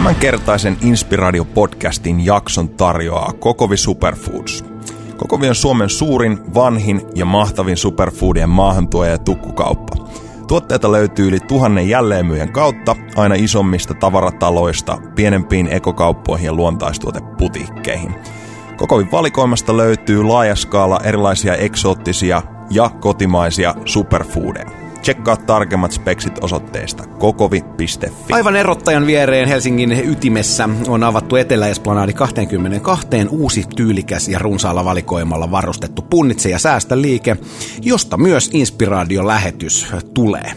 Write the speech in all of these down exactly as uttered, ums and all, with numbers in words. Tämänkertaisen Inspiradio-podcastin jakson tarjoaa Kokovi Superfoods. Kokovi on Suomen suurin, vanhin ja mahtavin superfoodien maahantuoja ja tukkukauppa. Tuotteita löytyy yli tuhannen jälleenmyyjän kautta aina isommista tavarataloista, pienempiin ekokauppoihin ja luontaistuoteputiikkeihin. Kokovin valikoimasta löytyy laaja skaala erilaisia eksoottisia ja kotimaisia superfoodeja. Tsekkaa tarkemmat speksit osoitteesta kokovi piste fi. Aivan erottajan viereen Helsingin ytimessä on avattu Etelä-esplanaadi kaksikymmentäkaksi uusi tyylikäs ja runsaalla valikoimalla varustettu punnitse ja säästä liike, josta myös Inspiradio-lähetys tulee.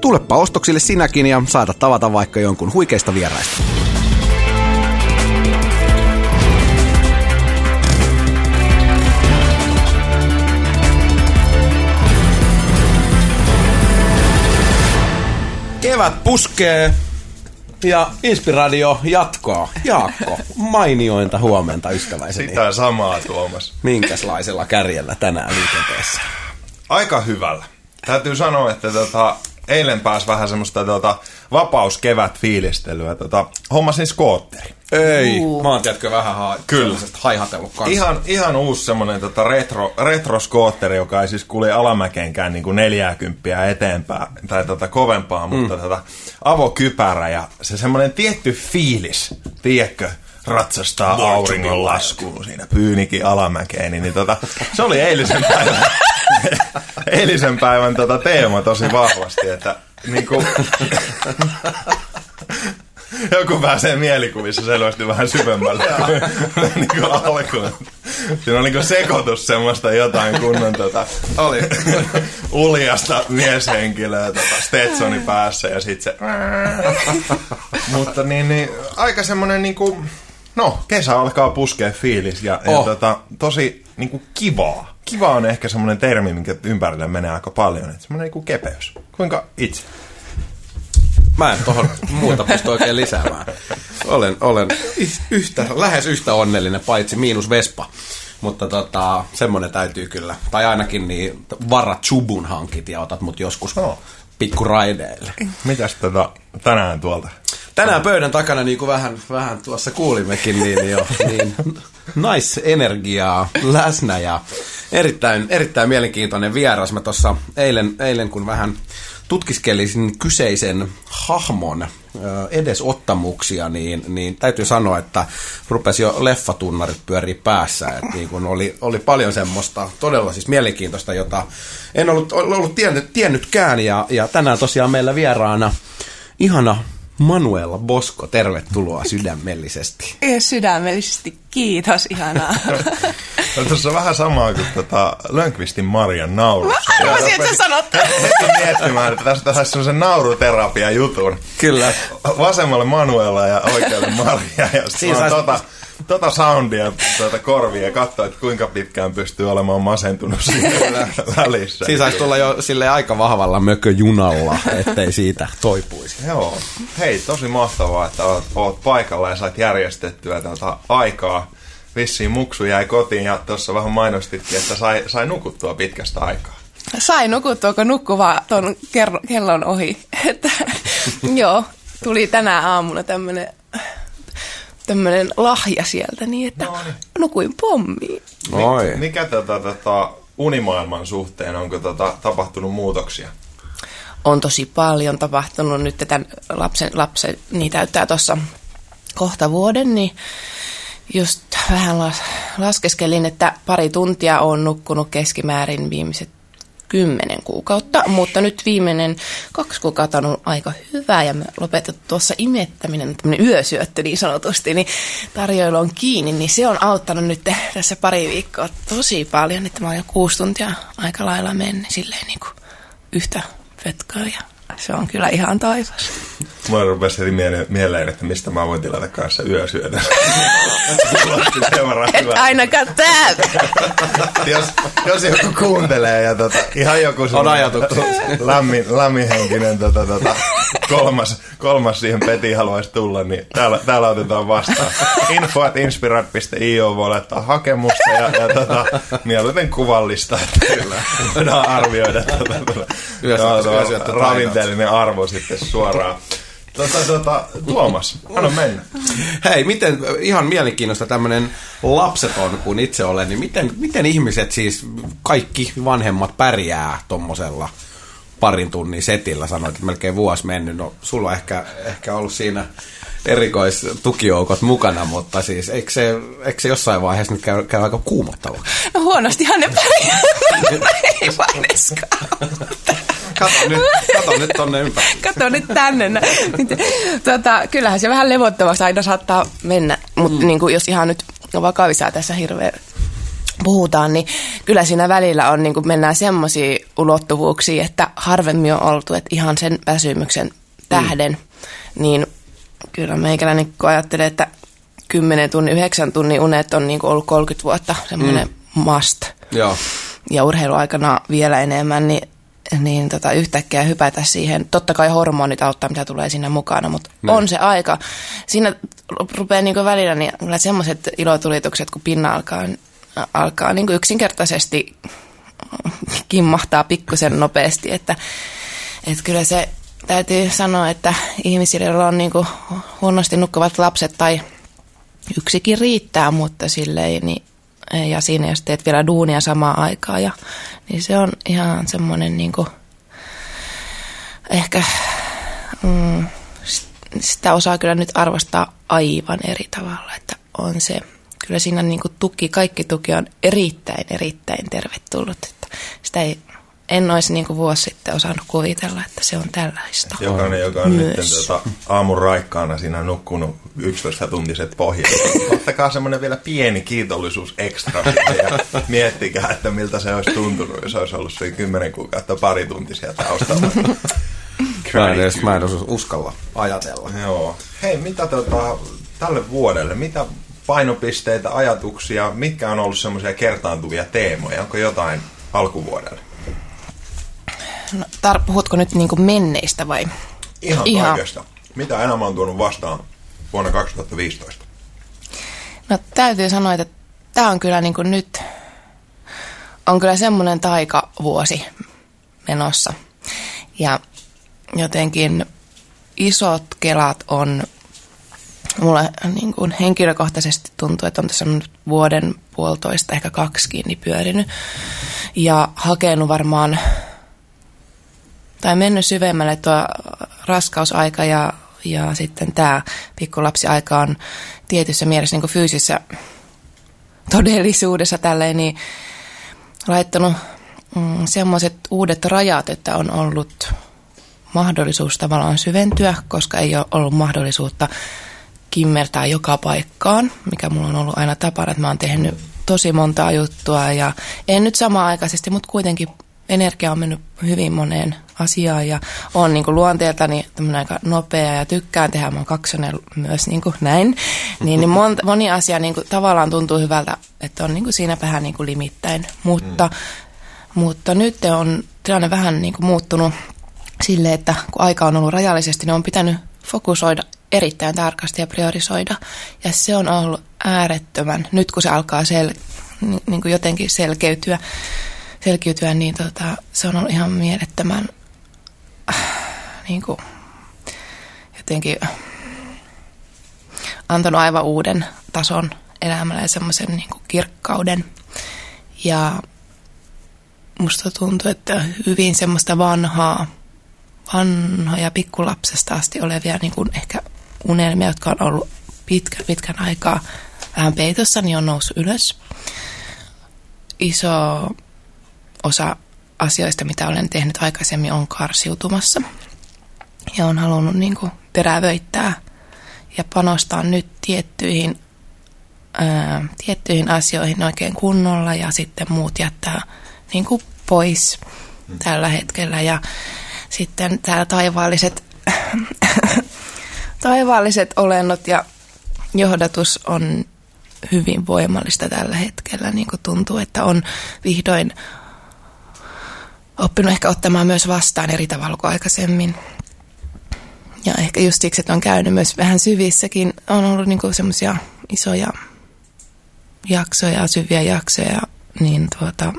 Tulepa ostoksille sinäkin ja saata tavata vaikka jonkun huikeista vieraista. Kevät puskee ja Inspiradio jatkaa. Jaakko, mainiointa huomenta ystäväiseni. Sitä samaa, Tuomas. Minkäslaisella kärjellä tänään liikenteessä? Aika hyvällä. Täytyy sanoa, että tota, eilen pääsi vähän semmoista tota, vapauskevät-fiilistelyä. Tota, hommasin skootteri. Ei, uh. mä oon tiedätkö vähän ha- haihatellut kanssa. Ihan, ihan uusi semmoinen tota, retro, retroskootteri, joka ei siis kulje alamäkeenkään niin kuin neljäkymppiä eteenpäin tai tota, kovempaa, mm. mutta tota, avokypärä ja se semmoinen tietty fiilis, tiedätkö, ratsastaa auringon laskuun siinä pyynikin alamäkeen, niin, niin tota, se oli eilisen päivän, eilisen päivän tota, teema tosi vahvasti, että niinku... Joku pääsee mielikuvissa selvästi vähän syvemmälle kuin, niin kuin alkuun. Siinä on niin kuin sekoitus semmoista jotain kunnon tota, oli, uljasta mieshenkilöä tota, Stetsoni päässä ja sit se... Mutta niin, niin aika semmonen niinku... No, kesä alkaa puskea fiilis ja, oh. ja tota, tosi niinku kivaa. Kiva on ehkä semmonen termi, minkä ympärillä menee aika paljon. Et semmonen niinku kepeys. Kuinka itse? Mä en tohon muuta pysty oikein lisäämään. Olen, olen yhtä, lähes yhtä onnellinen, paitsi miinus Vespa. Mutta tota, semmoinen täytyy kyllä. Tai ainakin niin, vara Chubun hankit ja otat mut joskus no. pikkuraideille. Mitäs tota tänään tuolta? Tänään pöydän takana, niin kuin vähän, vähän tuossa kuulimmekin, niin jo, niin naisenergiaa läsnä ja erittäin, erittäin mielenkiintoinen vieras. Mä tuossa eilen, eilen, kun vähän... tutkiskelisin kyseisen hahmon edesottamuksia, niin, niin täytyy sanoa, että rupesi jo leffatunnarit pyörii päässä. Et niin kun oli, oli paljon semmoista todella siis mielenkiintoista, jota en ollut, ollut tiennyt, tiennytkään. Ja, ja tänään tosiaan meillä vieraana ihana Manuela Bosco. Tervetuloa sydämellisesti. Sydämellisesti, kiitos, ihanaa. No, tuossa on vähän samaa kuin tota Lönkvistin Marjan naurussa. Mä arvasin, että sä sanot. Heti miettimään, että tästä saisi semmoisen nauruterapia-jutun. Kyllä. Vasemmalle Manuela ja oikealle Marja. Ja siis on tota, tota soundia tuota korvia ja katsoa, että kuinka pitkään pystyy olemaan masentunut siinä välissä. Siinä saisi tulla jo silleen aika vahvalla mököjunalla, ettei siitä toipuisi. Joo. Hei, tosi mahtavaa, että oot, oot paikalla ja saat järjestettyä tätä aikaa. Vissiin muksu jäi kotiin ja tuossa vähän mainostitkin, että sai, sai nukuttua pitkästä aikaa. Sai nukuttua, kun nukkui vaan tuon kellon ohi. Että, joo, tuli tänä aamuna tämmöinen... tämmöinen lahja sieltä, niin että Noin. nukuin pommiin. Noin. Mikä tätä, tätä unimaailman suhteen, onko tätä tapahtunut muutoksia? On tosi paljon tapahtunut nyt, että lapsen, lapsen niin täyttää tuossa kohta vuoden, niin just vähän las, laskeskelin, että pari tuntia olen nukkunut keskimäärin viimeiset kymmenen kuukautta, mutta nyt viimeinen kaksi kuukautta on ollut aika hyvää ja me lopetettu tuossa imettäminen, tämmöinen yösyöttö niin sanotusti, niin tarjoilu on kiinni, niin se on auttanut nyt tässä pari viikkoa tosi paljon, että mä oon jo kuusi tuntia aika lailla mennyt silleen niin kuin yhtä pötköä ja se on kyllä ihan taivas. Mä rupesin miele- mieleen, että mistä mä voin tilata kanssa yösyötä. Et ainakaan täällä. jos, jos joku kuuntelee ja tota, ihan joku lämmin, lämminhenkinen tota, tota, kolmas, kolmas siihen petiin haluaisi tulla, niin täällä, täällä otetaan vastaan. info at inspira piste io voi laittaa hakemusta ja, ja tota, mieluiten kuvallista. Kyllä. Voidaan arvioida tota, tota, yösyötä ravinteellinen arvo sitten suoraan. Tota, tota, Tuomas, anna mennä. Hei, miten, ihan mielenkiinnosta tämmöinen lapseton, kun itse olen, niin miten, miten ihmiset siis, kaikki vanhemmat pärjää tommosella parin tunnin setillä? Sanoit, että melkein vuosi mennyt. No, sulla on ehkä, ehkä ollut siinä erikoistukijoukot mukana, mutta siis eikö se, eikö se jossain vaiheessa nyt käy, käy aika kuumottava? No huonostihan ne pärjää. Ei vaan Kato nyt, kato nyt tonne ympäri. Kato nyt tänne. Tota, kyllähän se vähän levottavaksi aina saattaa mennä, mutta mm. niin kuin jos ihan nyt vakavissa tässä hirveä puhutaan, niin kyllä siinä välillä on, niin kuin mennään semmoisia ulottuvuuksia, että harvemmin on oltu, että ihan sen väsymyksen tähden, mm. niin kyllä meikäläinen kun ajattelee, että kymmenen tunnin, yhdeksän tunnin unet on niin kuin ollut kolmekymmentä vuotta semmoinen mm. must. Joo. Ja urheiluaikana vielä enemmän, niin niin tota, yhtäkkiä hypätä siihen. Totta kai hormonit auttaa, mitä tulee siinä mukana, mutta ne. On se aika. Siinä rupeaa niinku välillä niin semmoiset ilotulitukset, kun pinna alkaa, alkaa niinku yksinkertaisesti kimmahtaa pikkusen nopeasti. Että, et kyllä se täytyy sanoa, että ihmisillä, joilla on niinku huonosti nukkuvat lapset tai yksikin riittää, mutta silleen niin. Ja siinä, jos teet vielä duunia samaan aikaan, ja, niin se on ihan semmoinen niin kuin, ehkä mm, sitä osaa kyllä nyt arvostaa aivan eri tavalla, että on se, kyllä siinä niin kuin tuki, kaikki tuki on erittäin, erittäin tervetullut, että sitä ei, en olisi niin kuin vuosi sitten osannut kuvitella, että se on tällaista. Jokainen, joka on nyt tuota, aamun raikkaana siinä nukkunut yksitoistatuntiset pohjat. Ottakaa semmoinen vielä pieni kiitollisuus ekstra ja miettikää, että miltä se olisi tuntunut, jos olisi ollut se kymmenen kuukautta pari tuntisia taustalla. Mä en osaa uskalla ajatella. Joo. Hei, mitä tuota, tälle vuodelle, mitä painopisteitä, ajatuksia, mitkä on ollut semmoisia kertaantuvia teemoja? Onko jotain alkuvuodelle? No, tar- puhutko nyt niinku menneistä vai? Ihan, Ihan. Oikeastaan. Mitä elämä on tuonut vastaan vuonna kaksituhattaviisitoista? No täytyy sanoa, että tämä on kyllä niinku nyt, on kyllä semmoinen taikavuosi menossa. Ja jotenkin isot kelat on, mulle niinku henkilökohtaisesti tuntuu, että on tässä nyt vuoden puolitoista, ehkä kaksi kiinni pyörinyt. Ja hakenut varmaan... Tai mennyt syvemmälle tuo raskausaika ja, ja sitten tämä pikkulapsiaika on tietyssä mielessä niin kuin fyysisessä todellisuudessa tälleen, niin laittanut mm, semmoiset uudet rajat, että on ollut mahdollisuus tavallaan syventyä, koska ei ole ollut mahdollisuutta kimmertää joka paikkaan, mikä mulla on ollut aina tapana, että mä oon tehnyt tosi montaa juttua ja en nyt samaaikaisesti, mutta kuitenkin energia on mennyt hyvin moneen asiaan ja on niin kuin luonteeltani tämmöinen aika nopea ja tykkään tehdä. Mä oon kaksonen myös niin kuin näin. Niin, niin mon, moni asia niin kuin tavallaan tuntuu hyvältä, että on niin kuin siinä vähän niin kuin limittäin. Mutta, mm. mutta nyt on tilanne vähän niin kuin muuttunut sille, että kun aika on ollut rajallisesti, niin on pitänyt fokusoida erittäin tarkasti ja priorisoida. Ja se on ollut äärettömän, nyt kun se alkaa sel, niin kuin jotenkin selkeytyä, selkiytyä, niin tota, se on ollut ihan mielettömän äh, niin kuin, jotenkin antanut aivan uuden tason elämälle ja semmoisen niin kuin kirkkauden. Ja musta tuntuu, että hyvin semmoista vanhaa, vanhoja pikkulapsesta asti olevia niin kuin ehkä unelmia, jotka on ollut pitkän, pitkän aikaa vähän peitossa, niin on noussut ylös. Iso... Osa asioista, mitä olen tehnyt aikaisemmin, on karsiutumassa ja olen halunnut niin kuin terävöittää ja panostaa nyt tiettyihin, ää, tiettyihin asioihin oikein kunnolla ja sitten muut jättää niin kuin pois mm. tällä hetkellä. Ja sitten täällä taivaalliset, taivaalliset olennot ja johdatus on hyvin voimallista tällä hetkellä. Niin kuin tuntuu, että on vihdoin... oppinut ehkä ottamaan myös vastaan eri tavalla kuin aikaisemmin. Ja ehkä just siksi, että on käynyt myös vähän syvissäkin. On ollut niinku semmoisia isoja jaksoja, syviä jaksoja, niin tuota,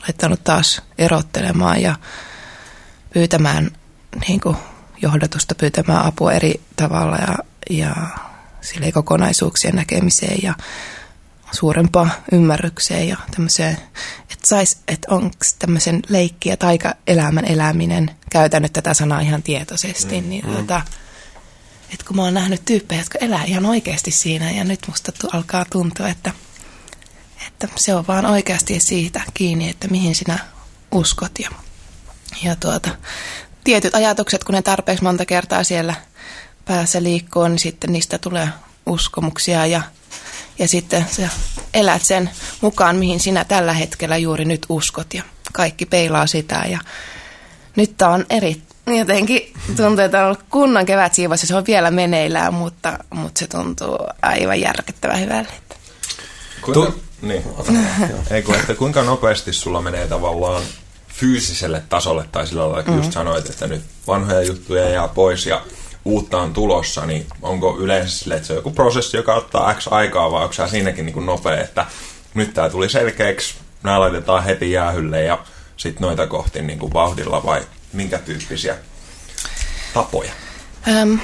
laittanut taas erottelemaan ja pyytämään niinku johdatusta pyytämään apua eri tavalla ja, ja silleen kokonaisuuksien näkemiseen ja suurempaan ymmärrykseen ja tämmöiseen, että sais, että onko tämmöisen leikki- ja taikaelämän eläminen, käytän nyt tätä sanaa ihan tietoisesti, mm, niin mm. tota, että kun mä oon nähnyt tyyppejä, jotka elää ihan oikeasti siinä ja nyt musta alkaa tuntua, että, että se on vaan oikeasti siitä kiinni, että mihin sinä uskot ja, ja tuota, tietyt ajatukset, kun ne tarpeeksi monta kertaa siellä päässä liikkuu, niin sitten niistä tulee uskomuksia ja Ja sitten sä elät sen mukaan, mihin sinä tällä hetkellä juuri nyt uskot ja kaikki peilaa sitä. Ja nyt tämä on eri, jotenkin tuntuu, että on ollut kunnon kevätsiivas ja se on vielä meneillään, mutta, mutta se tuntuu aivan järkyttävän hyvälle. Kuinka, tu- niin, Eiku, että kuinka nopeasti sulla menee tavallaan fyysiselle tasolle tai sillä lailla, kun mm-hmm. just sanoit, että nyt vanhoja juttuja jää pois ja uutta on tulossa, niin onko yleensä sille, että se on joku prosessi, joka ottaa X aikaa, vai onko se siinäkin niin nopea, että nyt tämä tuli selkeäksi, nämä laitetaan heti jäähylle ja sitten noita kohti niin kuin vauhdilla, vai minkä tyyppisiä tapoja? Öm,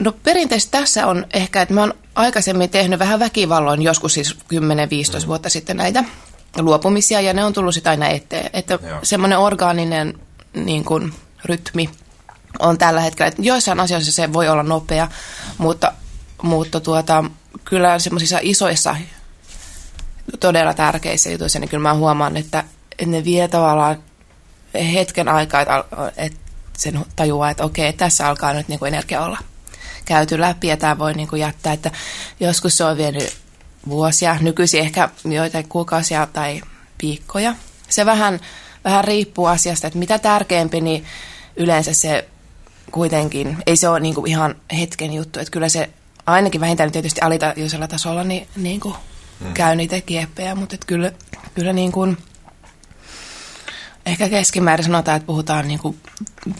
no perinteisesti tässä on ehkä, että mä oon aikaisemmin tehnyt vähän väkivalloin, joskus siis kymmenen viisitoista mm. vuotta sitten näitä luopumisia, ja ne on tullut sitten aina eteen. Että semmoinen orgaaninen niin kuin, rytmi on tällä hetkellä, että joissain asioissa se voi olla nopea, mutta, mutta tuota, kyllä semmoisissa isoissa, todella tärkeissä jutuissa, niin kyllä mä huomaan, että ne vie tavallaan hetken aikaa, että et sen tajuaa, että okei, tässä alkaa nyt niinku energia olla käyty läpi ja tämä voi niinku jättää, että joskus se on vienyt vuosia, nykyisin ehkä joitain kuukausia tai viikkoja. Se vähän, vähän riippuu asiasta, että mitä tärkeämpi, niin yleensä se kuitenkin, ei se ole niin kuin ihan hetken juttu, että kyllä se ainakin vähintään tietysti alitajuisella tasolla niin, niin kuin mm. käy niitä kieppejä, mutta että kyllä, kyllä niin kuin, ehkä keskimäärin sanotaan, että puhutaan niin kuin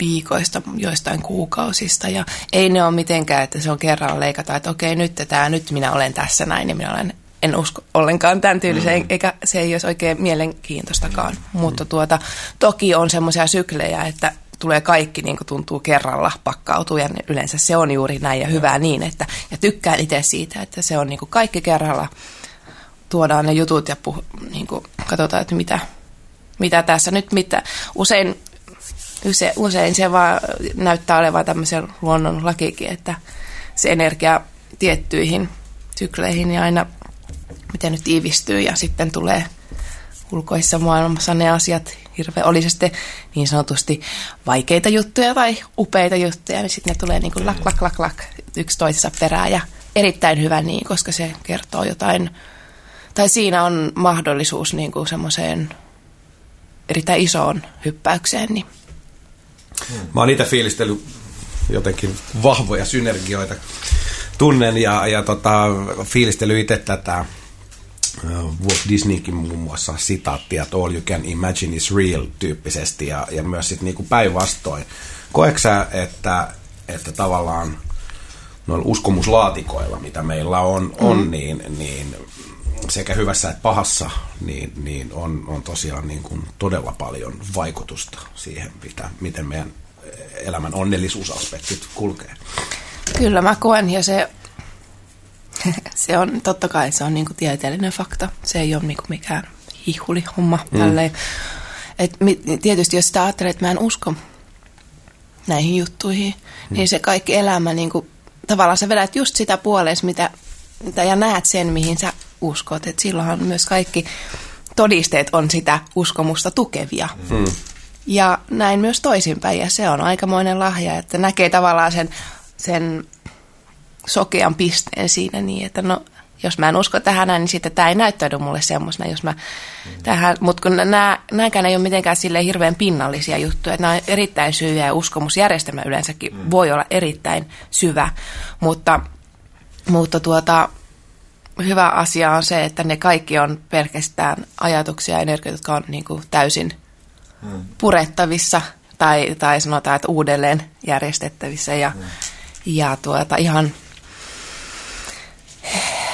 viikoista, joistain kuukausista ja ei ne ole mitenkään, että se on kerralla leikataan, että okei nyt tämä, nyt minä olen tässä näin ja minä olen, en usko ollenkaan tämän tyyliseen, mm. eikä se ei olisi oikein mielenkiintoistakaan, mm. mutta tuota, toki on semmoisia syklejä, että tulee kaikki, niin kuin tuntuu kerralla, pakkautuu ja yleensä se on juuri näin ja hyvää niin, että ja tykkään itse siitä, että se on niin kuin kaikki kerralla, tuodaan ne jutut ja puh, niin kuin katsotaan, että mitä, mitä tässä nyt, mitä usein, use, usein se vaan näyttää olevan tämmöisen luonnonlakikin, että se energia tiettyihin sykleihin ja aina, miten nyt tiivistyy ja sitten tulee ulkoisessa maailmassa ne asiat hirveä. Oli se sitten niin sanotusti vaikeita juttuja tai upeita juttuja, niin sitten ne tulee niin kuin lak, lak, lak, lak yksi toisessa perään ja erittäin hyvä niin, koska se kertoo jotain, tai siinä on mahdollisuus niin kuin semmoiseen erittäin isoon hyppäykseen. Niin. Mä oon niitä fiilistellyt jotenkin vahvoja synergioita tunnen ja, ja tota, fiilistellyt itse tätä Walt Disneykin muun muassa sitaattia, että all you can imagine is real tyyppisesti ja, ja myös sitten niinku päinvastoin. Koetko sä, että, että tavallaan noilla uskomuslaatikoilla, mitä meillä on, on mm. niin, niin sekä hyvässä että pahassa, niin, niin on, on tosiaan niin kuin todella paljon vaikutusta siihen, mitä, miten meidän elämän onnellisuusaspektit kulkee? Kyllä mä koen ja se Se on, totta kai se on niinku tieteellinen fakta. Se ei ole niinku mikään hihulihomma. Mm. Et mi, tietysti jos sitä ajattelee, että mä en usko näihin juttuihin, mm. niin se kaikki elämä, niinku, tavallaan sä vedät just sitä puoleesi, mitä, mitä, ja näet sen, mihin sä uskot. Et silloinhan myös kaikki todisteet on sitä uskomusta tukevia. Mm. Ja näin myös toisinpäin, ja se on aikamoinen lahja, että näkee tavallaan sen... sen sokean pisteen siinä niin, että no, jos mä en usko tähän, niin sitten tämä ei näyttäydy mulle semmoisena, jos mä mm. tähän, mutta kun nämäkään ei ole mitenkään silleen hirveän pinnallisia juttuja, nämä on erittäin syviä ja uskomusjärjestelmä yleensäkin mm. voi olla erittäin syvä, mutta, mutta tuota, hyvä asia on se, että ne kaikki on pelkästään ajatuksia ja energioita, jotka on niin kuin täysin mm. purettavissa tai, tai sanotaan, että uudelleen järjestettävissä ja mm. Ja tuota ihan,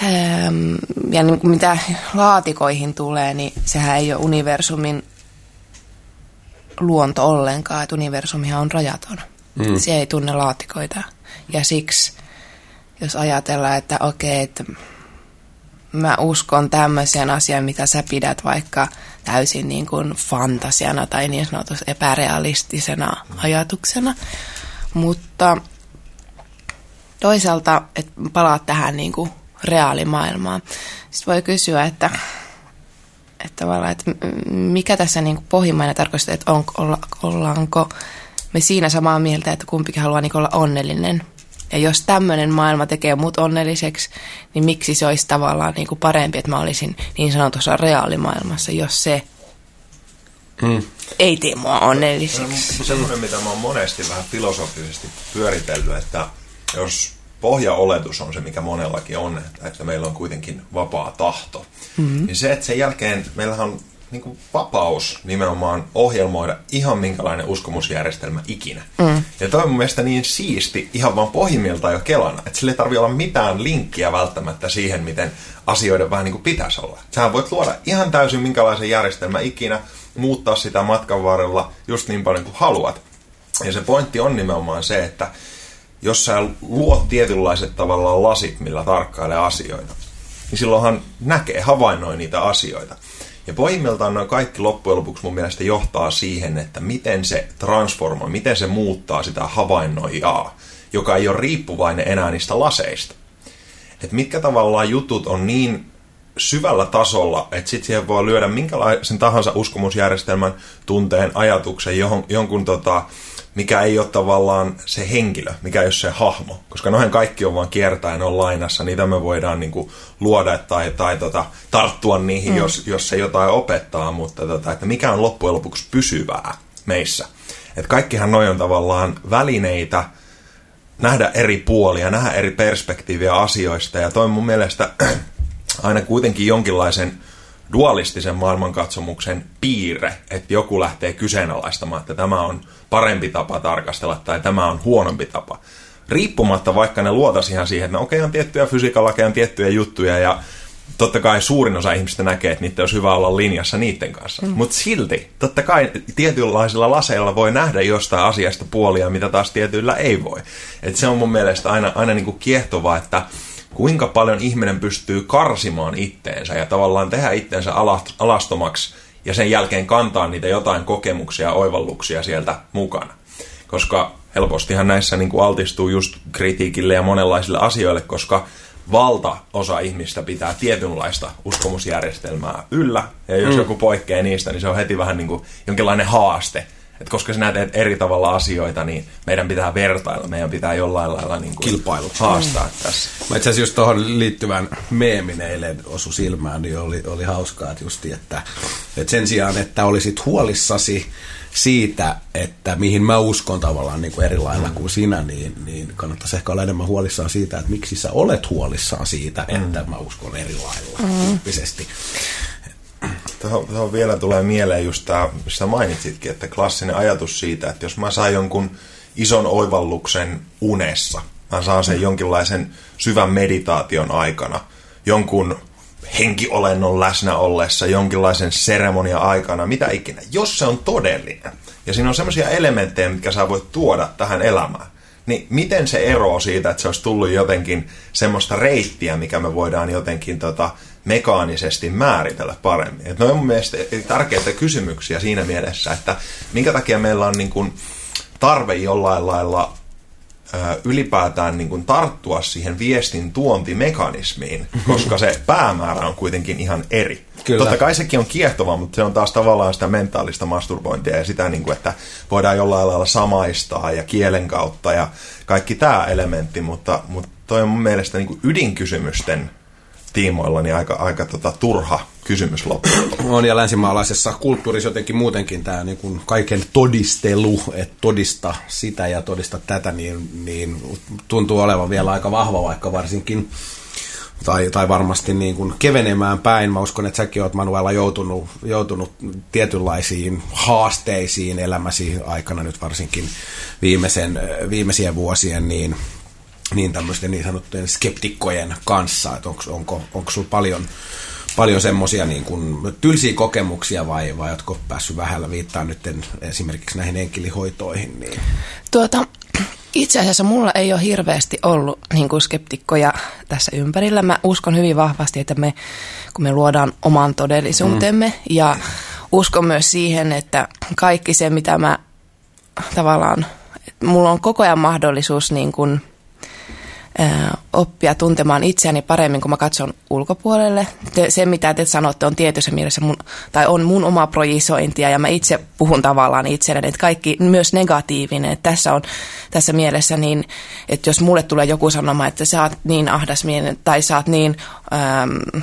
ähm, ja niin, mitä laatikoihin tulee, niin sehän ei ole universumin luonto ollenkaan, että universumihan on rajaton. Mm. Se ei tunne laatikoita. Ja siksi, jos ajatellaan, että okei, että mä uskon tämmöiseen asiaan, mitä sä pidät vaikka täysin niin kuin fantasiana tai niin sanotusti epärealistisena ajatuksena, mutta toisaalta, että palaat tähän niin kuin reaalimaailmaan. Sitten voi kysyä, että, että, että mikä tässä niin kuin pohjimmainen tarkoittaa, että on, olla, ollaanko me siinä samaa mieltä, että kumpikin haluaa niin kuin olla onnellinen. Ja jos tämmöinen maailma tekee mut onnelliseksi, niin miksi se olisi tavallaan niin kuin parempi, että mä olisin niin sanotussa reaalimaailmassa, jos se mm. ei tee mua onnelliseksi. Semmoinen, mitä mä oon monesti vähän filosofisesti pyöritellyt, että jos pohjaoletus on se, mikä monellakin on, että meillä on kuitenkin vapaa tahto, mm-hmm. niin se, että sen jälkeen meillähän on niin kuin vapaus nimenomaan ohjelmoida ihan minkälainen uskomusjärjestelmä ikinä. Mm. Ja toi on mun mielestä niin siisti ihan vaan pohjimmiltaan jo kelana, että sillä ei tarvitse olla mitään linkkiä välttämättä siihen, miten asioiden vähän niin kuin pitäisi olla. Sähän voit luoda ihan täysin minkälaisen järjestelmän ikinä, muuttaa sitä matkan varrella just niin paljon kuin haluat. Ja se pointti on nimenomaan se, että jos sä luot tietynlaiset tavallaan lasit, millä tarkkailee asioita, niin silloinhan näkee, havainnoi niitä asioita. Ja pohjimmiltaan noin kaikki loppujen lopuksi mun mielestä johtaa siihen, että miten se transformoi, miten se muuttaa sitä havainnoijaa, joka ei ole riippuvainen enää niistä laseista. Että mitkä tavallaan jutut on niin syvällä tasolla, että sitten siihen voi lyödä minkälaisen tahansa uskomusjärjestelmän, tunteen, ajatuksen, johon, jonkun tota, mikä ei ole tavallaan se henkilö, mikä ei ole se hahmo. Koska noihin kaikki on vaan kiertäen, on lainassa, niitä me voidaan niinku luoda tai, tai tota, tarttua niihin, mm. jos, jos se jotain opettaa, mutta tota, että mikä on loppujen lopuksi pysyvää meissä. Et kaikkihan noi on tavallaan välineitä nähdä eri puolia, nähdä eri perspektiiviä asioista, ja toi mun mielestä aina kuitenkin jonkinlaisen dualistisen maailmankatsomuksen piirre, että joku lähtee kyseenalaistamaan, että tämä on parempi tapa tarkastella tai tämä on huonompi tapa. Riippumatta vaikka ne luotaisiin ihan siihen, että okei, okay, on tiettyjä fysiikalakeja, on tiettyjä juttuja ja totta kai suurin osa ihmistä näkee, että niitä olisi hyvä olla linjassa niiden kanssa. Mm. Mutta silti, totta kai tietynlaisilla laseilla voi nähdä jostain asiasta puolia, mitä taas tietyillä ei voi. Et se on mun mielestä aina, aina niinku kiehtovaa, että kuinka paljon ihminen pystyy karsimaan itteensä ja tavallaan tehdä itteensä alastomaksi ja sen jälkeen kantaa niitä jotain kokemuksia ja oivalluksia sieltä mukana. Koska helpostihan näissä niin kuin altistuu just kritiikille ja monenlaisille asioille, koska valtaosa ihmistä pitää tietynlaista uskomusjärjestelmää yllä. Ja jos mm. joku poikkeaa niistä, niin se on heti vähän niin kuin jonkinlainen haaste. Et koska sinä teet eri tavalla asioita, niin meidän pitää vertailla, meidän pitää jollain lailla niin kuin kilpailu haastaa mm. tässä. Mä itse asiassa just tuohon liittyvän meemin eilen osui silmään, niin oli, oli hauskaa justi, että, että sen sijaan, että olisit huolissasi siitä, että mihin mä uskon tavallaan niin kuin eri lailla mm. kuin sinä, niin, niin kannattaisi ehkä olla enemmän huolissaan siitä, että miksi sä olet huolissaan siitä, että mm. mä uskon eri lailla mm. tyyppisesti. Tuohon, tuohon vielä tulee mieleen just tämä, mistä mainitsitkin, että klassinen ajatus siitä, että jos mä saan jonkun ison oivalluksen unessa, mä saan sen jonkinlaisen syvän meditaation aikana, jonkun henkiolennon läsnä ollessa, jonkinlaisen seremonian aikana, mitä ikinä, jos se on todellinen ja siinä on semmoisia elementtejä, mitkä sä voit tuoda tähän elämään, niin miten se eroo siitä, että se olisi tullut jotenkin semmoista reittiä, mikä me voidaan jotenkin tota, mekaanisesti määritellä paremmin. Että ne on mun mielestä tärkeitä kysymyksiä siinä mielessä, että minkä takia meillä on niin kuin tarve jollain lailla ylipäätään niin kuin tarttua siihen viestin tuontimekanismiin, koska se päämäärä on kuitenkin ihan eri. Kyllä. Totta kai sekin on kiehtovaa, mutta se on taas tavallaan sitä mentaalista masturbointia ja sitä, niin kuin, että voidaan jollain lailla samaistaa ja kielen kautta ja kaikki tämä elementti, mutta, mutta toi on mun mielestä niin kuin ydinkysymysten tiimoilla niin aika, aika tota, turha kysymys loppuun. On, ja länsimaalaisessa kulttuurissa jotenkin muutenkin tämä niin kuin kaiken todistelu, että todista sitä ja todista tätä, niin, niin tuntuu olevan vielä aika vahva, vaikka varsinkin tai, tai varmasti niin kuin kevenemään päin. Mä uskon, että säkin oot, Manuela, joutunut, joutunut tietynlaisiin haasteisiin elämäsi aikana, nyt varsinkin viimeisen, viimeisien vuosien, niin niin tämmöisten niin sanottujen skeptikkojen kanssa, että onko, onko, onko sulla paljon, paljon semmoisia niin kuin tylsiä kokemuksia vai, vai oletko päässyt vähällä viittaan nyt esimerkiksi näihin enkelihoitoihin? Niin. Tuota, Itse asiassa mulla ei ole hirveästi ollut niin kuin skeptikkoja tässä ympärillä. Mä uskon hyvin vahvasti, että me, kun me luodaan oman todellisuutemme mm. ja uskon myös siihen, että kaikki se, mitä mä tavallaan, mulla on koko ajan mahdollisuus niin kuin, ää, oppia tuntemaan itseäni paremmin, kun mä katson ulkopuolelle. Te, se, mitä te sanotte, on tietyssä mielessä mun, tai on mun oma projisointia ja mä itse puhun tavallaan itselleni, että kaikki myös negatiivinen. Että tässä on tässä mielessä niin, että jos mulle tulee joku sanomaan, että sä oot niin ahdasmielinen tai sä oot niin... Äm,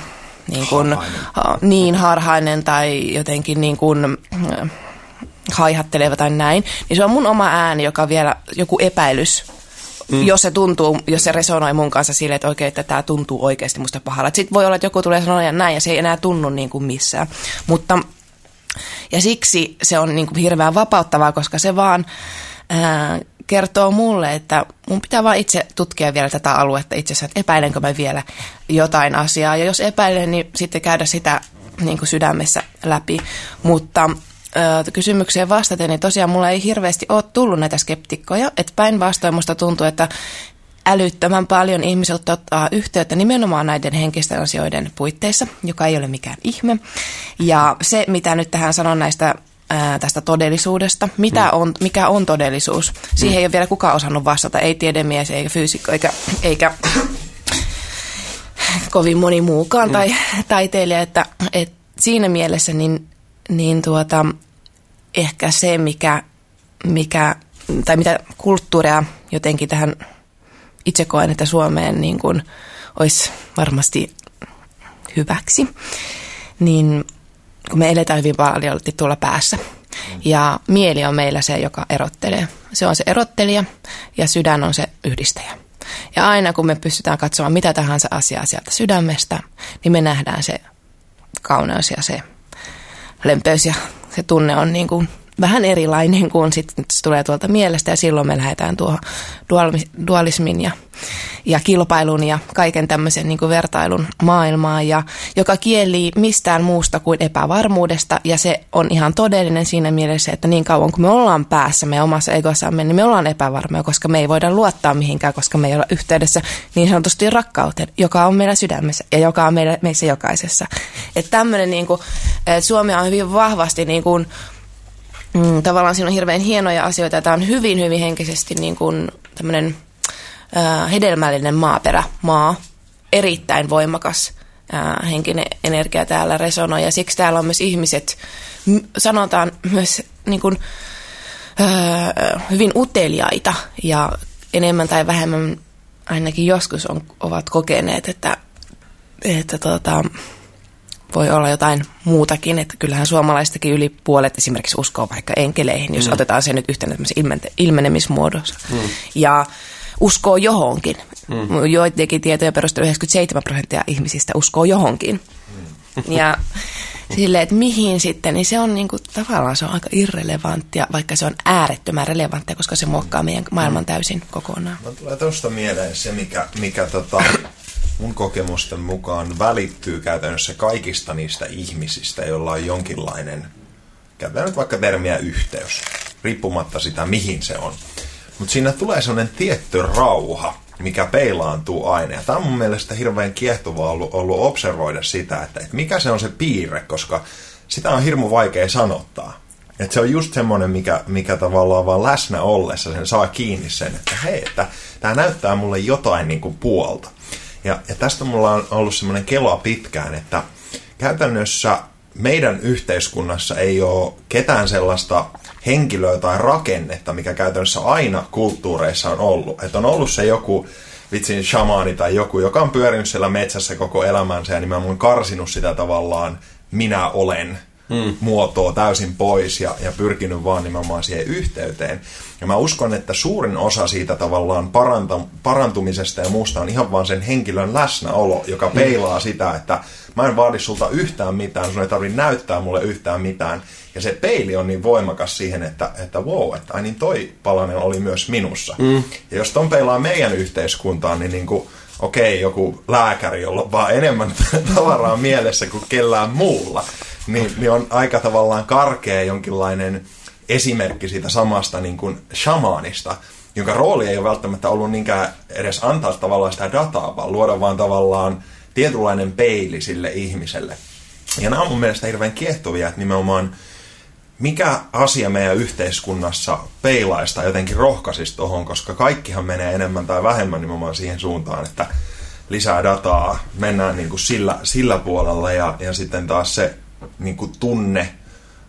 Niin, kuin, harhainen. niin harhainen tai jotenkin niin kuin haihatteleva tai näin, niin se on mun oma ääni, joka on vielä joku epäilys, mm. jos se tuntuu, jos se resonoi mun kanssa silleen, että oikein, että tämä tuntuu oikeasti musta pahalla. Sitten voi olla, että joku tulee sanoa ja näin, ja se ei enää tunnu niin kuin missään. Mutta, ja siksi se on niin kuin hirveän vapauttavaa, koska se vaan... Ää, kertoo mulle, että mun pitää vaan itse tutkia vielä tätä aluetta itsessään, että epäilenkö mä vielä jotain asiaa. Ja jos epäilen, niin sitten käydä sitä niin kuin sydämessä läpi. Mutta ö, kysymykseen vastaten, niin tosiaan mulla ei hirveästi ole tullut näitä skeptikkoja. Että päinvastoin musta tuntuu, että älyttömän paljon ihmiset ottaa yhteyttä nimenomaan näiden henkisten asioiden puitteissa, joka ei ole mikään ihme. Ja se, mitä nyt tähän sanon näistä... tästä todellisuudesta, mitä on, mikä on todellisuus. Siihen ei ole vielä kukaan osannut vastata, ei tiedemies, eikä fyysikko, eikä, eikä kovin moni muukaan tai taiteilija, että, että siinä mielessä niin, niin tuota, ehkä se, mikä, mikä, tai mitä kulttuuria jotenkin tähän itse koen, että Suomeen niin kuin olisi varmasti hyväksi, niin kun me eletään hyvin paljon tuolla päässä. Ja mieli on meillä se, joka erottelee. Se on se erottelija ja sydän on se yhdistäjä. Ja aina kun me pystytään katsomaan mitä tahansa asiaa sieltä sydämestä, niin me nähdään se kauneus ja se lempeys ja se tunne on niin kuin vähän erilainen kuin sitten se tulee tuolta mielestä ja silloin me lähdetään tuohon dualismin ja, ja kilpailun ja kaiken tämmöisen niin kuin vertailun maailmaan, ja, joka kielii mistään muusta kuin epävarmuudesta ja se on ihan todellinen siinä mielessä, että niin kauan kun me ollaan päässä meidän omassa egossamme, niin me ollaan epävarmoja, koska me ei voida luottaa mihinkään, koska me ei olla yhteydessä niin sanotusti rakkauteen, joka on meillä sydämessä ja joka on meillä, meissä jokaisessa. Että tämmöinen niin kuin, että Suomi on hyvin vahvasti niin kuin Mm, tavallaan siinä on hirveän hienoja asioita ja tämä on hyvin, hyvin henkisesti niin kuin tämmöinen äh, hedelmällinen maaperä, maa, erittäin voimakas äh, henkinen energia täällä resonoi ja siksi täällä on myös ihmiset, m- sanotaan myös niin kuin, äh, hyvin uteliaita ja enemmän tai vähemmän ainakin joskus on, ovat kokeneet, että, että tota... voi olla jotain muutakin, että kyllähän suomalaistakin yli puolet esimerkiksi uskoo vaikka enkeleihin, jos mm. otetaan se nyt yhtenä tämmöisen ilmenemismuodossa. Mm. Ja uskoo johonkin. Mm. Joitakin tietoja perusteella yhdeksänkymmentäseitsemän prosenttia ihmisistä uskoo johonkin. Mm. Ja silleen, että mihin sitten, niin se on niinku, tavallaan se on aika irrelevanttia, vaikka se on äärettömän relevanttia, koska se muokkaa meidän maailman täysin kokonaan. Mä tulee tuosta mieleen se, mikä... mikä tota... mun kokemusten mukaan välittyy käytännössä kaikista niistä ihmisistä, joilla on jonkinlainen, käytetään nyt vaikka termiä yhteys, riippumatta sitä mihin se on. Mutta siinä tulee sellainen tietty rauha, mikä peilaantuu aina. Ja tämä on mun mielestä hirveän kiehtovaa ollut, ollut observoida sitä, että et mikä se on se piirre, koska sitä on hirmu vaikea sanottaa. Että se on just semmoinen, mikä, mikä tavallaan vaan läsnä ollessa sen saa kiinni sen, että hei, että tämä näyttää mulle jotain niin kuin puolta. Ja, ja tästä mulla on ollut semmoinen kela pitkään, että käytännössä meidän yhteiskunnassa ei ole ketään sellaista henkilöä tai rakennetta, mikä käytännössä aina kulttuureissa on ollut. Että on ollut se joku vitsin shamaani tai joku, joka on pyörinyt siellä metsässä koko elämänsä ja nimenomaan karsinut sitä tavallaan minä olen hmm. muotoa täysin pois ja, ja pyrkinyt vaan nimenomaan siihen yhteyteen. Ja mä uskon, että suurin osa siitä tavallaan paranta- parantumisesta ja muusta on ihan vaan sen henkilön läsnäolo, joka peilaa sitä, että mä en vaadi sulta yhtään mitään, sun ei tarvitse näyttää mulle yhtään mitään. Ja se peili on niin voimakas siihen, että, että wow, että ai niin toi palanen oli myös minussa. Mm. Ja jos ton peilaa meidän yhteiskuntaan, niin, niin kuin, okei, joku lääkäri, jolla on vaan enemmän tavaraa mielessä kuin kellään muulla, niin, niin on aika tavallaan karkea jonkinlainen esimerkki siitä samasta niin kuin shamaanista, jonka rooli ei ole välttämättä ollut niinkään edes antaa tavallaan sitä dataa, vaan luoda vaan tavallaan tietynlainen peili sille ihmiselle. Ja nämä on mun mielestä hirveän kiehtovia, että nimenomaan mikä asia meidän yhteiskunnassa peilaista jotenkin rohkaisisi tuohon, koska kaikkihan menee enemmän tai vähemmän nimenomaan siihen suuntaan, että lisää dataa, mennään niin kuin sillä, sillä puolella ja, ja sitten taas se niin kuin tunne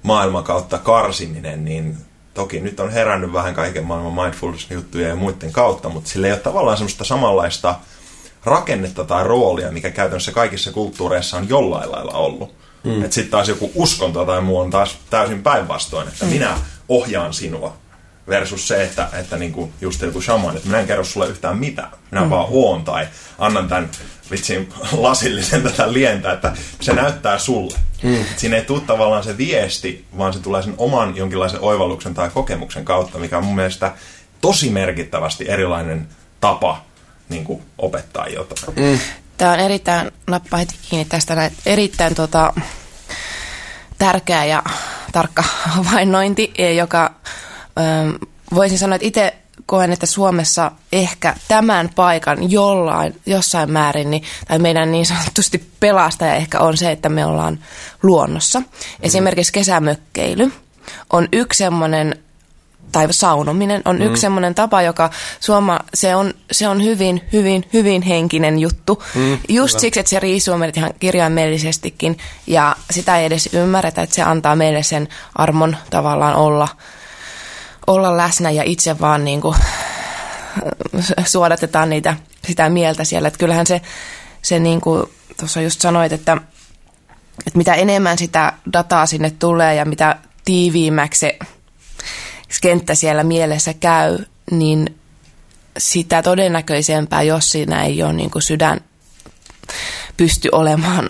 maailman kautta karsiminen, niin toki nyt on herännyt vähän kaiken maailman mindfulness-juttuja ja muiden kautta, mutta sillä ei ole tavallaan semmoista samanlaista rakennetta tai roolia, mikä käytännössä kaikissa kulttuureissa on jollain lailla ollut. Mm. Että sitten taas joku uskonto tai muu on taas täysin päinvastoin, että mm. minä ohjaan sinua versus se, että, että niinku just joku shaman, että minä en kerro sulle yhtään mitään, minä mm. vaan oon tai annan tämän vitsin lasillisen tätä lientä, että se näyttää sulle. Mm. Siinä ei tule tavallaan se viesti, vaan se tulee sen oman jonkinlaisen oivalluksen tai kokemuksen kautta, mikä on mun mielestä tosi merkittävästi erilainen tapa niinku opettaa jotain. Mm. Tämä on erittäin, nappaa heti kiinni tästä, erittäin tota, tärkeä ja tarkka havainnointi, joka ö, voisin sanoa, että itse koen, että Suomessa ehkä tämän paikan jollain, jossain määrin, niin, tai meidän niin sanotusti pelastaja ehkä on se, että me ollaan luonnossa. Esimerkiksi kesämökkeily on yksi semmoinen, tai saunominen on yksi mm. semmoinen tapa, joka suoma, se, on, se on hyvin, hyvin, hyvin henkinen juttu. Mm, Just hyvä. Siksi, että se riisuu meidät ihan kirjaimellisestikin ja sitä ei edes ymmärretä, että se antaa meille sen armon tavallaan olla, olla läsnä ja itse vaan niin kuin suodatetaan niitä, sitä mieltä siellä. Että kyllähän se, se niin kuin tuossa just sanoit, että, että mitä enemmän sitä dataa sinne tulee ja mitä tiiviimmäksi se kenttä siellä mielessä käy, niin sitä todennäköisempää, jos siinä ei ole niin kuin sydän pysty olemaan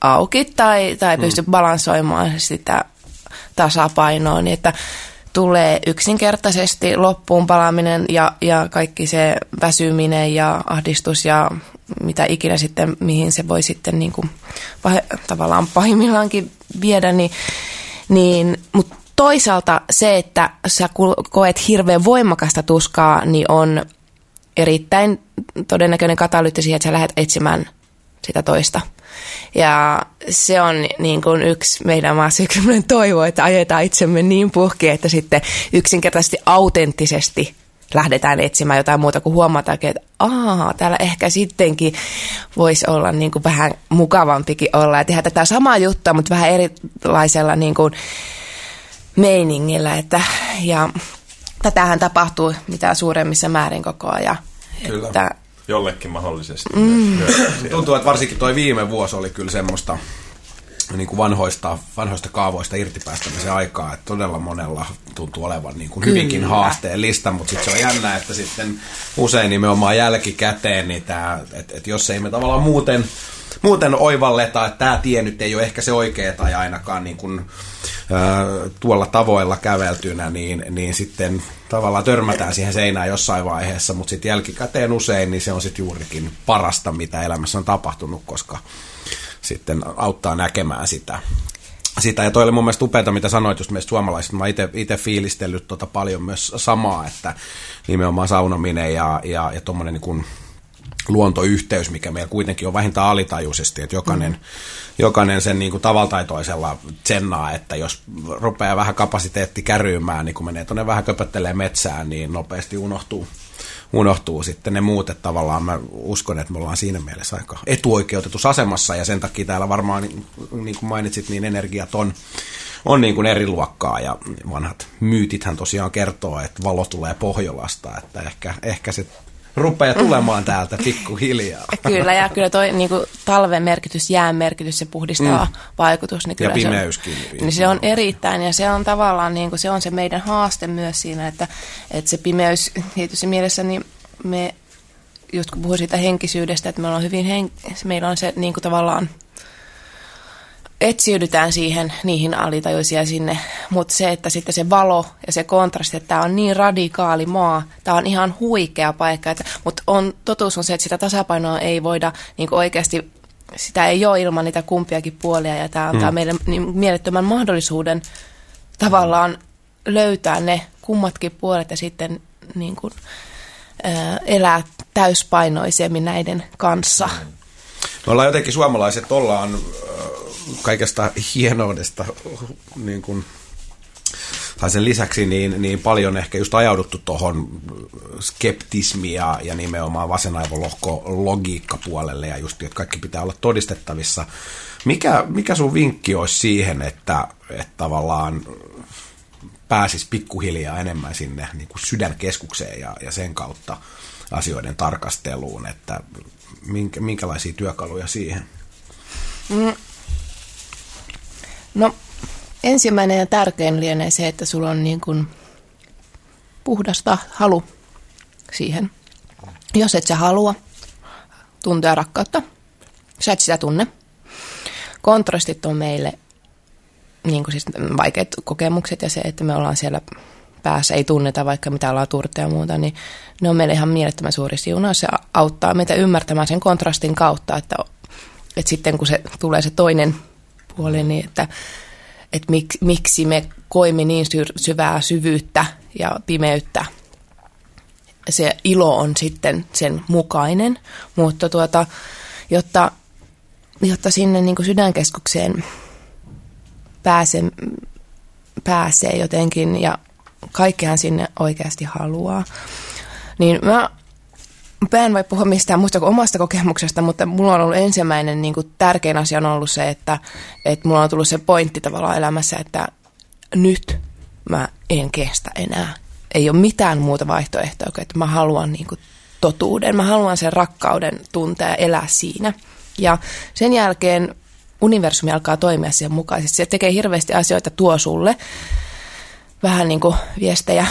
auki tai, tai pysty mm. balansoimaan sitä tasapainoa, niin että tulee yksinkertaisesti loppuun palaaminen ja, ja kaikki se väsyminen ja ahdistus ja mitä ikinä sitten, mihin se voi sitten niin kuin pah- tavallaan pahimmillaankin viedä, niin, niin mutta toisaalta se, että sä koet hirveän voimakasta tuskaa, niin on erittäin todennäköinen katalyytti siihen, että sä lähdet etsimään sitä toista. Ja se on niin kuin yksi meidän maassa yksi toivo, että ajetaan itsemme niin puhki, että sitten yksinkertaisesti autenttisesti lähdetään etsimään jotain muuta, kun huomataan, että aah, täällä ehkä sittenkin voisi olla niin kuin vähän mukavampikin olla ja tehdä tätä samaa juttua, mutta vähän erilaisella niin kuin meiningillä, että ja tätähän tapahtuu mitä suuremmissa määrin koko ajan. Kyllä, että jollekin mahdollisesti. Mm. Tuntuu, että varsinkin toi viime vuosi oli kyllä semmoista niin kuin vanhoista, vanhoista kaavoista irtipäästämisen aikaa, että todella monella tuntuu olevan niin kuin hyvinkin haasteellista, mutta sitten se on jännä, että sitten usein nimenomaan jälkikäteen, niin tämä, että, että jos ei me tavallaan muuten, muuten oivalleta, että tämä tie nyt ei ole ehkä se oikea tai ainakaan niin kuin tuolla tavoilla käveltynä, niin, niin sitten tavallaan törmätään siihen seinään jossain vaiheessa, mutta sitten jälkikäteen usein, niin se on sitten juurikin parasta, mitä elämässä on tapahtunut, koska sitten auttaa näkemään sitä. sitä. Ja toi oli mun mielestä upeata, mitä sanoit just meistä suomalaisista. Mä oon itse fiilistellyt tota paljon myös samaa, että nimenomaan saunominen ja, ja, ja tuommoinen niin kuin luontoyhteys, mikä meillä kuitenkin on vähintään alitajuisesti, että jokainen, mm. jokainen sen niin kuin tavalla tai toisella tsennaa, että jos rupeaa vähän kapasiteetti käryymään, niin kun menee tuonne vähän köpöttelee metsään, niin nopeasti unohtuu, unohtuu sitten ne muut, että tavallaan mä uskon, että me ollaan siinä mielessä aika etuoikeutetussa asemassa, ja sen takia täällä varmaan, niin kuin mainitsit, niin energiat on, on niin kuin eri luokkaa, ja vanhat myytithän tosiaan kertoo, että valo tulee Pohjolasta, että ehkä, ehkä se rupeaa tulemaan täältä pikkuhiljaa. Kyllä, ja kyllä toi niin kuin talven merkitys, jään merkitys, se puhdistava mm. vaikutus. Niin kyllä ja pimeyskin. Se on, niin se on erittäin, ja se on tavallaan niin kuin, se on se meidän haaste myös siinä, että, että se pimeys tietysti mielessä, niin me, just kun puhuin siitä henkisyydestä, että me ollaan hyvin henk- meillä on se niin kuin tavallaan, etsiydytään siihen, niihin alitajuisia sinne, mutta se, että sitten se valo ja se kontrasti, että tämä on niin radikaali maa, tämä on ihan huikea paikka, mutta totuus on se, että sitä tasapainoa ei voida niin kuin oikeasti, sitä ei ole ilman niitä kumpiakin puolia, ja tämä antaa mm. meille niin mielettömän mahdollisuuden tavallaan löytää ne kummatkin puolet ja sitten niin kuin, ää, elää täyspainoisemmin näiden kanssa. Me ollaan jotenkin suomalaiset, ollaan äh, kaikesta hienoudesta niin kuin, tai sen lisäksi niin, niin paljon ehkä just ajauduttu tuohon skeptismia ja nimenomaan vasenaivolohko logiikkapuolelle ja just, että kaikki pitää olla todistettavissa. Mikä, mikä sun vinkki olisi siihen, että, että tavallaan pääsisi pikkuhiljaa enemmän sinne niin kuin sydänkeskukseen ja, ja sen kautta asioiden tarkasteluun, että minkä, minkälaisia työkaluja siihen? Mm. No, ensimmäinen ja tärkein lienee se, että sulla on niin kuin puhdasta halu siihen. Jos et sä halua tuntea rakkautta, sä et sitä tunne. Kontrastit on meille niin kuin siis vaikeat kokemukset ja se, että me ollaan siellä päässä, ei tunneta vaikka mitä latuurta ja muuta, niin ne on meille ihan mielettömän suuri siunaus. Se auttaa meitä ymmärtämään sen kontrastin kautta, että, että sitten kun se tulee se toinen puoli, niin että että miksi, miksi me koimme niin syvää syvyyttä ja pimeyttä. Se ilo on sitten sen mukainen, mutta tuota, jotta, jotta sinne niin kuin sydänkeskukseen pääse, pääsee jotenkin, ja kaikkihan sinne oikeasti haluaa, niin mä, mä en voi puhua mistään muusta kuin omasta kokemuksesta, mutta mulla on ollut ensimmäinen niin kuin tärkein asia on ollut se, että, että mulla on tullut se pointti tavallaan elämässä, että nyt mä en kestä enää. Ei ole mitään muuta vaihtoehtoa kuin, että mä haluan niin kuin totuuden, mä haluan sen rakkauden tuntea ja elää siinä. Ja sen jälkeen universumi alkaa toimia sen mukaisesti. Se tekee hirveästi asioita, tuo sulle vähän niin kuin viestejä.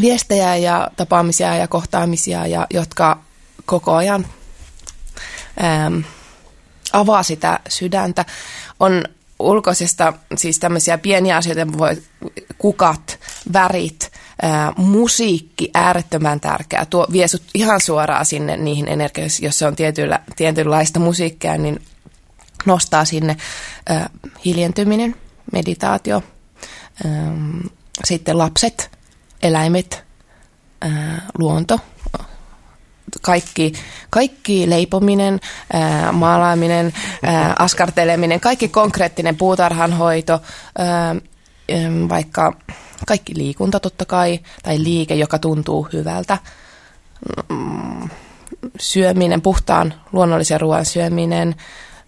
viestejä ja tapaamisia ja kohtaamisia, ja, jotka koko ajan äm, avaa sitä sydäntä. On ulkoisesta siis tämmöisiä pieniä asioita, voi kukat, värit, ää, musiikki, äärettömän tärkeää. Tuo vie sut ihan suoraan sinne niihin energioihin, jos se on tietyllä, tietynlaista musiikkia, niin nostaa sinne ää, hiljentyminen, meditaatio, ää, sitten lapset, eläimet, ää, luonto, kaikki, kaikki leipominen, ää, maalaaminen, ää, askarteleminen, kaikki konkreettinen puutarhanhoito, ää, vaikka kaikki liikunta totta kai, tai liike, joka tuntuu hyvältä, syöminen, puhtaan luonnollisen ruoan syöminen.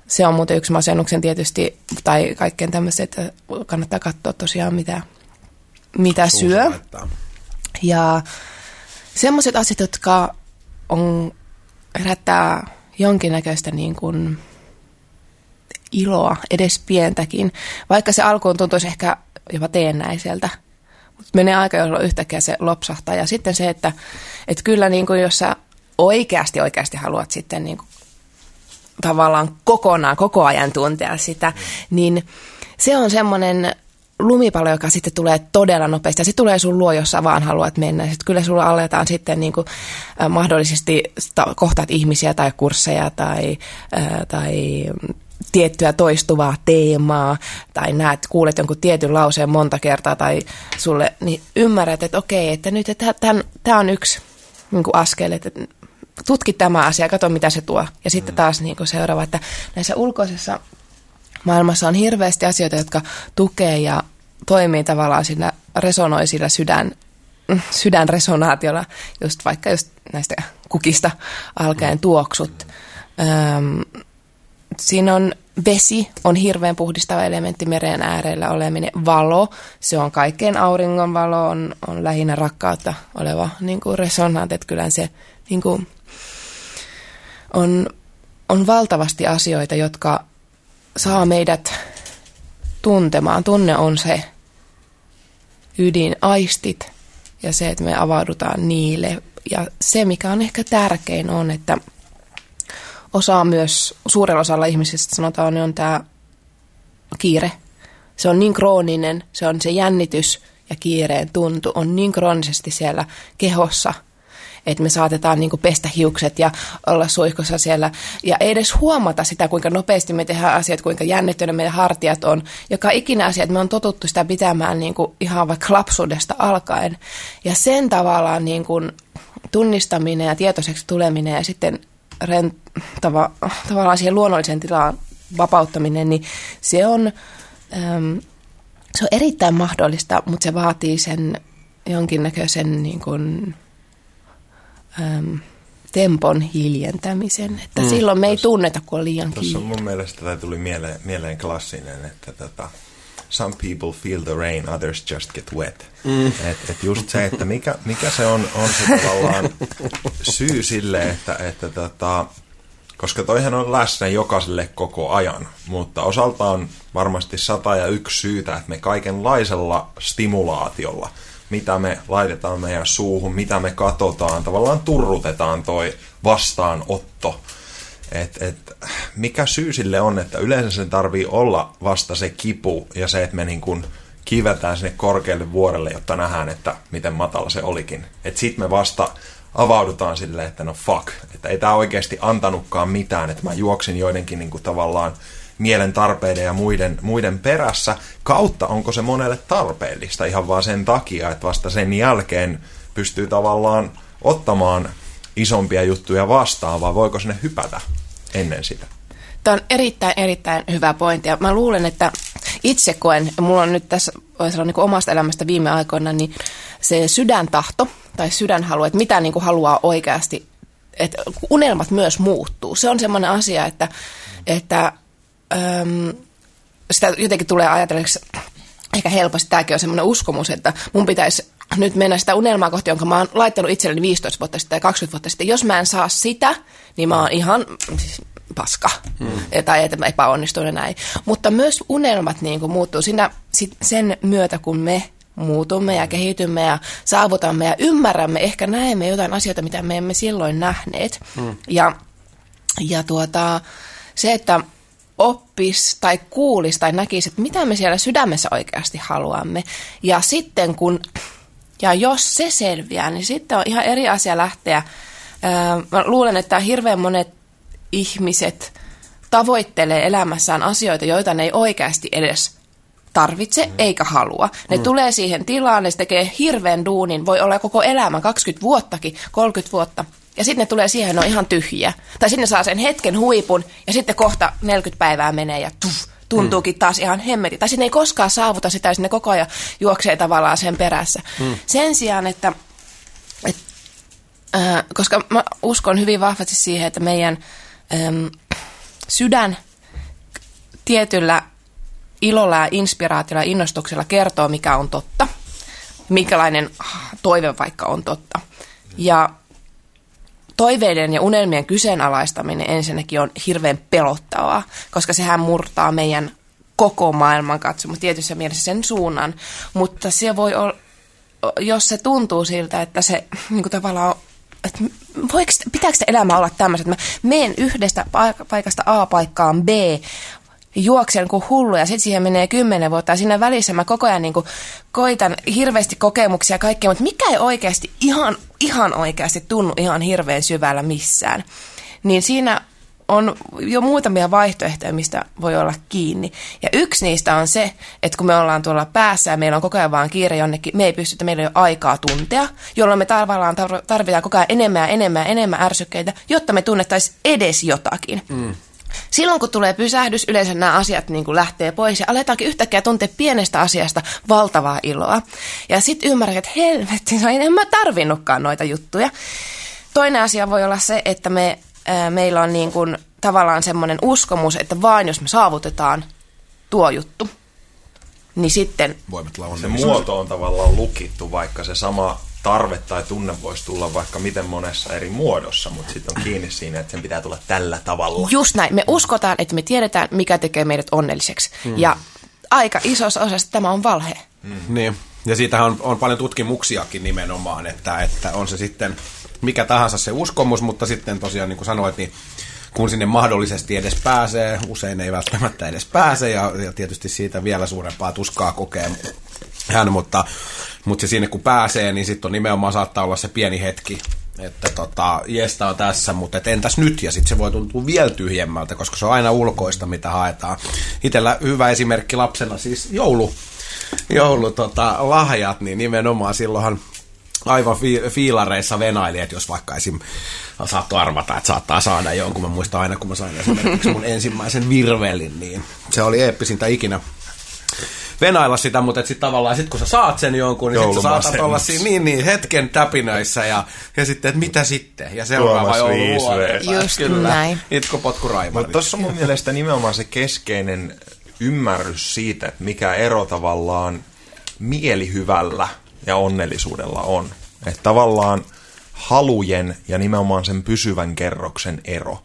Se on muuten yksi masennuksen tietysti, tai kaikkein tämmöiset, että kannattaa katsoa tosiaan mitä mitä syö. Ja semmoiset asiat, jotka on, herättää jonkinnäköistä niin kuin iloa, edes pientäkin. Vaikka se alkuun tuntuisi ehkä jopa teennäiseltä. Mutta menee aika, jolloin yhtäkkiä se lopsahtaa. Ja sitten se, että, että kyllä niin kuin jos sä oikeasti, oikeasti haluat sitten niin kuin tavallaan kokonaan, koko ajan tuntea sitä, niin se on semmoinen lumipallo, joka sitten tulee todella nopeasti, ja se tulee sun luo, jos sä vaan haluat mennä. Sitten kyllä sulla aletaan sitten niin kuin, äh, mahdollisesti ta- kohtaat ihmisiä tai kursseja tai, äh, tai tiettyä toistuvaa teemaa, tai näet, kuulet jonkun tietyn lauseen monta kertaa, tai sulle, niin ymmärrät, että okei, että nyt tämä on yksi niin kuin askel, että tutki tämä asia, katso mitä se tuo. Ja sitten taas niin kuin seuraava, että näissä ulkoisessa maailmassa on hirveästi asioita, jotka tukee ja toimii tavallaan sillä, resonoi sillä sydän, sydänresonaatiolla, just vaikka just näistä kukista alkaen tuoksut. Öm, siinä on vesi, on hirveän puhdistava elementti, meren äärellä oleminen. Valo, se on kaikkein auringonvalo, on, on lähinnä rakkautta oleva niin kuin resonaatio, että kyllä se niin kuin, on, on valtavasti asioita, jotka saa meidät tuntemaan. Tunne on se ydin, aistit ja se, että me avaudutaan niille. Ja se, mikä on ehkä tärkein on, että osaa myös, suurella osalla ihmisistä sanotaan, on tämä kiire. Se on niin krooninen, se on se jännitys ja kiireen tuntu on niin kroonisesti siellä kehossa, että me saatetaan niin kuin pestä hiukset ja olla suihkossa siellä ja ei edes huomata sitä, kuinka nopeasti me tehdään asiat, kuinka jännittyneitä meidän hartiat on, joka ikinä asia, että me on totuttu sitä pitämään niin kuin ihan vaikka lapsuudesta alkaen ja sen tavallaan niin kuin tunnistaminen ja tietoiseksi tuleminen ja sitten rent- tava- tavallaan siihen luonnolliseen tilaan vapauttaminen, niin se on, äm, se on erittäin mahdollista, mutta se vaatii sen jonkinnäköisen niin kuin, äm, tempon hiljentämisen. Että mm. silloin me ei tuossa, tunneta, kun on liian kiinni. Mun mielestä tämä tuli mieleen, mieleen klassinen, että tota, some people feel the rain, others just get wet. Mm. Että et just se, että mikä, mikä se on, on se tavallaan syy sille, että, että tota, koska toihan on läsnä jokaiselle koko ajan, mutta osaltaan varmasti sata ja yksi syytä, että me kaikenlaisella stimulaatiolla, mitä me laitetaan meidän suuhun, mitä me katsotaan, tavallaan turrutetaan toi vastaanotto. Et, et, mikä syy sille on, että yleensä sen tarvii olla vasta se kipu ja se, että me niin kun kivetään sinne korkealle vuorelle, jotta nähdään, että miten matala se olikin. Että sit me vasta avaudutaan silleen, että no fuck, että ei tää oikeasti antanutkaan mitään, että mä juoksin joidenkin niin kuin tavallaan mielen tarpeiden ja muiden, muiden perässä, kautta onko se monelle tarpeellista ihan vaan sen takia, että vasta sen jälkeen pystyy tavallaan ottamaan isompia juttuja vastaan, vai voiko sinne hypätä ennen sitä? Tämä on erittäin, erittäin hyvä pointti, ja mä luulen, että itse koen, mulla on nyt tässä sanon, niin kuin omasta elämästä viime aikoina, niin se sydäntahto tai sydänhalu, että mitä niin kuin haluaa oikeasti, että unelmat myös muuttuu. Se on semmoinen asia, että, että äm, sitä jotenkin tulee ajatelleeksi ehkä helposti. Tämäkin on semmoinen uskomus, että mun pitäisi nyt mennä sitä unelmaa kohti, jonka mä oon laittanut itselleni viisitoista vuotta sitten tai kaksikymmentä vuotta sitten. Jos mä en saa sitä, niin mä oon ihan siis paska hmm. tai että mä epäonnistunut ja näin. Mutta myös unelmat niin kuin muuttuu siinä, sit sen myötä, kun me muutumme ja kehitymme ja saavutamme ja ymmärrämme, ehkä näemme jotain asioita, mitä me emme silloin nähneet. Mm. Ja, ja tuota, se, että oppisi tai kuulisi tai näkisi, että mitä me siellä sydämessä oikeasti haluamme. Ja sitten kun, ja jos se selviää, niin sitten on ihan eri asia lähteä. Mä luulen, että hirveän monet ihmiset tavoittelee elämässään asioita, joita ne ei oikeasti edes tarvitse eikä halua. Ne mm. tulee siihen tilaan, ne tekee hirveän duunin, voi olla koko elämä, kaksikymmentä vuottakin, kolmekymmentä vuotta. Ja sitten ne tulee siihen, ne on ihan tyhjiä. Tai sinne saa sen hetken huipun ja sitten kohta neljäkymmentä päivää menee ja tuff, tuntuukin taas ihan hemmetin. Tai sitten ei koskaan saavuta sitä ja sinne koko ajan juoksee tavallaan sen perässä. Mm. Sen sijaan, että, että äh, koska mä uskon hyvin vahvasti siihen, että meidän ähm, sydän tietyllä ilolla ja inspiraatiolla ja innostuksella kertoo, mikä on totta, minkälainen toive vaikka on totta. Ja toiveiden ja unelmien kyseenalaistaminen ensinnäkin on hirveän pelottavaa, koska sehän murtaa meidän koko maailman katsomus tietyssä mielessä sen suunnan. Mutta se voi olla, jos se tuntuu siltä, että se niin kuin tavallaan, että voiko, pitääkö se elämä olla tämmöistä, että mä menen yhdestä paikasta A paikkaan B, juoksen kuin hullu ja sitten siihen menee kymmenen vuotta ja siinä välissä mä koko ajan niin kuin koitan hirveästi kokemuksia ja kaikkea, mutta mikä ei oikeasti ihan, ihan oikeasti tunnu ihan hirveän syvällä missään. Niin siinä on jo muutamia vaihtoehtoja, mistä voi olla kiinni. Ja yksi niistä on se, että kun me ollaan tuolla päässä ja meillä on koko ajan vaan kiire jonnekin, me ei pystytä, meillä ei ole aikaa tuntea, jolloin me tavallaan tarvitaan koko ajan enemmän ja enemmän ja enemmän ärsykkeitä, jotta me tunnettaisiin edes jotakin. Mm. Silloin, kun tulee pysähdys, yleensä nämä asiat niin kuin lähtee pois ja aletaankin yhtäkkiä tuntea pienestä asiasta valtavaa iloa. Ja sitten ymmärrät, että helvetti, en mä tarvinnutkaan noita juttuja. Toinen asia voi olla se, että me, ää, meillä on niin kuin tavallaan semmoinen uskomus, että vain jos me saavutetaan tuo juttu, niin sitten se muoto on tavallaan lukittu, vaikka se sama tarve tai tunne voisi tulla vaikka miten monessa eri muodossa, mutta sitten on kiinni siinä, että sen pitää tulla tällä tavalla. Just näin. Me uskotaan, että me tiedetään, mikä tekee meidät onnelliseksi. Mm. Ja aika isossa osassa tämä on valhe. Mm. Niin. Ja siitähän on, on paljon tutkimuksiakin nimenomaan, että, että on se sitten mikä tahansa se uskomus, mutta sitten tosiaan niin kuin sanoit, niin kun sinne mahdollisesti edes pääsee, usein ei välttämättä edes pääse ja, ja tietysti siitä vielä suurempaa tuskaa kokee hän, mutta, mutta se sinne kun pääsee, niin sitten on nimenomaan saattaa olla se pieni hetki, että tota, jestä on tässä, mutta et entäs nyt, ja sitten se voi tuntua vielä tyhjemmältä, koska se on aina ulkoista, mitä haetaan. Itsellä hyvä esimerkki lapsena, siis joulu, joulu tota, lahjat, niin nimenomaan silloinhan aivan fi- fiilareissa venailijat, jos vaikka esim. Saattoi arvata, että saattaa saada jonkun. Mä muistan aina, kun mä sain esimerkiksi mun ensimmäisen virvelin, niin se oli eeppisintä ikinä venailla sitä, mutta sitten tavallaan sit kun sä saat sen jonkun, niin sitten sä saatat olla siinä niin, niin, hetken täpinöissä ja, ja sitten, että mitä sitten? Ja seuraava jouluhuoneella. Just kyllä. Näin. Itkopotkuraivari. Mutta tuossa on mun mielestä nimenomaan se keskeinen ymmärrys siitä, että mikä ero tavallaan mielihyvällä ja onnellisuudella on. Että tavallaan halujen ja nimenomaan sen pysyvän kerroksen ero.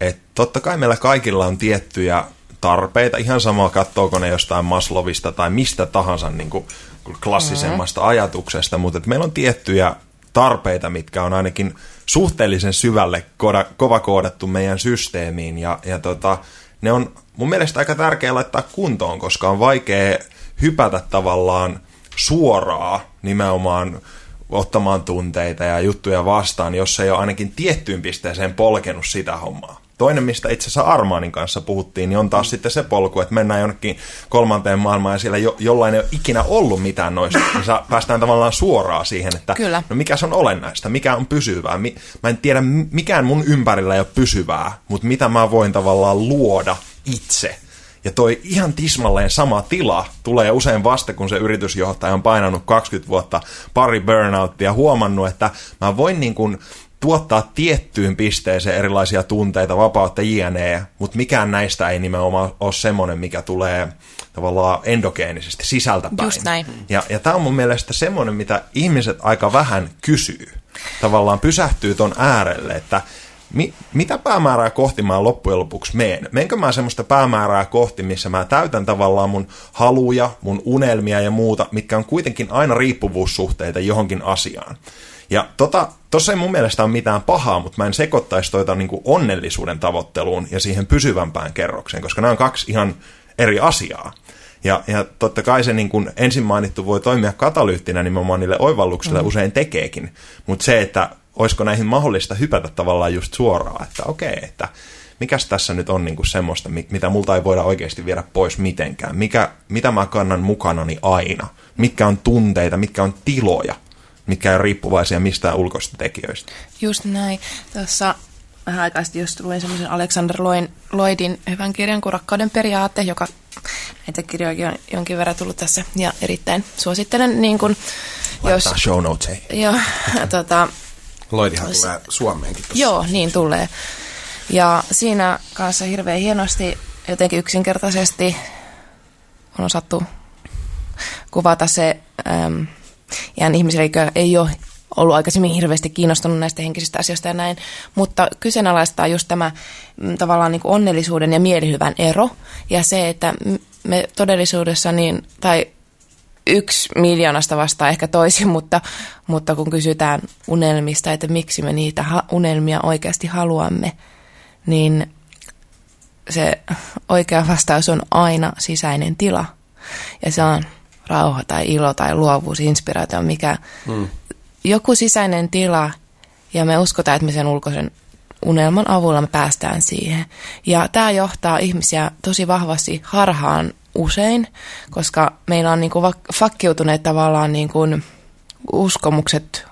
Että totta kai meillä kaikilla on tiettyjä tarpeita, ihan samaa katsooko ne jostain Maslowista tai mistä tahansa niin kuin klassisemmasta mm. ajatuksesta, mutta että meillä on tiettyjä tarpeita, mitkä on ainakin suhteellisen syvälle koda, kova koodattu meidän systeemiin, ja, ja tota, ne on mun mielestä aika tärkeää laittaa kuntoon, koska on vaikea hypätä tavallaan suoraan nimenomaan ottamaan tunteita ja juttuja vastaan, jos ei ole ainakin tiettyyn pisteeseen polkenut sitä hommaa. Toinen, mistä itse asiassa Armaanin kanssa puhuttiin, niin on taas sitten se polku, että mennään jonnekin kolmanteen maailmaan ja siellä jo, jollain ei ole ikinä ollut mitään noista. Ja päästään tavallaan suoraan siihen, että kyllä. No mikä se on olennaista, mikä on pysyvää. Mä en tiedä, mikään mun ympärillä ei ole pysyvää, mutta mitä mä voin tavallaan luoda itse. Ja toi ihan tismalleen sama tila tulee usein vasta, kun se yritysjohtaja on painanut kaksikymmentä vuotta pari burnouttia ja huomannut, että mä voin niin kuin tuottaa tiettyyn pisteeseen erilaisia tunteita, vapautta, jne, mutta mikään näistä ei nimenomaan ole semmoinen, mikä tulee tavallaan endogeenisesti sisältä päin. Just näin. Ja, ja tämä on mun mielestä semmoinen, mitä ihmiset aika vähän kysyy. Tavallaan pysähtyy ton äärelle, että Mi- mitä päämäärää kohti mä loppujen lopuksi meen? Menkö mä semmoista päämäärää kohti, missä mä täytän tavallaan mun haluja, mun unelmia ja muuta, mitkä on kuitenkin aina riippuvuussuhteita johonkin asiaan. Ja tota, tossa ei mun mielestä ole mitään pahaa, mutta mä en sekoittaisi toita niinku onnellisuuden tavoitteluun ja siihen pysyvämpään kerrokseen, koska nämä on kaksi ihan eri asiaa. Ja, ja totta kai se niin kuin ensin mainittu voi toimia katalyyttinä nimenomaan niille oivalluksille, mm-hmm. usein tekeekin, mutta se, että olisiko näihin mahdollista hypätä tavallaan just suoraan, että okei, että mikäs tässä nyt on niinku semmoista, mitä multa ei voida oikeasti viedä pois mitenkään, mikä, mitä mä kannan mukanani aina, mitkä on tunteita, mitkä on tiloja, mitkä on riippuvaisia mistään ulkoista tekijöistä. Just näin. Tuossa vähän aikaisesti just luin semmoisen Alexander Lloydin hyvän kirjan kuin Rakkauden periaate, joka näitä kirjoja on jonkin verran tullut tässä ja erittäin suosittelen. Niin kun, jos, show notes, hei. Joo, tota... Lloydihan Ois... tulee Suomeenkin. Tossa. Joo, niin tulee. Ja siinä kanssa hirveän hienosti, jotenkin yksinkertaisesti on osattu kuvata se, äm, ihan ihmisille, jotka ei ole ollut aikaisemmin hirveästi kiinnostunut näistä henkisistä asioista ja näin, mutta kyseenalaistaa just tämä tavallaan niin kuin onnellisuuden ja mielihyvän ero ja se, että me todellisuudessa niin, tai yksi miljoonasta vastaa ehkä toisin, mutta, mutta kun kysytään unelmista, että miksi me niitä ha- unelmia oikeasti haluamme, niin se oikea vastaus on aina sisäinen tila. Ja se on rauha tai ilo tai luovuus, inspiraatio, mikä mm. joku sisäinen tila, ja me uskotaan, että me sen ulkoisen unelman avulla me päästään siihen. Ja tämä johtaa ihmisiä tosi vahvasti harhaan usein, koska meillä on niin kuin fakkiutuneet tavallaan niin kuin uskomukset,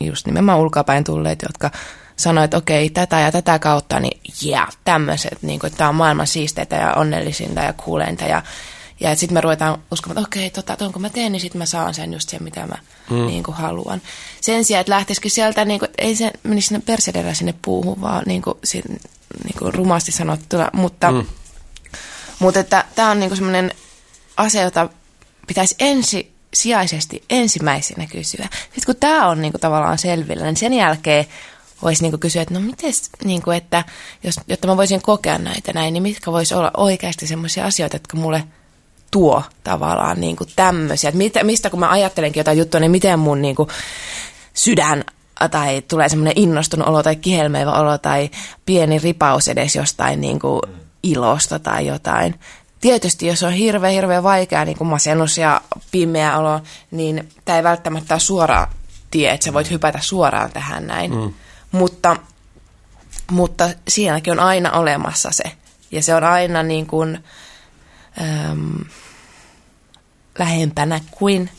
just nimenomaan ulkoapäin tulleet, jotka sanoo, että okei, tätä ja tätä kautta, niin jää, yeah, tämmöiset, niin kuin, tämä on maailman siisteitä ja onnellisinta ja kuuleinta. Ja, ja sitten me ruvetaan uskomaan, että okei, tota, tuon kun mä teen, niin sitten mä saan sen just sen, mitä mä mm. niin kuin haluan. Sen sijaan, että lähtisikin sieltä, niin kuin, että ei se menisi sinne perseellä sinne puuhun, vaan niin kuin, niin kuin rumasti sanottuna, mutta... Mm. Mutta tämä on niinku semmoinen asia, jota pitäisi ensisijaisesti ensimmäisenä kysyä. Sitten kun tämä on niinku tavallaan selvillä, niin sen jälkeen voisi niinku kysyä, että no mites, niinku, että jos, jotta mä voisin kokea näitä näin, niin mitkä voisi olla oikeasti semmoisia asioita, jotka mulle tuo tavallaan niinku tämmöisiä. Mistä kun mä ajattelenkin jotain juttua, niin miten mun niinku sydän... tai tulee semmoinen innostunut olo tai kihelmeivä olo tai pieni ripaus edes jostain niin kuin ilosta tai jotain. Tietysti jos on hirveän, hirveän vaikea niin kuin masennus ja pimeä olo, niin tämä ei välttämättä ole suoraan tie, että sä voit hypätä suoraan tähän näin. Mm. Mutta, mutta sielläkin on aina olemassa se. Ja se on aina niin kuin, äm, lähempänä kuin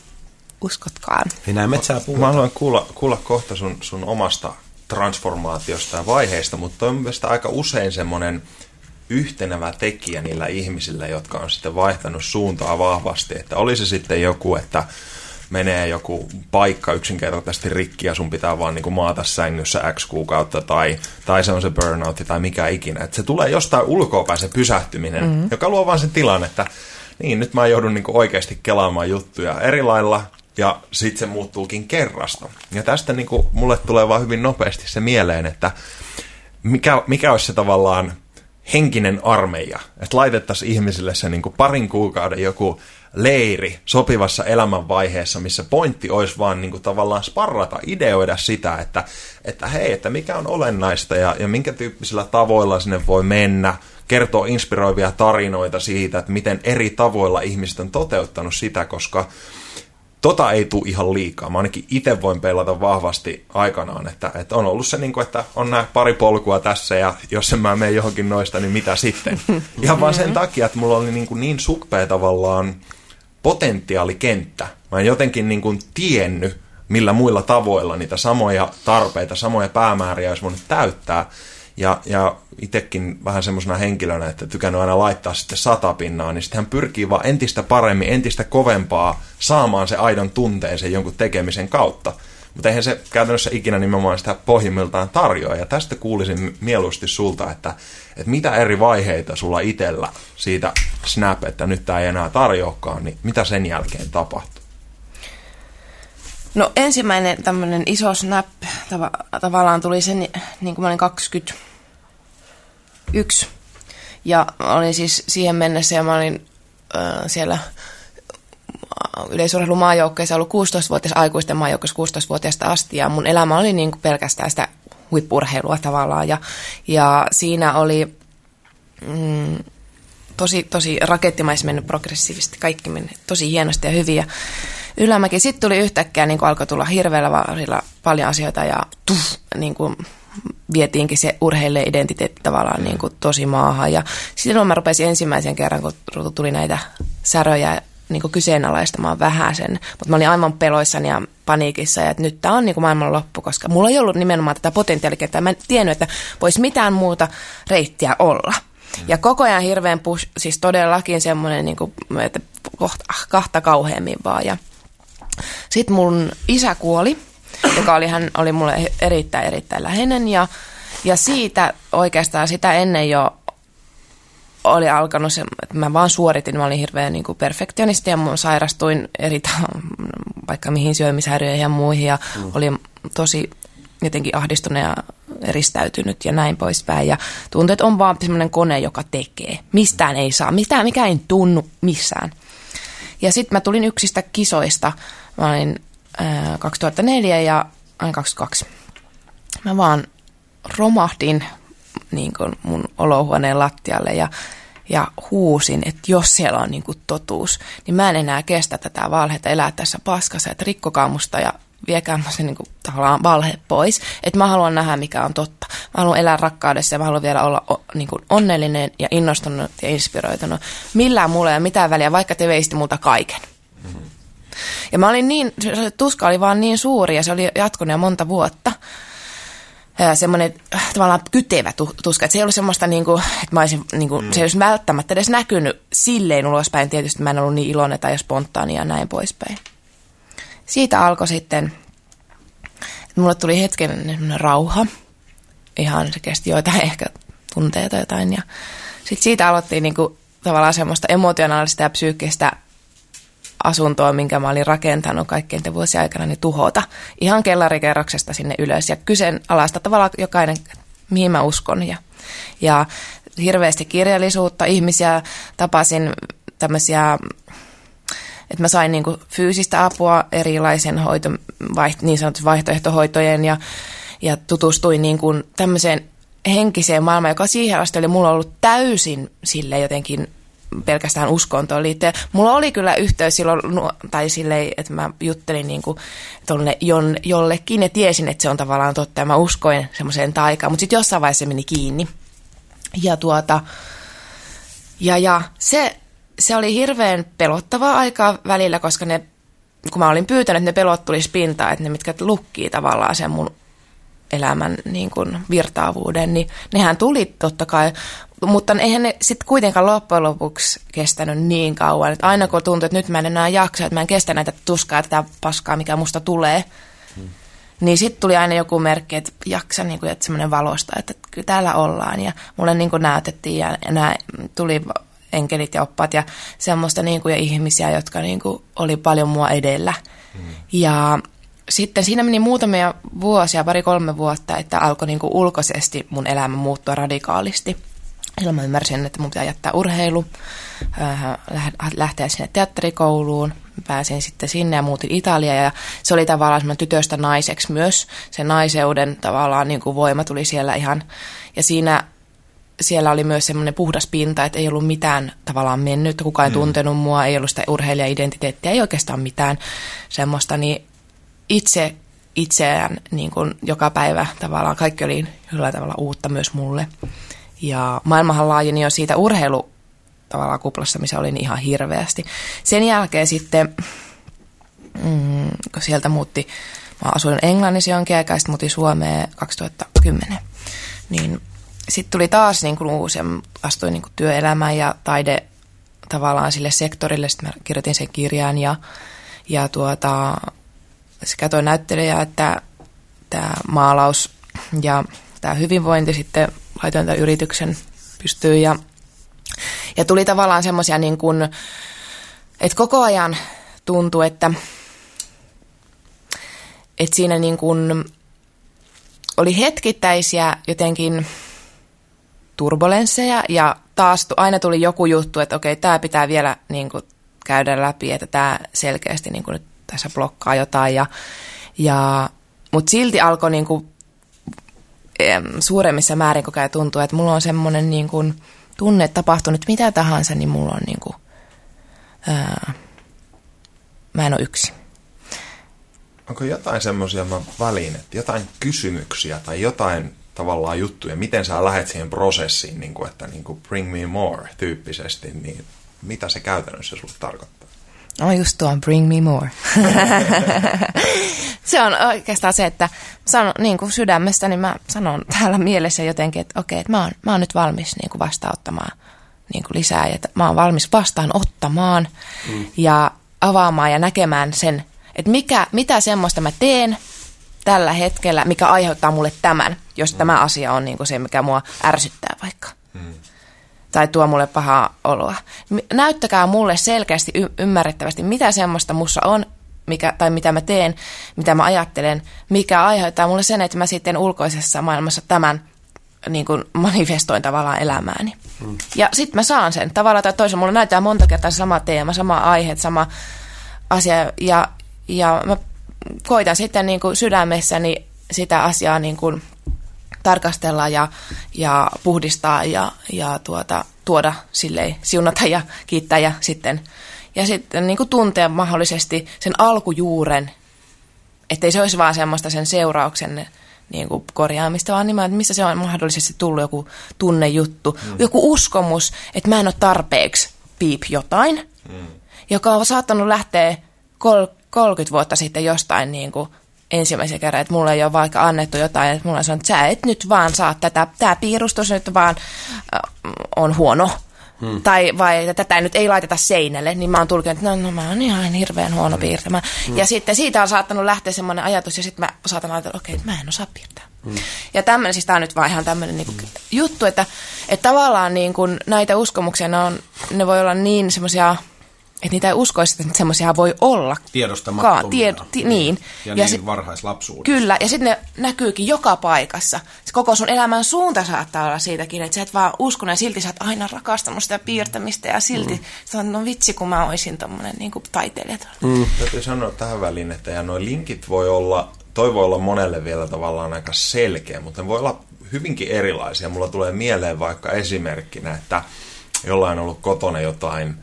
uskotkaan. Hei, näin metsää puhutaan. Mä haluan kuulla, kuulla kohta sun, sun omasta transformaatiosta ja vaiheista, mutta on mielestäni aika usein semmoinen yhtenevä tekijä niillä ihmisillä, jotka on sitten vaihtanut suuntaa vahvasti, että oli se sitten joku, että menee joku paikka yksinkertaisesti rikki ja sun pitää vaan niin kuin maata sängyssä X kuukautta tai, tai se on se burnout tai mikä ikinä. Että se tulee jostain ulkoapäin se pysähtyminen, mm-hmm. joka luo vaan sen tilan, että niin, nyt mä joudun niin kuin oikeasti kelaamaan juttuja eri lailla ja sitten se muuttuukin kerrasta. Ja tästä niin kuin mulle tulee vaan hyvin nopeasti se mieleen, että mikä, mikä olisi se tavallaan henkinen armeija, että laitettaisiin ihmisille se niin kuin parin kuukauden joku leiri sopivassa elämänvaiheessa, missä pointti olisi vaan niin kuin tavallaan sparrata, ideoida sitä, että, että hei, että mikä on olennaista ja, ja minkä tyyppisillä tavoilla sinne voi mennä, kertoo inspiroivia tarinoita siitä, että miten eri tavoilla ihmiset on toteuttanut sitä, koska tota ei tule ihan liikaa. Mä ainakin itse voin peilata vahvasti aikanaan, että, että on ollut se, niin kuin, että on nämä pari polkua tässä ja jos en mä mene johonkin noista, niin mitä sitten? Ihan vaan sen takia, että mulla oli niin, kuin niin suppea tavallaan potentiaalikenttä. Mä en jotenkin niin kuin tiennyt, millä muilla tavoilla niitä samoja tarpeita, samoja päämääriä olisi voinut täyttää. Ja, ja itsekin vähän semmoisena henkilönä, että tykännyt aina laittaa sitten sata pinnaa, niin sitten hän pyrkii vaan entistä paremmin, entistä kovempaa saamaan se aidon tunteen sen jonkun tekemisen kautta. Mutta eihän se käytännössä ikinä nimenomaan sitä pohjimmiltaan tarjoa. Ja tästä kuulisin mieluusti sulta, että, että mitä eri vaiheita sulla itsellä siitä snap, että nyt tämä ei enää tarjoakaan, niin mitä sen jälkeen tapahtuu? No ensimmäinen tämmöinen iso snap tav- tavallaan tuli sen, niin kuin mä olin kaksikymmentäyksi ja olin siis siihen mennessä ja mä olin äh, siellä yleisurheilumaajoukkueessa ollut kuusitoistavuotias, aikuisten maajoukkueessa kuusitoistavuotiaasta asti ja mun elämä oli niin kuin pelkästään sitä huippurheilua tavallaan ja, ja siinä oli mm, tosi, tosi rakettimaisesti mennyt progressiivisesti, kaikki mennyt tosi hienosti ja hyviä. Ylämäki. Sitten tuli yhtäkkiä, niin kuin alkoi tulla hirveällä varilla paljon asioita ja tuff, niin kuin vietiinkin se urheilija identiteetti tavallaan niin kuin tosi maahan. Ja silloin mä rupesin ensimmäisen kerran, kun tuli näitä säröjä niin kuin kyseenalaistamaan vähän sen. Mutta mä olin aivan peloissani ja paniikissa, ja että nyt tämä on niin kuin maailman loppu, koska mulla ei ollut nimenomaan tätä potentiaalikenttää. Mä en tiennyt, että voisi mitään muuta reittiä olla. Ja koko ajan hirveän push, siis todellakin semmoinen, niin kuin, että kohta, kahta kauheammin vaan ja sitten mun isä kuoli, joka oli, hän oli mulle erittäin, erittäin läheinen ja, ja siitä oikeastaan sitä ennen jo oli alkanut se, että mä vaan suoritin, mä olin hirveän niin kuin perfektionisti ja mun sairastuin eri vaikka mihin syömishäiriöihin ja muihin ja mm. olin tosi jotenkin ahdistunut ja eristäytynyt ja näin poispäin ja tuntui, että on vaan semmoinen kone, joka tekee. Mistään ei saa, mitään, mikä ei tunnu missään. Ja sitten mä tulin yksistä kisoista. Mä olin ää, kaksituhattaneljä ja aina kaksikymmentäkaksi. Mä vaan romahdin niin kun mun olohuoneen lattialle ja, ja huusin, että jos siellä on niin kun totuus, niin mä en enää kestä tätä valhetta, elää tässä paskassa, että rikkokaa musta ja viekää mä se niin kun tavallaan valhe pois. Että mä haluan nähdä, mikä on totta. Mä haluan elää rakkaudessa ja mä haluan vielä olla o, niin kun onnellinen ja innostunut ja inspiroitunut. Millään mulla ei ole mitään väliä, vaikka te veisitte multa kaiken. Mm-hmm. Ja mä olin niin, se tuska oli vaan niin suuri ja se oli jatkunut jo monta vuotta. Semmoinen tavallaan kytevä tuska. Että se ei ollut semmoista, niin kuin, että mä olisin, niin kuin, mm. se ei olisi välttämättä edes näkynyt silleen ulospäin. Tietysti mä en ollut niin iloinen tai spontaania ja näin poispäin. Siitä alkoi sitten, että mulle tuli hetken rauha. Ihan se kesti joitain ehkä tunteita jotain. Ja sitten siitä aloittiin niin kuin, tavallaan semmoista emotionaalista ja psyykkistä asuntoa, minkä mä olin rakentanut kaikkien te vuosien aikana, niin tuhota. Ihan kellarikerroksesta sinne ylös ja kyseenalaista tavallaan jokainen, mihin mä uskon. Ja, ja hirveästi kirjallisuutta, ihmisiä tapasin tämmöisiä, että mä sain niinku fyysistä apua erilaisen hoito, vaiht, niin sanottu vaihtoehtohoitojen ja, ja tutustuin niinku tämmöiseen henkiseen maailmaan, joka siihen asti oli mulla ollut täysin sille jotenkin pelkästään uskontoon liittyen. Mulla oli kyllä yhteys silloin, tai silleen, että mä juttelin niin kuin tuonne jollekin ja tiesin, että se on tavallaan totta ja mä uskoin semmoiseen taikaan, mutta sitten jossain vaiheessa se meni kiinni. Ja tuota, ja, ja se, se oli hirveän pelottavaa aikaa välillä, koska ne, kun mä olin pyytänyt, että ne pelot tulisi pintaan, että ne mitkä lukkii tavallaan sen mun elämän niin kuin virtaavuuden, niin nehän tuli totta kai, mutta eihän ne sitten kuitenkaan loppujen lopuksi kestänyt niin kauan, että aina kun tuntuu, että nyt mä en enää jaksa, että mä en kestä näitä tuskaa, tätä paskaa, mikä musta tulee, hmm. niin sitten tuli aina joku merkki, että jaksa, niin kuin, että semmoinen valosta, että kyllä täällä ollaan, ja mulle niin kuin näytettiin, ja, ja nämä tuli enkelit ja oppaat, ja semmoista niin kuin, ja ihmisiä, jotka niin kuin, oli paljon mua edellä, hmm. ja sitten siinä meni muutamia vuosia, pari-kolme vuotta, että alkoi niin kuin ulkoisesti mun elämä muuttua radikaalisti. Silloin mä ymmärsin, että mun pitää jättää urheilu, lähteä sinne teatterikouluun. Pääsin sitten sinne ja muutin Italiaan ja se oli tavallaan tytöstä naiseksi myös. Se naiseuden tavallaan niin kuin voima tuli siellä ihan ja siinä siellä oli myös semmoinen puhdas pinta, että ei ollut mitään tavallaan mennyt. Kukaan ei tuntenut mua, ei ollut sitä urheilija-identiteettiä, ei oikeastaan mitään semmoista, niin itse itseään niin kuin joka päivä tavallaan kaikki oli jollain tavalla uutta myös mulle. Ja maailmahan laajeni jo siitä urheilu tavallaan kuplassa, missä olin ihan hirveästi. Sen jälkeen sitten, mm, kun sieltä muutti, mä asuin Englannissa jonkin aikaa, sitten muutin Suomeen kaksituhattakymmenen, niin sitten tuli taas niin kuin uusi, astuin niin kuin työelämään ja taide tavallaan sille sektorille, sitten mä kirjoitin sen kirjan ja, ja tuota... sekä toi näyttelijä että tämä maalaus ja tämä hyvinvointi sitten laitoin tämän yrityksen pystyyn. Ja, ja tuli tavallaan semmoisia, niin kuin, että koko ajan tuntui, että, että siinä niin kuin oli hetkittäisiä jotenkin turbulensseja ja taas aina tuli joku juttu, että okei, tämä pitää vielä niin kuin käydä läpi, että tämä selkeästi niin kuin nyt tässä blokkaa jotain, ja, ja, mutta silti alkoi niinku, suuremmissa määrin koko ajan tuntua, että mulla on semmoinen niinku, tunne, että tapahtunut mitä tahansa, niin mulla on, niinku, ää, mä en ole yksin. Onko jotain semmoisia, mä välin, että jotain kysymyksiä tai jotain tavallaan juttuja, miten sä lähet siihen prosessiin, niinku, että niinku, bring me more tyyppisesti, niin mitä se käytännössä sulle tarkoittaa? No just tuon, bring me more. Se on oikeastaan se, että sanon, niin kuin sydämestä, niin mä sanon täällä mielessä jotenkin, että okei, että mä oon, mä oon nyt valmis niin kuin vastaanottamaan niin kuin lisää. Ja että mä oon valmis vastaanottamaan mm. ja avaamaan ja näkemään sen, että mikä, mitä semmoista mä teen tällä hetkellä, mikä aiheuttaa mulle tämän, jos mm. tämä asia on niin kuin se, mikä mua ärsyttää vaikka. Mm. Tai tuo mulle pahaa oloa. Näyttäkää mulle selkeästi, y- ymmärrettävästi, mitä semmoista mussa on, mikä, tai mitä mä teen, mitä mä ajattelen, mikä aiheuttaa mulle sen, että mä sitten ulkoisessa maailmassa tämän niin kuin manifestoin tavallaan elämääni. Mm. Ja sit mä saan sen. Tavallaan tai toisen mulle näyttää monta kertaa sama teema, sama aihe, sama asia. Ja, ja mä koitan sitten niin kuin sydämessäni sitä asiaa niin kuin tarkastella ja, ja puhdistaa ja, ja tuota, tuoda silleen, siunata ja kiittää ja sitten, ja sitten niin kuin tuntea mahdollisesti sen alkujuuren, ettei se olisi vaan semmoista sen seurauksen niin kuin korjaamista, vaan nimenomaan, että missä se on mahdollisesti tullut joku tunnejuttu, mm. joku uskomus, että mä en ole tarpeeksi piip jotain, mm. joka on saattanut lähteä kolmekymmentä vuotta sitten jostain niin kuin ensimmäisen kerran, että mulle ei ole vaikka annettu jotain, että mulle on sanonut, että sä et nyt vaan saa tätä, tämä piirustus nyt vaan äh, on huono, hmm. tai vai että tätä nyt ei laiteta seinälle, niin mä oon tulkinut, että no, no mä oon ihan hirveän huono piirtämään. Hmm. Ja sitten siitä on saattanut lähteä semmoinen ajatus, ja sitten mä saatan ajatella, okei, okay, mä en osaa piirtää. Hmm. Ja tämmöinen, siis tää on nyt vaan ihan tämmöinen niinku hmm. juttu, että, että tavallaan niin kun näitä uskomuksia, ne, on, ne voi olla niin semmoisia, että niitä ei uskoisi, että semmoisia voi olla. Tiedostamattomia. Tied, ti, niin. Ja, ja niin sit, varhaislapsuudessa. Kyllä, ja sitten ne näkyykin joka paikassa. Se koko sun elämän suunta saattaa olla siitäkin, että sä et vaan uskonut ja silti sä oot aina rakastanut sitä piirtämistä ja silti mm. sä oot, no vitsi, kun mä oisin tommonen niin kuin taiteilija. Mm. Täytyy sanoa tähän väliin, että ja noi linkit voi olla, toi voi olla monelle vielä tavallaan aika selkeä, mutta ne voi olla hyvinkin erilaisia. Mulla tulee mieleen vaikka esimerkkinä, että jollain on ollut kotona jotain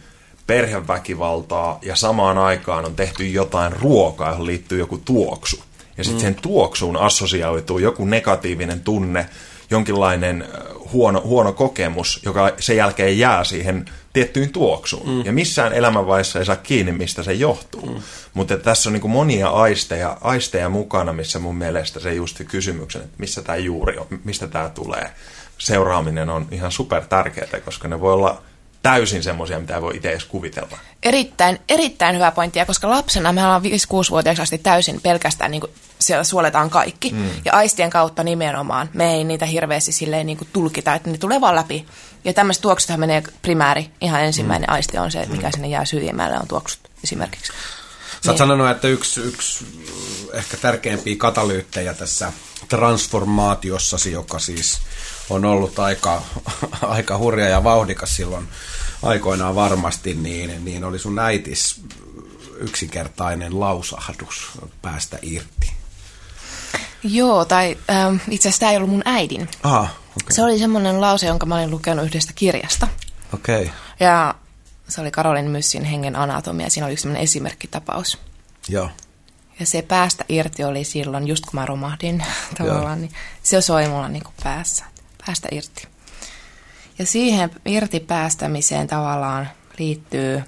perheväkivaltaa ja samaan aikaan on tehty jotain ruokaa, johon liittyy joku tuoksu. Ja sitten mm. sen tuoksuun assosioituu joku negatiivinen tunne, jonkinlainen huono, huono kokemus, joka sen jälkeen jää siihen tiettyyn tuoksuun. Mm. Ja missään elämänvaiheessa ei saa kiinni, mistä se johtuu. Mm. Mutta tässä on niin kuin monia aisteja, aisteja mukana, missä mun mielestä se just kysymyksen, että missä tämä juuri on, mistä tämä tulee. Seuraaminen on ihan super tärkeää, koska ne voi olla täysin semmoisia, mitä ei voi itse edes kuvitella. Erittäin, erittäin hyvä pointti, koska lapsena me ollaan viisi-kuusi-vuotiaaksi asti täysin pelkästään, niin kuin siellä suoletaan kaikki. Mm. Ja aistien kautta nimenomaan. Me ei niitä hirveästi silleen niin kuin tulkita, että ne tulee vaan läpi. Ja tämmöiset tuoksuthan menee primääri. Ihan ensimmäinen mm. aiste on se, mikä mm. sinne jää syyjimälle, on tuoksut esimerkiksi. Sä oot sanonut, että yksi, yksi ehkä tärkeimpiä katalyyttejä tässä transformaatiossasi, joka siis on ollut aika, aika hurja ja vauhdikas silloin aikoinaan varmasti, niin, niin oli sun äitis yksinkertainen lausahdus päästä irti. Joo, tai ähm, itse asiassa tämä ei ollut mun äidin. Aha, okay. Se oli semmoinen lause, jonka mä olin lukenut yhdestä kirjasta. Okei. Okay. Ja se oli Karolin Myssin Hengen anatomia. Siinä oli yksi semmoinen esimerkkitapaus. Joo. Ja se päästä irti oli silloin, just kun mä romahdin tavallaan, niin se soi mulla niin kuin päässä. Päästä irti. Ja siihen irti päästämiseen tavallaan liittyy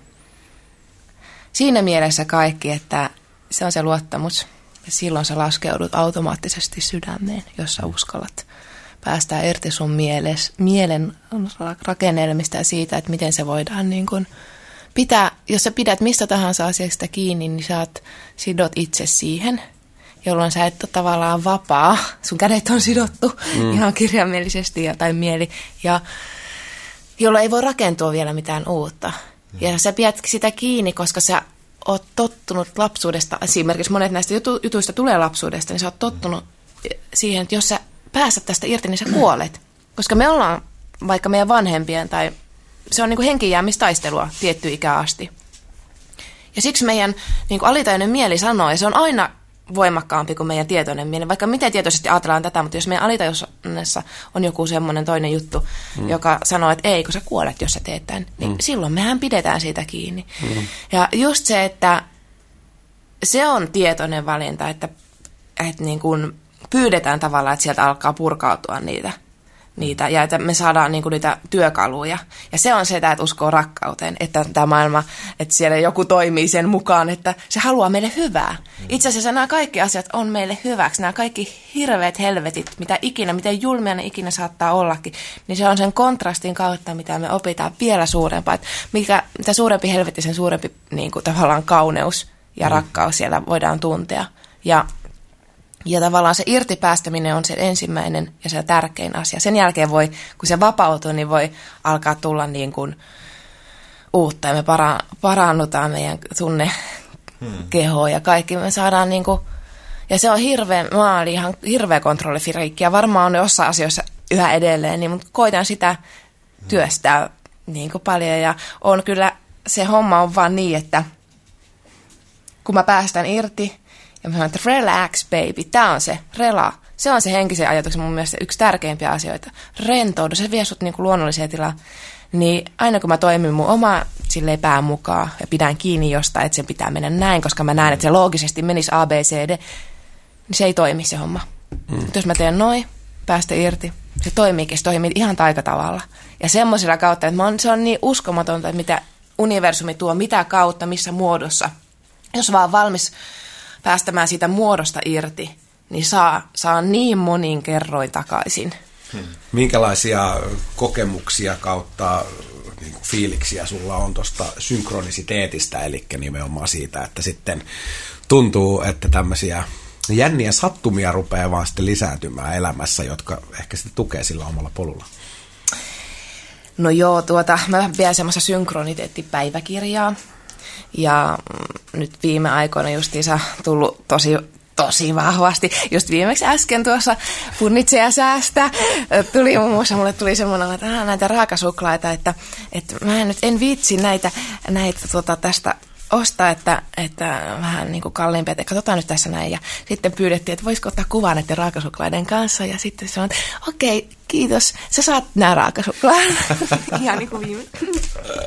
siinä mielessä kaikki, että se on se luottamus. Ja silloin sä laskeudut automaattisesti sydämeen, jos sä uskallat päästää irti sun mieles, mielen rakennelmista ja siitä, että miten se voidaan niin kuin pitää. Jos sä pidät mistä tahansa asiasta kiinni, niin sä oot, sidot itse siihen, jolloin sä et ole tavallaan vapaa. Sun kädet on sidottu mm. ihan kirjaimellisesti tai mieli, ja jolloin ei voi rakentua vielä mitään uutta. Mm. Ja sä pidät sitä kiinni, koska sä oot tottunut lapsuudesta, esimerkiksi monet näistä jutuista tulee lapsuudesta, niin sä oot tottunut siihen, että jos sä pääset tästä irti, niin sä kuolet. Koska me ollaan vaikka meidän vanhempien, tai se on niin kuin henkijäämistaistelua tietty ikä asti. Ja siksi meidän niin kuin alitajuinen mieli sanoo, ja se on aina voimakkaampi kuin meidän tietoinen mieli. Vaikka miten tietoisesti ajatellaan tätä, mutta jos meidän alitajunnassa on joku semmoinen toinen juttu, mm. joka sanoo, että ei, kun sä kuolet, jos sä teet tämän, niin mm. silloin mehän pidetään siitä kiinni. Mm. Ja just se, että se on tietoinen valinta, että, että niin kuin pyydetään tavallaan, että sieltä alkaa purkautua niitä, niitä ja että me saadaan niin kuin niitä työkaluja. Ja se on se, että uskoo rakkauteen, että tämä maailma, että siellä joku toimii sen mukaan, että se haluaa meille hyvää. Itse asiassa nämä kaikki asiat on meille hyväksi. Nämä kaikki hirveät helvetit, mitä ikinä, miten julmia ne ikinä saattaa ollakin, niin se on sen kontrastin kautta, mitä me opitaan vielä suurempaa. Että mikä, mitä suurempi helvetti, sen suurempi niin kuin tavallaan kauneus ja mm. rakkaus siellä voidaan tuntea. Ja Ja tavallaan se irtipäästäminen on se ensimmäinen ja se tärkein asia. Sen jälkeen voi, kun se vapautuu, niin voi alkaa tulla niin kuin uutta. Ja me para- parannutaan meidän tunne, hmm. kehoa ja kaikki. Me saadaan niin kuin, ja se on hirveä, mä olin ihan hirveä kontrollifiriikki. Ja varmaan on jossain asioissa yhä edelleen, niin, mutta koitan sitä työstää niin kuin paljon. Ja on kyllä, se homma on vaan niin, että kun mä päästän irti, ja mä sanon, että relax baby, tää on se, relaa. Se on se henkisen ajatuksen mun mielestä yksi tärkeimpiä asioita. Rentoudu, se vie sut niinku luonnolliseen tilaan. Niin aina kun mä toimin mun omaa silleen pään mukaan ja pidän kiinni jostain, että sen pitää mennä näin, koska mä näen, että se loogisesti menisi A B C D, niin se ei toimi se homma. Mm. Jos mä teen noin, päästä irti, se toimiikin, se toimii ihan taikatavalla. Ja semmoisella kautta, että on, se on niin uskomatonta, että mitä universumi tuo, mitä kautta, missä muodossa. Jos vaan valmis päästämään siitä muodosta irti, niin saa, saa niin monin kerroin takaisin. Hmm. Minkälaisia kokemuksia kautta niin kuin fiiliksiä sulla on tuosta synkronisiteetistä, eli nimenomaan siitä, että sitten tuntuu, että tämmöisiä jänniä sattumia rupeaa vaan sitten lisääntymään elämässä, jotka ehkä sitten tukee sillä omalla polulla? No joo, tuota, mä vien semmoista synkroniteettipäiväkirjaa. Ja nyt viime aikoina justiinsa tullut tosi, tosi vahvasti, just viimeksi äsken tuossa punnitse ja säästä, tuli muun muassa, mulle tuli semmoinen, että näitä raakasuklaita, että, että mä en nyt en viitsi näitä, näitä tuota, tästä ostaa, että, että vähän niin kuin kalliimpia, että katsotaan nyt tässä näin. Ja sitten pyydettiin, että voisiko ottaa kuvan näiden raakasuklaiden kanssa. Ja sitten sanoin, että okei, kiitos, sä saat nämä raakasuklaat. Ihan niin kuin viime.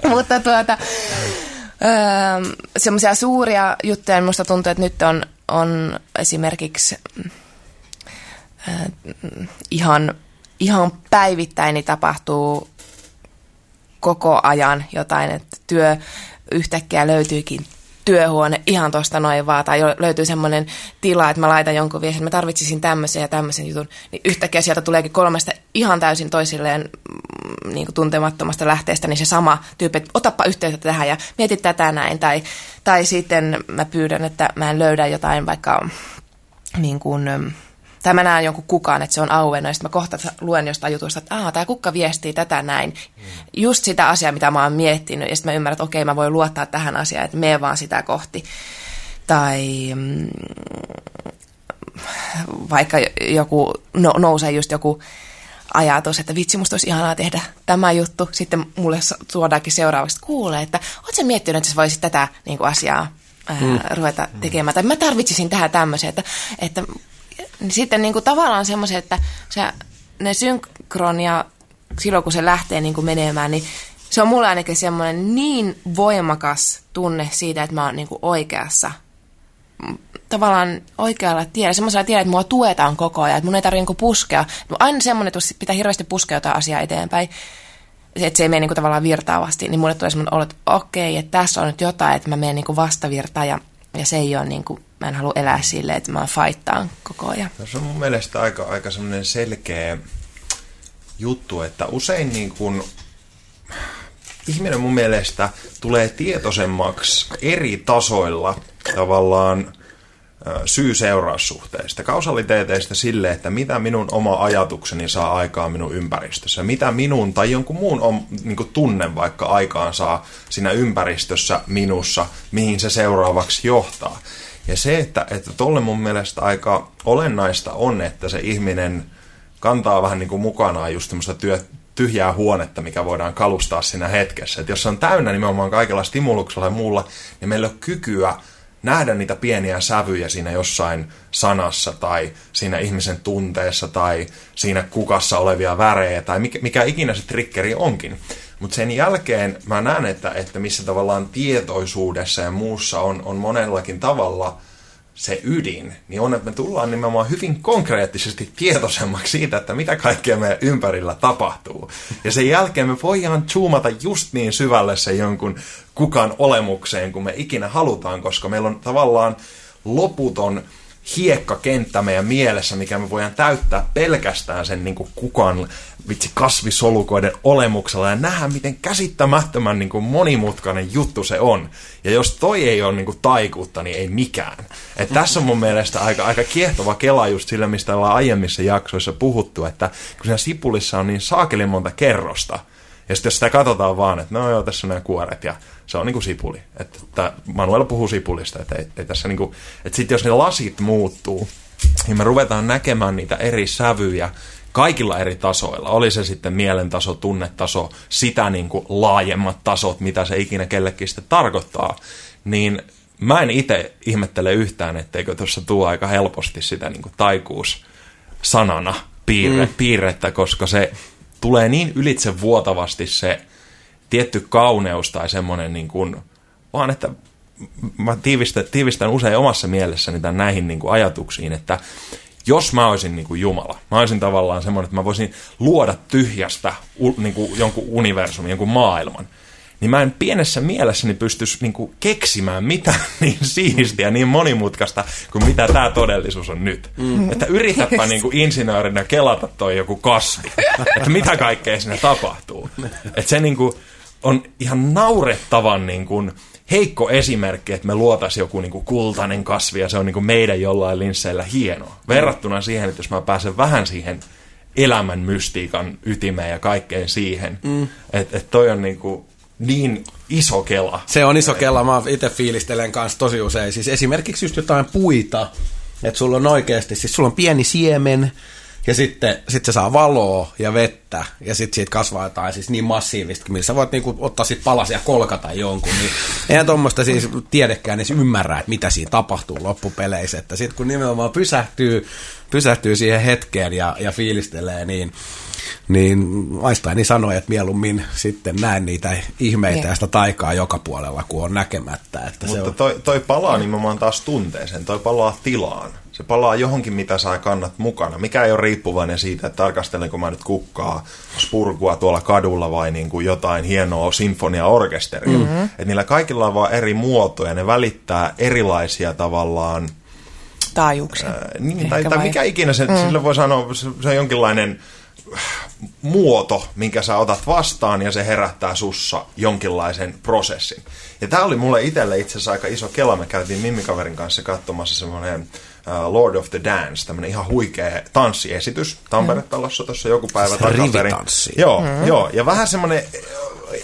Mutta tuota, öö, semmoisia suuria juttuja, minusta tuntuu, että nyt on, on esimerkiksi öö, ihan, ihan päivittäin niin tapahtuu koko ajan jotain, että työ... yhtäkkiä löytyykin työhuone ihan tuosta noin vaan, tai löytyy semmoinen tila, että mä laitan jonkun viestin, että mä tarvitsisin tämmöisen ja tämmöisen jutun, niin yhtäkkiä sieltä tuleekin kolmesta ihan täysin toisilleen niin kuin tuntemattomasta lähteestä, niin se sama tyyppi, että otappa yhteyttä tähän ja mieti tätä näin, tai, tai sitten mä pyydän, että mä en löydä jotain vaikka niin kuin... Tai mä näen jonkun kukaan, että se on auenna, ja sitten mä kohta luen jostain jutusta, että aah, tää kukka viestii tätä näin. Mm. Just sitä asiaa, mitä mä oon miettinyt, ja sitten mä ymmärrän, että okei, mä voin luottaa tähän asiaan, että mene vaan sitä kohti. Tai mm, vaikka joku, no, nousee just joku ajatus, että vitsi, musta olisi ihanaa tehdä tämä juttu. Sitten mulle tuodaankin seuraavaksi, että kuulee, että oot sä miettinyt, että sä voisit tätä niin kuin asiaa ää, mm. ruveta tekemään. Mm. Tai mä tarvitsisin tähän tämmöisen, että... että sitten niin kuin tavallaan semmoisen, että se, ne synkronia silloin, kun se lähtee niin kuin menemään, niin se on mulle ainakin semmoinen niin voimakas tunne siitä, että mä oon niin kuin oikeassa, tavallaan oikealla tiellä. Semmoisella tiellä, että mua tuetaan koko ajan, että mun ei tarvitse niin kuin puskea. Aina semmoinen, että pitää hirveästi puskea jotain asiaa eteenpäin, että se ei mene niin kuin tavallaan virtaavasti, niin mulle tulee semmoinen olo, että okei, että tässä on nyt jotain, että mä menen niin kuin vastavirtaan ja, ja se ei ole niin kuin... Mä en halua elää silleen, että mä fighttaan koko ajan. No, se on mun mielestä aika, aika semmoinen selkeä juttu, että usein niin kun ihminen mun mielestä tulee tietoisemmaksi eri tasoilla tavallaan syy-seuraussuhteista, kausaliteeteista sille, että mitä minun oma ajatukseni saa aikaan minun ympäristössä, mitä minun tai jonkun muun on, niin kuin tunne vaikka aikaan saa siinä ympäristössä minussa, mihin se seuraavaksi johtaa. Ja se, että, että tolle mun mielestä aika olennaista on, että se ihminen kantaa vähän niin kuin mukanaan just tämmöistä työ, tyhjää huonetta, mikä voidaan kalustaa siinä hetkessä. Että jos se on täynnä nimenomaan kaikella stimuluksella ja muulla, niin meillä on kykyä nähdä niitä pieniä sävyjä siinä jossain sanassa tai siinä ihmisen tunteessa tai siinä kukassa olevia värejä tai mikä, mikä ikinä se triggeri onkin. Mutta sen jälkeen mä näen, että, että missä tavallaan tietoisuudessa ja muussa on, on monellakin tavalla se ydin, niin on, että me tullaan nimenomaan hyvin konkreettisesti tietoisemmaksi siitä, että mitä kaikkea meidän ympärillä tapahtuu. Ja sen jälkeen me voidaan zoomata just niin syvälle se jonkun kukan olemukseen, kun me ikinä halutaan, koska meillä on tavallaan loputon hiekkakenttä meidän mielessä, mikä me voidaan täyttää pelkästään sen niin kuin kukan vitsi kasvisolukoiden olemuksella ja nähdä, miten käsittämättömän niin kuin monimutkainen juttu se on. Ja jos toi ei ole niin kuin taikuutta, niin ei mikään. Et tässä on mun mielestä aika, aika kiehtova kela just sillä, mistä ollaan aiemmissa jaksoissa puhuttu, että kun siinä sipulissa on niin saakeli monta kerrosta, ja sitten jos sitä katsotaan vaan, että no joo, tässä on nämä kuoret ja se on niin kuin sipuli. Että, että Manuela puhuu sipulista, että, että, tässä niin kuin, että sit jos ne lasit muuttuu, niin me ruvetaan näkemään niitä eri sävyjä kaikilla eri tasoilla. Oli se sitten mielentaso, tunnetaso, sitä niin kuin laajemmat tasot, mitä se ikinä kellekin sitten tarkoittaa, niin mä en itse ihmettele yhtään, etteikö tuossa tule aika helposti sitä niin kuin taikuus sanana piirre, mm. piirrettä, koska se tulee niin ylitse vuotavasti se tietty kauneus tai semmoinen, niin kuin, vaan että mä tiivistän, tiivistän usein omassa mielessäni tämän näihin niin kuin ajatuksiin, että jos mä olisin niin kuin Jumala, mä olisin tavallaan semmoinen, että mä voisin luoda tyhjästä niin kuin jonkun universumin, jonkun maailman, niin mä en pienessä mielessäni pystyisi niin kuin keksimään mitään niin siistiä, niin monimutkaista kuin mitä tämä todellisuus on nyt. Mm. Että yritäpä niin kuin insinöörinä kelata toi joku kasti, että mitä kaikkea siinä tapahtuu. Että se niin kuin on ihan naurettavan niin kuin heikko esimerkki, että me luotaisiin joku niin kuin kultainen kasvi ja se on niin kuin meidän jollain linsseillä hieno. Verrattuna siihen, että jos mä pääsen vähän siihen elämän mystiikan ytimeen ja kaikkeen siihen, mm. että et toi on niin kuin niin iso kela. Se on iso kela, mä itse fiilistelen kanssa tosi usein. Siis esimerkiksi just jotain puita, että sulla on oikeasti, siis sulla on pieni siemen, Ja sitten sit se saa valoa ja vettä, ja sitten siitä kasvaa jotain siis niin massiivista, millä sä voit niinku ottaa sit palasia ja kolkata jonkun. Niin eihän tuommoista siis tiedekään edes ymmärrä, että mitä siinä tapahtuu loppupeleissä. Että sitten kun nimenomaan pysähtyy, pysähtyy siihen hetkeen ja, ja fiilistelee, niin, niin Einstein sanoi, että mieluummin sitten näen niitä ihmeitä ja sitä taikaa joka puolella, kun on näkemättä. Että mutta se on... toi, toi palaa nimenomaan taas tunteeseen, toi palaa tilaan. Se palaa johonkin, mitä sä kannat mukana, mikä ei ole riippuvainen siitä, että tarkastelenko mä nyt kukkaa, spurkua tuolla kadulla vai niin kuin jotain hienoa sinfoniaorkesteria. Mm-hmm. Että niillä kaikilla on vaan eri muotoja, ne välittää erilaisia tavallaan taajuuksia. Äh, niin, tai, tai mikä ikinä se, mm. sille voi sanoa, se, se on jonkinlainen muoto, minkä sä otat vastaan ja se herättää sussa jonkinlaisen prosessin. Ja tää oli mulle itselle itse asiassa aika iso kela. Me käytiin Mimmikaverin kanssa katsomassa semmoinen Lord of the Dance, tämmöinen ihan huikea tanssiesitys Tampere-talossa tuossa joku päivä takaperin. Joo, mm. joo, ja vähän semmoinen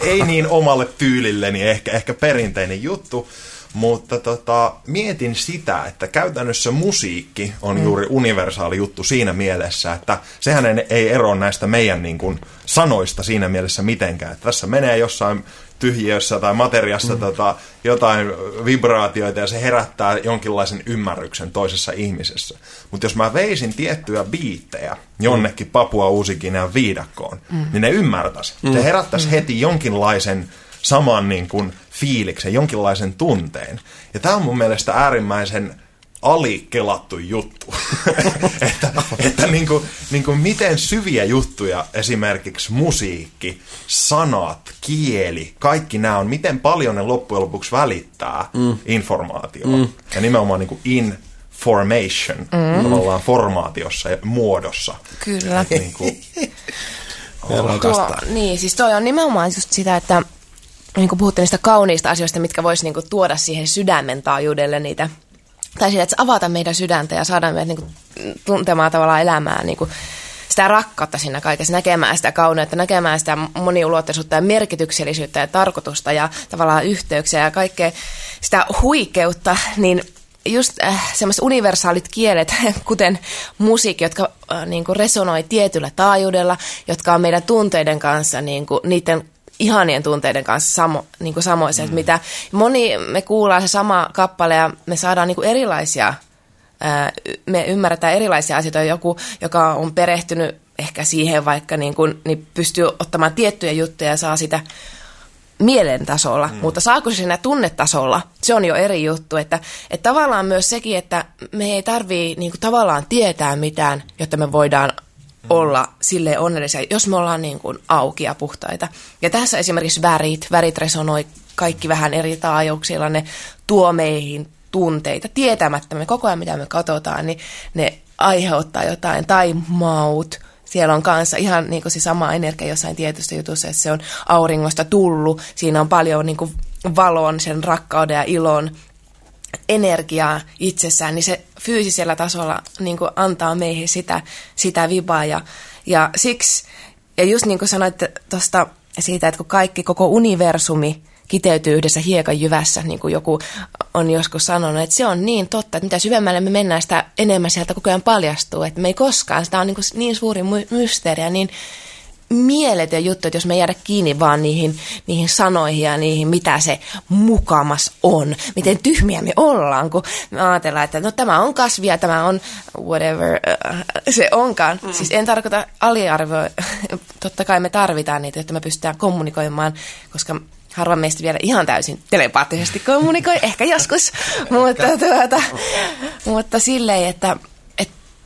ei niin omalle tyylilleni ehkä, ehkä perinteinen juttu, mutta tota, mietin sitä, että käytännössä musiikki on mm. juuri universaali juttu siinä mielessä, että sehän ei ero näistä meidän niin kuin sanoista siinä mielessä mitenkään. Että tässä menee jossain tyhjiössä tai materiassa mm. tota, jotain vibraatioita ja se herättää jonkinlaisen ymmärryksen toisessa ihmisessä. Mutta jos mä veisin tiettyjä biittejä jonnekin Papua-Uusi-Guinean viidakkoon, mm. niin ne ymmärtäisi. Mm. Se herättäisi mm. heti jonkinlaisen saman niin kuin fiiliksen, jonkinlaisen tunteen. Ja tämä on mun mielestä äärimmäisen alikelattu juttu, että, että niin kuin, niin kuin miten syviä juttuja esimerkiksi musiikki, sanat, kieli, kaikki nämä on, miten paljon ne loppujen lopuksi välittää mm. informaatiota. Mm. Ja nimenomaan niin kuin information, mm. tavallaan formaatiossa ja muodossa. Kyllä. Et niin kuin, tuo, niin, siis toi on nimenomaan just sitä, että niin kuin puhutte niistä kauniista asioista, mitkä voisi niin kuin tuoda siihen sydämen taajuudelle niitä, tai sillä, että avata meidän sydäntä ja saada meidät niin kuin tuntemaan tavallaan elämää, niin kuin sitä rakkautta siinä kaikessa, näkemään sitä kauneutta, näkemään sitä moniulotteisuutta ja merkityksellisyyttä ja tarkoitusta ja tavallaan yhteyksiä ja kaikkea sitä huikeutta, niin just äh, semmoiset universaalit kielet, kuten musiikki, jotka äh, niin kuin resonoi tietyllä taajuudella, jotka on meidän tunteiden kanssa niin kuin niiden ihanien tunteiden kanssa samo, niin kuin samoiset, mm. mitä moni me kuullaan se sama kappale ja me saadaan niin kuin erilaisia, ää, me ymmärretään erilaisia asioita. Joku, joka on perehtynyt ehkä siihen vaikka, niin, kuin, niin pystyy ottamaan tiettyjä juttuja ja saa sitä mielen tasolla, mm. mutta saako se siinä tunnetasolla, se on jo eri juttu. Että, että tavallaan myös sekin, että me ei tarvitse niin kuin tavallaan tietää mitään, jotta me voidaan olla silleen onnellisia, jos me ollaan niin kuin auki ja puhtaita. Ja tässä esimerkiksi värit, värit resonoi kaikki vähän eri taajuuksilla, ne tuo meihin tunteita tietämättä. Me koko ajan, mitä me katsotaan, niin ne aiheuttaa jotain. Tai maut, siellä on kanssa ihan niin kuin se sama energia jossain tietystä jutussa, että se on auringosta tullut. Siinä on paljon niin kuin valon, sen rakkauden ja ilon energiaa itsessään, niin se fyysisellä tasolla niin kuin antaa meihin sitä, sitä vibaa. Ja, ja siksi, ja just niin kuin sanoit tuosta siitä, että kun kaikki, koko universumi kiteytyy yhdessä hiekanjyvässä, niin kuin joku on joskus sanonut, että se on niin totta, että mitä syvemmälle me mennään, sitä enemmän sieltä koko ajan paljastuu, että me ei koskaan, sitä on niin, kuin niin suuri mysteeri ja niin mieletön juttu, että jos me ei jäädä kiinni vaan niihin, niihin sanoihin ja niihin, mitä se mukamas on. Miten tyhmiä me ollaan, kun me ajatellaan, että no tämä on kasvia, tämä on whatever se onkaan. Mm. Siis en tarkoita aliarvoa. Totta kai me tarvitaan niitä, jotta me pystytään kommunikoimaan, koska harva meistä vielä ihan täysin telepaattisesti kommunikoi, ehkä joskus, mutta, tuota, mutta silleen, että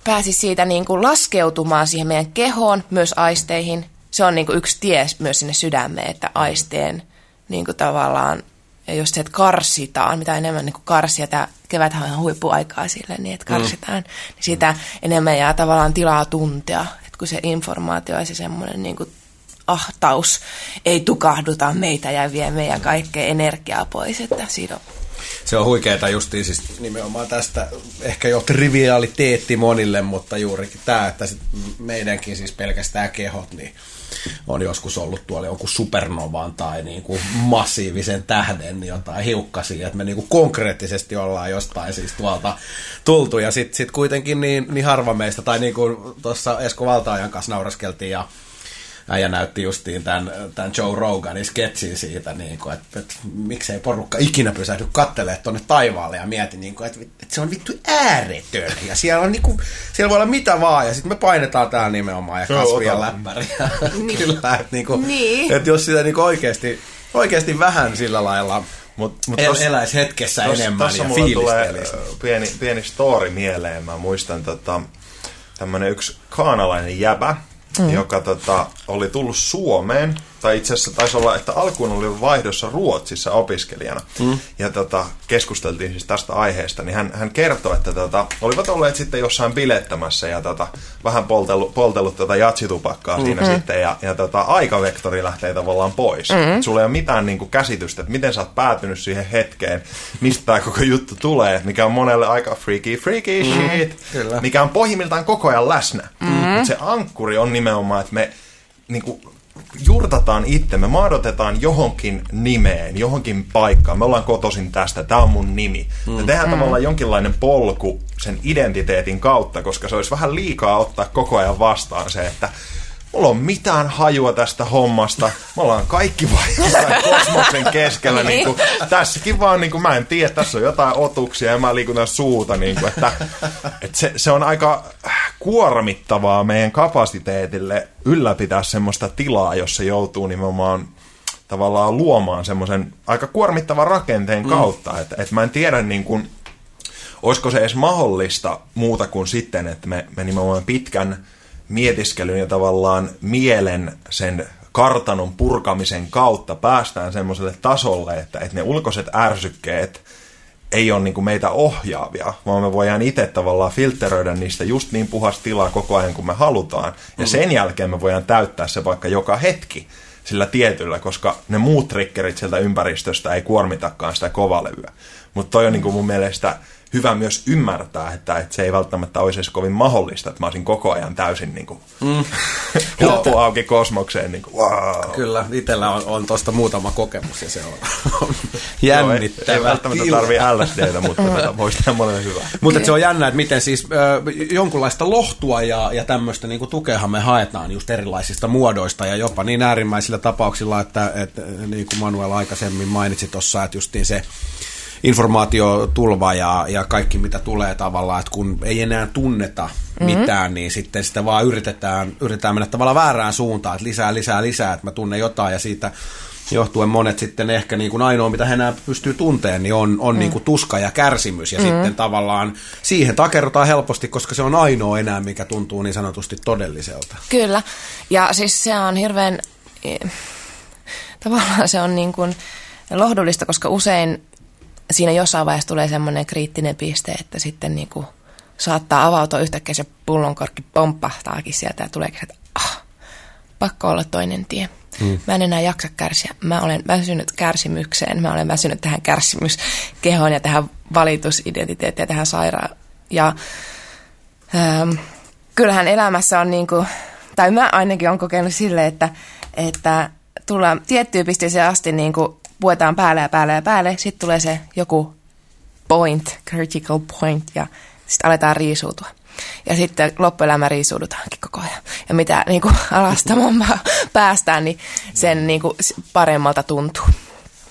pääsisi siitä niin kuin laskeutumaan siihen meidän kehoon, myös aisteihin. Se on niin kuin yksi tie myös sinne sydämeen, että aisteen niin kuin tavallaan, ja just se, että karsitaan, mitä enemmän niin kuin karsia, tämä keväthän on ihan huippuaikaa sille, niin että karsitaan, mm. niin sitä enemmän jää tavallaan tilaa tuntea, että kun se informaatio ja se semmoinen niin kuin ahtaus ei tukahduta meitä ja vie meidän kaikkea energiaa pois, että siinä on. Se on huikeeta justiin siis nimenomaan tästä, ehkä jo trivialiteetti monille, mutta juurikin tämä, että meidänkin siis pelkästään kehot, niin on joskus ollut tuolla joku supernovan tai niin kuin massiivisen tähden jotain hiukkasia, että me niin kuin konkreettisesti ollaan jostain siis tuolta tultu, ja sitten sit kuitenkin niin, niin harva meistä, tai niin kuin tuossa Esko Valtaajan kanssa nauraskeltiin, ja äijä näytti justiin tämän, tämän Joe Roganin sketsin siitä, niin kuin, että, että miksei porukka ikinä pysähdy katselemaan tuonne taivaalle ja mieti, niin kuin, että, että se on vittu ääretön ja siellä, on, niin kuin, siellä voi olla mitä vaan ja sitten me painetaan täällä nimenomaan ja kasvia läppäriä. Niin. Kyllä, että, niin kuin, niin. Että jos sitä niin kuin oikeasti, oikeasti vähän sillä lailla mut, mut el, tos, eläisi hetkessä tos, enemmän tos, ja fiilistelisi. Tässä tulee pieni, pieni story mieleen. Mä muistan tota, tämmönen yksi kaanalainen jäbä, Mm. joka tota, oli tullut Suomeen, tai itse asiassa taisi olla, että alkuun oli vaihdossa Ruotsissa opiskelijana, mm. ja tota, keskusteltiin siis tästä aiheesta, niin hän, hän kertoi, että tota, olivat olleet sitten jossain bilettämässä, ja tota, vähän poltellut, poltellut tota jatsitupakkaa mm. siinä mm. sitten, ja, ja tota, aikavektori lähtee tavallaan pois. Mm. Sulla ei ole mitään niin kuin, käsitystä, että miten sä oot päätynyt siihen hetkeen, mistä tää koko juttu tulee, mikä on monelle aika freaky, freaky mm. shit, Kyllä. mikä on pohjimmiltaan koko ajan läsnä. Mm. Mutta se ankkuri on nimenomaan, että me niin kuin, jurtataan itse, me maadotetaan johonkin nimeen, johonkin paikkaan. Me ollaan kotoisin tästä, tämä on mun nimi. Mm. Me tehdään mm. tavallaan jonkinlainen polku sen identiteetin kautta, koska se olisi vähän liikaa ottaa koko ajan vastaan se, että mulla on mitään hajua tästä hommasta, me ollaan kaikki vain kosmoksen keskellä. Niin kuin, tässäkin vaan, niin kuin, mä en tiedä, tässä on jotain otuksia ja mä liikutan suuta. Niin kuin, että, että se, se on aika kuormittavaa meidän kapasiteetille ylläpitää semmoista tilaa, jossa joutuu nimenomaan tavallaan luomaan semmoisen aika kuormittavan rakenteen kautta. Mm. Että et mä en tiedä, niin kuin, olisiko se edes mahdollista muuta kuin sitten, että me, me nimenomaan pitkän mietiskelyn ja tavallaan mielen sen kartanon purkamisen kautta päästään semmoiselle tasolle, että, että ne ulkoiset ärsykkeet ei ole niin kuin meitä ohjaavia, vaan me voidaan itse tavallaan filtteröidä niistä just niin puhasta tilaa koko ajan, kun me halutaan. Ja sen jälkeen me voidaan täyttää se vaikka joka hetki sillä tietyllä, koska ne muut triggerit sieltä ympäristöstä ei kuormitakaan sitä kovalevyä. Mutta toi on niin kuin mun mielestä hyvä myös ymmärtää, että, että se ei välttämättä olisi edes kovin mahdollista, että mä olisin koko ajan täysin niin kuin, mm. loppu auki kosmokseen. Niin kuin, wow. Kyllä, itsellä on, on tuosta muutama kokemus ja se on jännittävä. Ei, ei välttämättä tarvitse L S D:tä, mutta voisi tehdä monen hyvää. Mutta se on jännä, että miten siis äh, jonkunlaista lohtua ja, ja tämmöistä niin kuin tukeahan me haetaan just erilaisista muodoista ja jopa niin äärimmäisillä tapauksilla, että et, niin kuin Manuela aikaisemmin mainitsi tuossa, että justiin se informaatiotulva ja, ja kaikki, mitä tulee tavallaan, että kun ei enää tunneta mm-hmm. mitään, niin sitten sitä vaan yritetään, yritetään mennä tavallaan väärään suuntaan, että lisää, lisää, lisää, että mä tunnen jotain ja siitä johtuen monet sitten ehkä niin kuin ainoa, mitä he enää pystyy tunteen, niin on, on mm. niin kuin tuska ja kärsimys ja mm. sitten tavallaan siihen takerrotaan helposti, koska se on ainoa enää, mikä tuntuu niin sanotusti todelliselta. Kyllä, ja siis se on hirveän, tavallaan se on niin kuin lohdullista, koska usein siinä jossain vaiheessa tulee semmoinen kriittinen piste, että sitten niin kuin saattaa avautua yhtäkkiä se pullonkorkki pompahtaakin sieltä ja tuleekin, että ah, pakko olla toinen tie. Mm. Mä en enää jaksa kärsiä. Mä olen väsynyt kärsimykseen. Mä olen väsynyt tähän kärsimyskehoon ja tähän valitusidentiteettiin ja tähän sairaan. Ja ähm, kyllähän elämässä on niin kuin, tai mä ainakin olen kokenut silleen, että, että tullaan tiettyyn pisteeseen asti niin kuin puetaan päälle ja päälle ja päälle, sitten tulee se joku point, critical point, ja sitten aletaan riisuutua. Ja sitten loppuelämä riisuudutaankin koko ajan. Ja mitä niin kuin alastamaan päästään, niin sen niin kuin paremmalta tuntuu.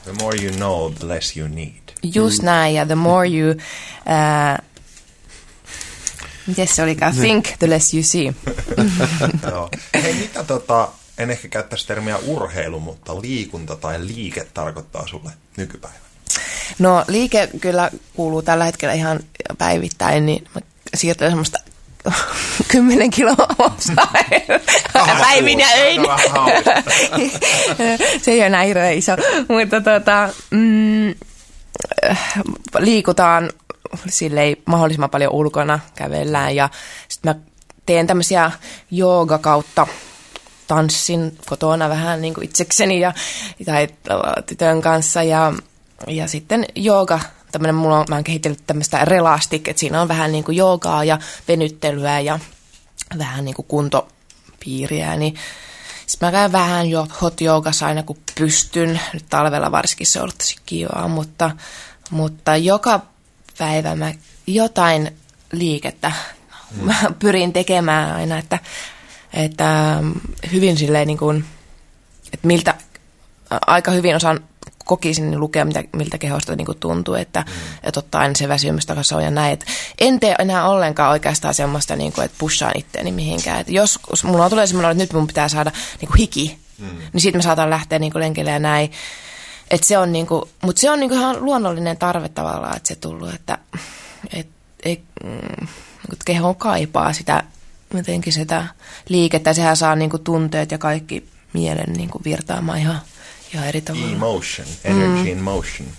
The more you know, the less you need. Just mm. näin, ja the more you... Uh, miten se olikaan? Think, the less you see. No. Hei, mitä tota... En ehkä käyttäisi termiä urheilu, mutta liikunta tai liike tarkoittaa sulle nykypäivänä? No liike kyllä kuuluu tällä hetkellä ihan päivittäin, niin mä siirtelen semmoista kymmenen kiloa päivin ja öin. Se ei ole enää hirveän iso, mutta tota, mm, liikutaan silleen mahdollisimman paljon ulkona, kävellään ja sitten mä teen tämmöisiä jooga kautta tanssin kotona vähän niin kuin itsekseni ja, tai tytön kanssa ja, ja sitten jooga. Tämmönen, mulla on, mä oon kehitellyt tämmöistä relastik, että siinä on vähän niin kuin joogaa ja venyttelyä ja vähän niin kuin kuntopiiriä. Niin Sitten mä käyn vähän jo hot joogassa aina kun pystyn. Nyt talvella varsinkin se on ollut tosi kivaa, mutta, mutta joka päivä mä jotain liikettä mm. mä pyrin tekemään aina, että, että hyvin silleen niin kuin, että miltä aika hyvin osaan kokisin lukea, mitä, miltä kehosta niin kuin tuntuu, että, mm. että ottaa aina se väsymys takaisin ja näin. Että en tee enää ollenkaan oikeastaan semmoista, niin kuin, että pushaan itteeni mihinkään. Että jos mulla tulee semmoinen, että nyt mun pitää saada niin kuin hiki, mm. niin sitten me saatan lähteä niin kuin lenkille ja näin. Että se on niin kuin, mutta se on niin kuin ihan luonnollinen tarve tavallaan, että se tullut, että et, et, mm, keho kaipaa sitä, jotenkin sitä liikettä. Sehän saa niin kuin tunteet ja kaikki mielen niin kuin virtaamaan ihan. Emotion, energy in motion.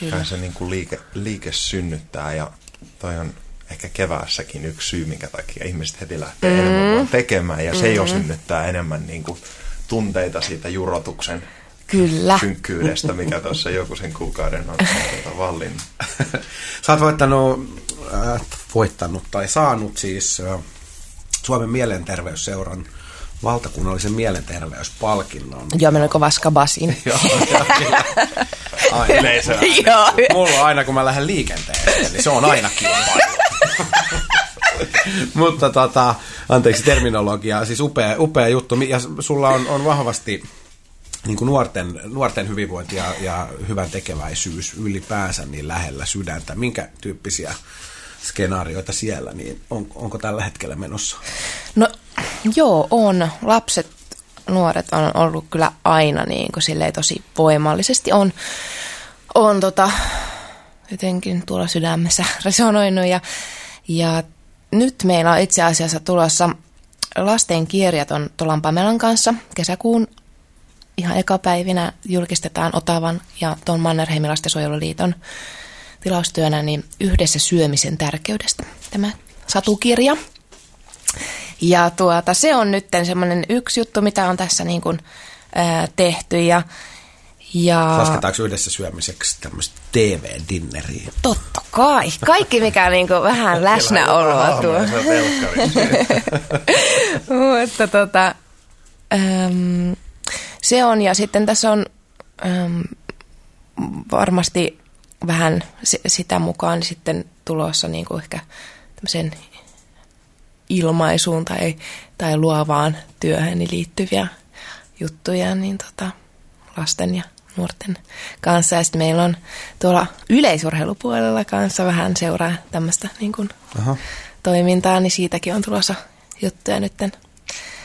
Kyllä. Se niin kuin liike, liike synnyttää, ja toi on ehkä keväässäkin yksi syy, minkä takia ihmiset heti lähtee mm. enemmän tekemään, ja mm-hmm. se jo synnyttää enemmän niin kuin tunteita siitä jurotuksen Kyllä. synkkyydestä, mikä tuossa joku sen kuukauden on vallinnut. Sä oot voittanut, äh, voittanut tai saanut siis äh, Suomen mielenterveysseuran valtakunnallisen mielenterveyspalkinnon. Joo, meillä on kova skabasin. Joo, kyllä. Ai, yleisöä. Mulla on aina, kun mä lähden liikenteeseen, niin se on aina kiva. Mutta tota, anteeksi terminologiaa, siis upea, upea juttu. Ja sulla on, on vahvasti niin kuin nuorten, nuorten hyvinvointi ja, ja hyvän tekeväisyys ylipäänsä niin lähellä sydäntä. Minkä tyyppisiä skenaarioita siellä, niin on, onko tällä hetkellä menossa? No joo, on. Lapset, nuoret on ollut kyllä aina niin kuin silleen tosi voimallisesti. On, on tota, jotenkin tuolla sydämessä resonoinut. Ja, ja nyt meillä on itse asiassa tulossa lasten kirjat on Lampamelan kanssa kesäkuun. Ihan ekapäivinä julkistetaan Otavan ja tuon Mannerheimilastensuojeluliiton tilaustyönä niin Yhdessä syömisen tärkeydestä tämä satukirja. Ja tuota, se on nyt semmoinen yksi juttu, mitä on tässä niin kuin, ää, tehty. Ja, ja... Lasketaanko yhdessä syömiseksi tämmöistä T V-dinneriä? Totta kai. Kaikki, mikä on niin kuin vähän läsnäoloa tuo. Mutta tota, äm, se on, ja sitten tässä on äm, varmasti vähän se, sitä mukaan niin sitten tulossa niin kuin ehkä tämmöisen ilmaisuun tai, tai luovaan työhön liittyviä juttuja niin tota, lasten ja nuorten kanssa. Ja sitten meillä on tuolla yleisurheilupuolella kanssa vähän seuraa tämmöistä niin kuin toimintaa, niin siitäkin on tulossa juttuja nytten.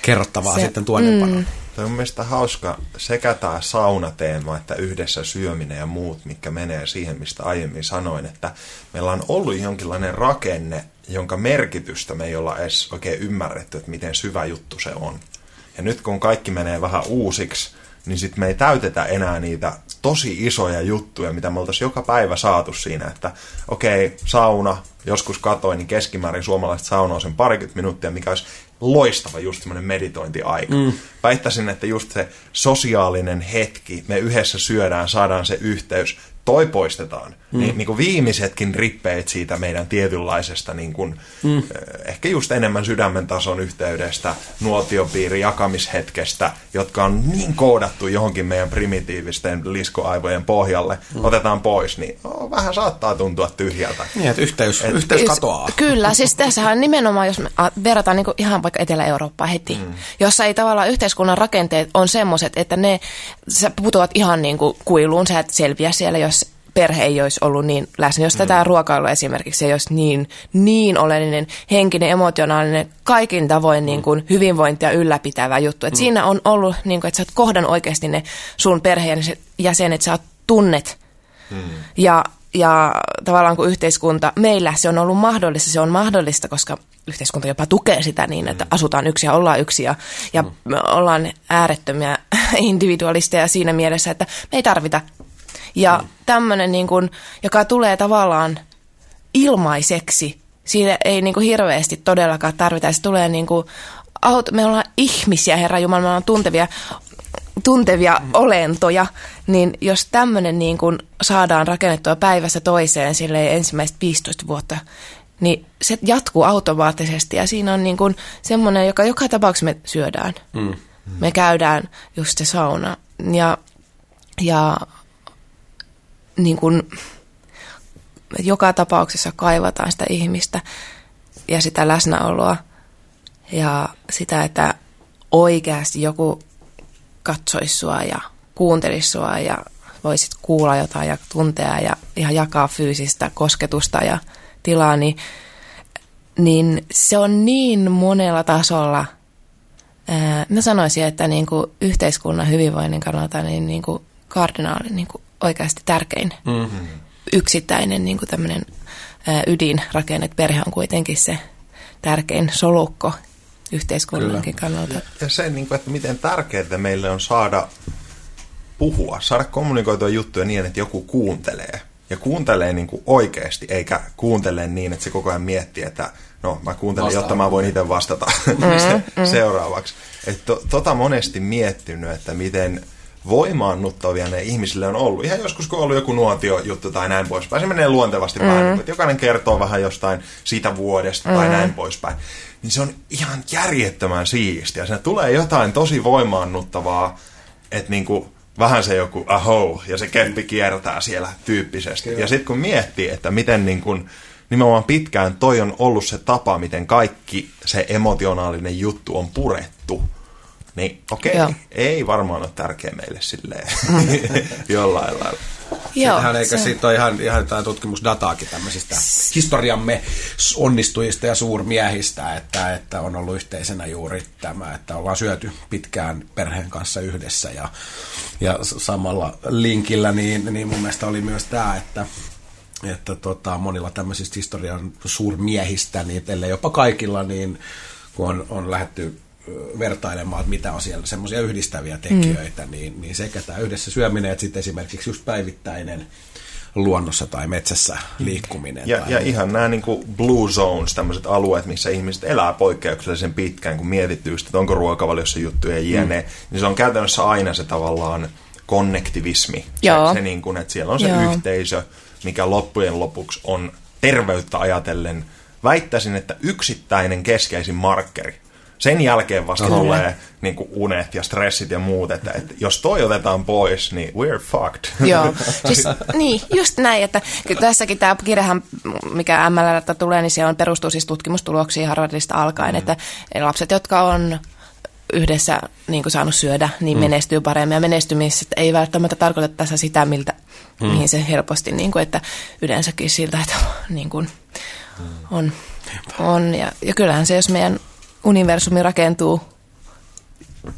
Kerrottavaa se, sitten tuonnepanoon. Mm. Tämä on mielestäni hauska sekä tämä saunateema että yhdessä syöminen ja muut, mitkä menee siihen, mistä aiemmin sanoin, että meillä on ollut jonkinlainen rakenne, jonka merkitystä me ei olla edes oikein ymmärretty, että miten syvä juttu se on. Ja nyt kun kaikki menee vähän uusiksi, niin sitten me ei täytetä enää niitä tosi isoja juttuja, mitä me oltaisiin joka päivä saatu siinä, että okei, okay, sauna, joskus katoin, niin keskimäärin suomalaiset saunaa sen parikymmentä minuuttia, mikä olisi loistava just semmoinen meditointiaika. Mm. Väittäisin, että just se sosiaalinen hetki, me yhdessä syödään, saadaan se yhteys, toi poistetaan. Mm. Niin, niin kuin viimeisetkin rippeet siitä meidän tietynlaisesta, niin kuin, mm. ehkä just enemmän sydämen tason yhteydestä, nuotiopiiri jakamishetkestä, jotka on niin koodattu johonkin meidän primitiivisten liskoaivojen pohjalle, mm. otetaan pois, niin oh, vähän saattaa tuntua tyhjältä. Niin, että yhteys, Et, yhteys katoaa. Kyllä, siis tässähän nimenomaan, jos me verrataan niin kuin ihan vaikka Etelä-Eurooppaa heti, mm. jossa ei tavallaan yhteiskunnan rakenteet on semmoiset, että ne sä putoat ihan niin kuin kuiluun, sä et selviä siellä, jos perhe ei olisi ollut niin läsnä. Jos mm. tätä ruokailua esimerkiksi ei olisi niin, niin oleellinen, henkinen, emotionaalinen, kaikin tavoin mm. niin kuin hyvinvointia ylläpitävä juttu. Et mm. siinä on ollut, niin kuin, että sä oot kohdan oikeasti ne sun perheen jäsenet, sä oot tunnet. Mm. Ja, ja tavallaan kun yhteiskunta, meillä se on ollut mahdollista, se on mahdollista, koska yhteiskunta jopa tukee sitä niin, että mm. asutaan yksi ja ollaan yksi ja, ja mm. me ollaan äärettömiä individualisteja siinä mielessä, että me ei tarvita. Ja mm. tämmöinen, niin kun, joka tulee tavallaan ilmaiseksi, siinä ei niin kun, hirveästi todellakaan tarvita. Se tulee niin kun, me ollaan ihmisiä, Herra Jumala, me ollaan tuntevia, tuntevia mm. olentoja. Niin jos tämmöinen niin kun, saadaan rakennettua päivästä toiseen silleen ensimmäistä viisitoista vuotta, niin se jatkuu automaattisesti. Ja siinä on niin kun, semmoinen, joka joka tapauksessa me syödään. Mm. Me käydään just se sauna. Ja, ja niin kun, joka tapauksessa kaivataan sitä ihmistä ja sitä läsnäoloa ja sitä, että oikeasti joku katsoisi sua ja kuuntelisi sua ja voisit kuulla jotain ja tuntea ja ihan jakaa fyysistä kosketusta ja tilaa, niin, niin se on niin monella tasolla. Ää, mä sanoisin, että niin kuin yhteiskunnan hyvinvoinnin kannalta niin, niin kuin kardinaali niin kuin oikeasti tärkein mm-hmm. yksittäinen niin kuin tämmöinen ää, ydinrakenne, että perhe on kuitenkin se tärkein solukko yhteiskunnankin Kyllä. kannalta. Ja se, niin kuin, että miten tärkeää meille on saada puhua, saada kommunikoitua juttuja niin, että joku kuuntelee. Ja kuuntelee niin kuin oikeasti, eikä kuuntele niin, että se koko ajan miettii, että no mä kuuntelen, vastaan. Jotta mä voin itse vastata mm-hmm. seuraavaksi. Että to, tota monesti miettinyt, että miten voimaannuttavia ne ihmisille on ollut. Ihan joskus, kun on ollut joku nuotiojuttu tai näin poispäin, se menee luontevasti mm-hmm. päin, että jokainen kertoo vähän jostain siitä vuodesta mm-hmm. tai näin poispäin. Niin se on ihan järjettömän siistiä. Siinä tulee jotain tosi voimaannuttavaa, että niinku vähän se joku aho, ja se keppi kiertää siellä tyyppisesti. Kyllä. Ja sitten kun miettii, että miten niin kun, nimenomaan pitkään toi on ollut se tapa, miten kaikki se emotionaalinen juttu on purettu, niin okei, okay, ei varmaan ole tärkeä meille silleen jollain lailla. Sittenhän eikä se... siitä ole ihan, ihan tutkimusdataakin tämmöisistä historiamme onnistujista ja suurmiehistä, että, että on ollut yhteisenä juuri tämä, että ollaan syöty pitkään perheen kanssa yhdessä ja, ja samalla linkillä, niin, niin mun mielestä oli myös tämä, että että tota, monilla tämmöisistä historian suurmiehistä, niin ellei jopa kaikilla, niin kun on, on lähdetty vertailemaan, että mitä on siellä semmoisia yhdistäviä tekijöitä, mm. niin, niin sekä tämä yhdessä syöminen, että sitten esimerkiksi just päivittäinen luonnossa tai metsässä liikkuminen. Ja, tai ja ihan nämä niin kuin blue zones, tämmöiset alueet, missä ihmiset elää poikkeuksellisen pitkään, kun mietittyy sitä, että onko ruokavaliossa juttuja jne, mm. niin se on käytännössä aina se tavallaan konnektivismi. Se, se niin kuin, että siellä on se Joo. yhteisö, mikä loppujen lopuksi on terveyttä ajatellen, väittäisin, että yksittäinen keskeisin markkeri. Sen jälkeen vasta Kyllä. tulee niin kuin unet ja stressit ja muut, että, että jos toi otetaan pois, niin we're fucked. Joo, siis niin, just näin, että tässäkin tämä kirjahan, mikä M L R:ltä tulee, niin se on, perustuu siis tutkimustuloksiin Harvardista alkaen, mm. että lapset, jotka on yhdessä niin kuin saanut syödä, niin mm. menestyy paremmin. Ja menestymiset ei välttämättä tarkoita tässä sitä, miltä, mm. mihin se helposti, niin kuin, että yleensäkin siltä, että niin kuin, on. on. Ja, ja kyllähän se, jos meidän universumi rakentuu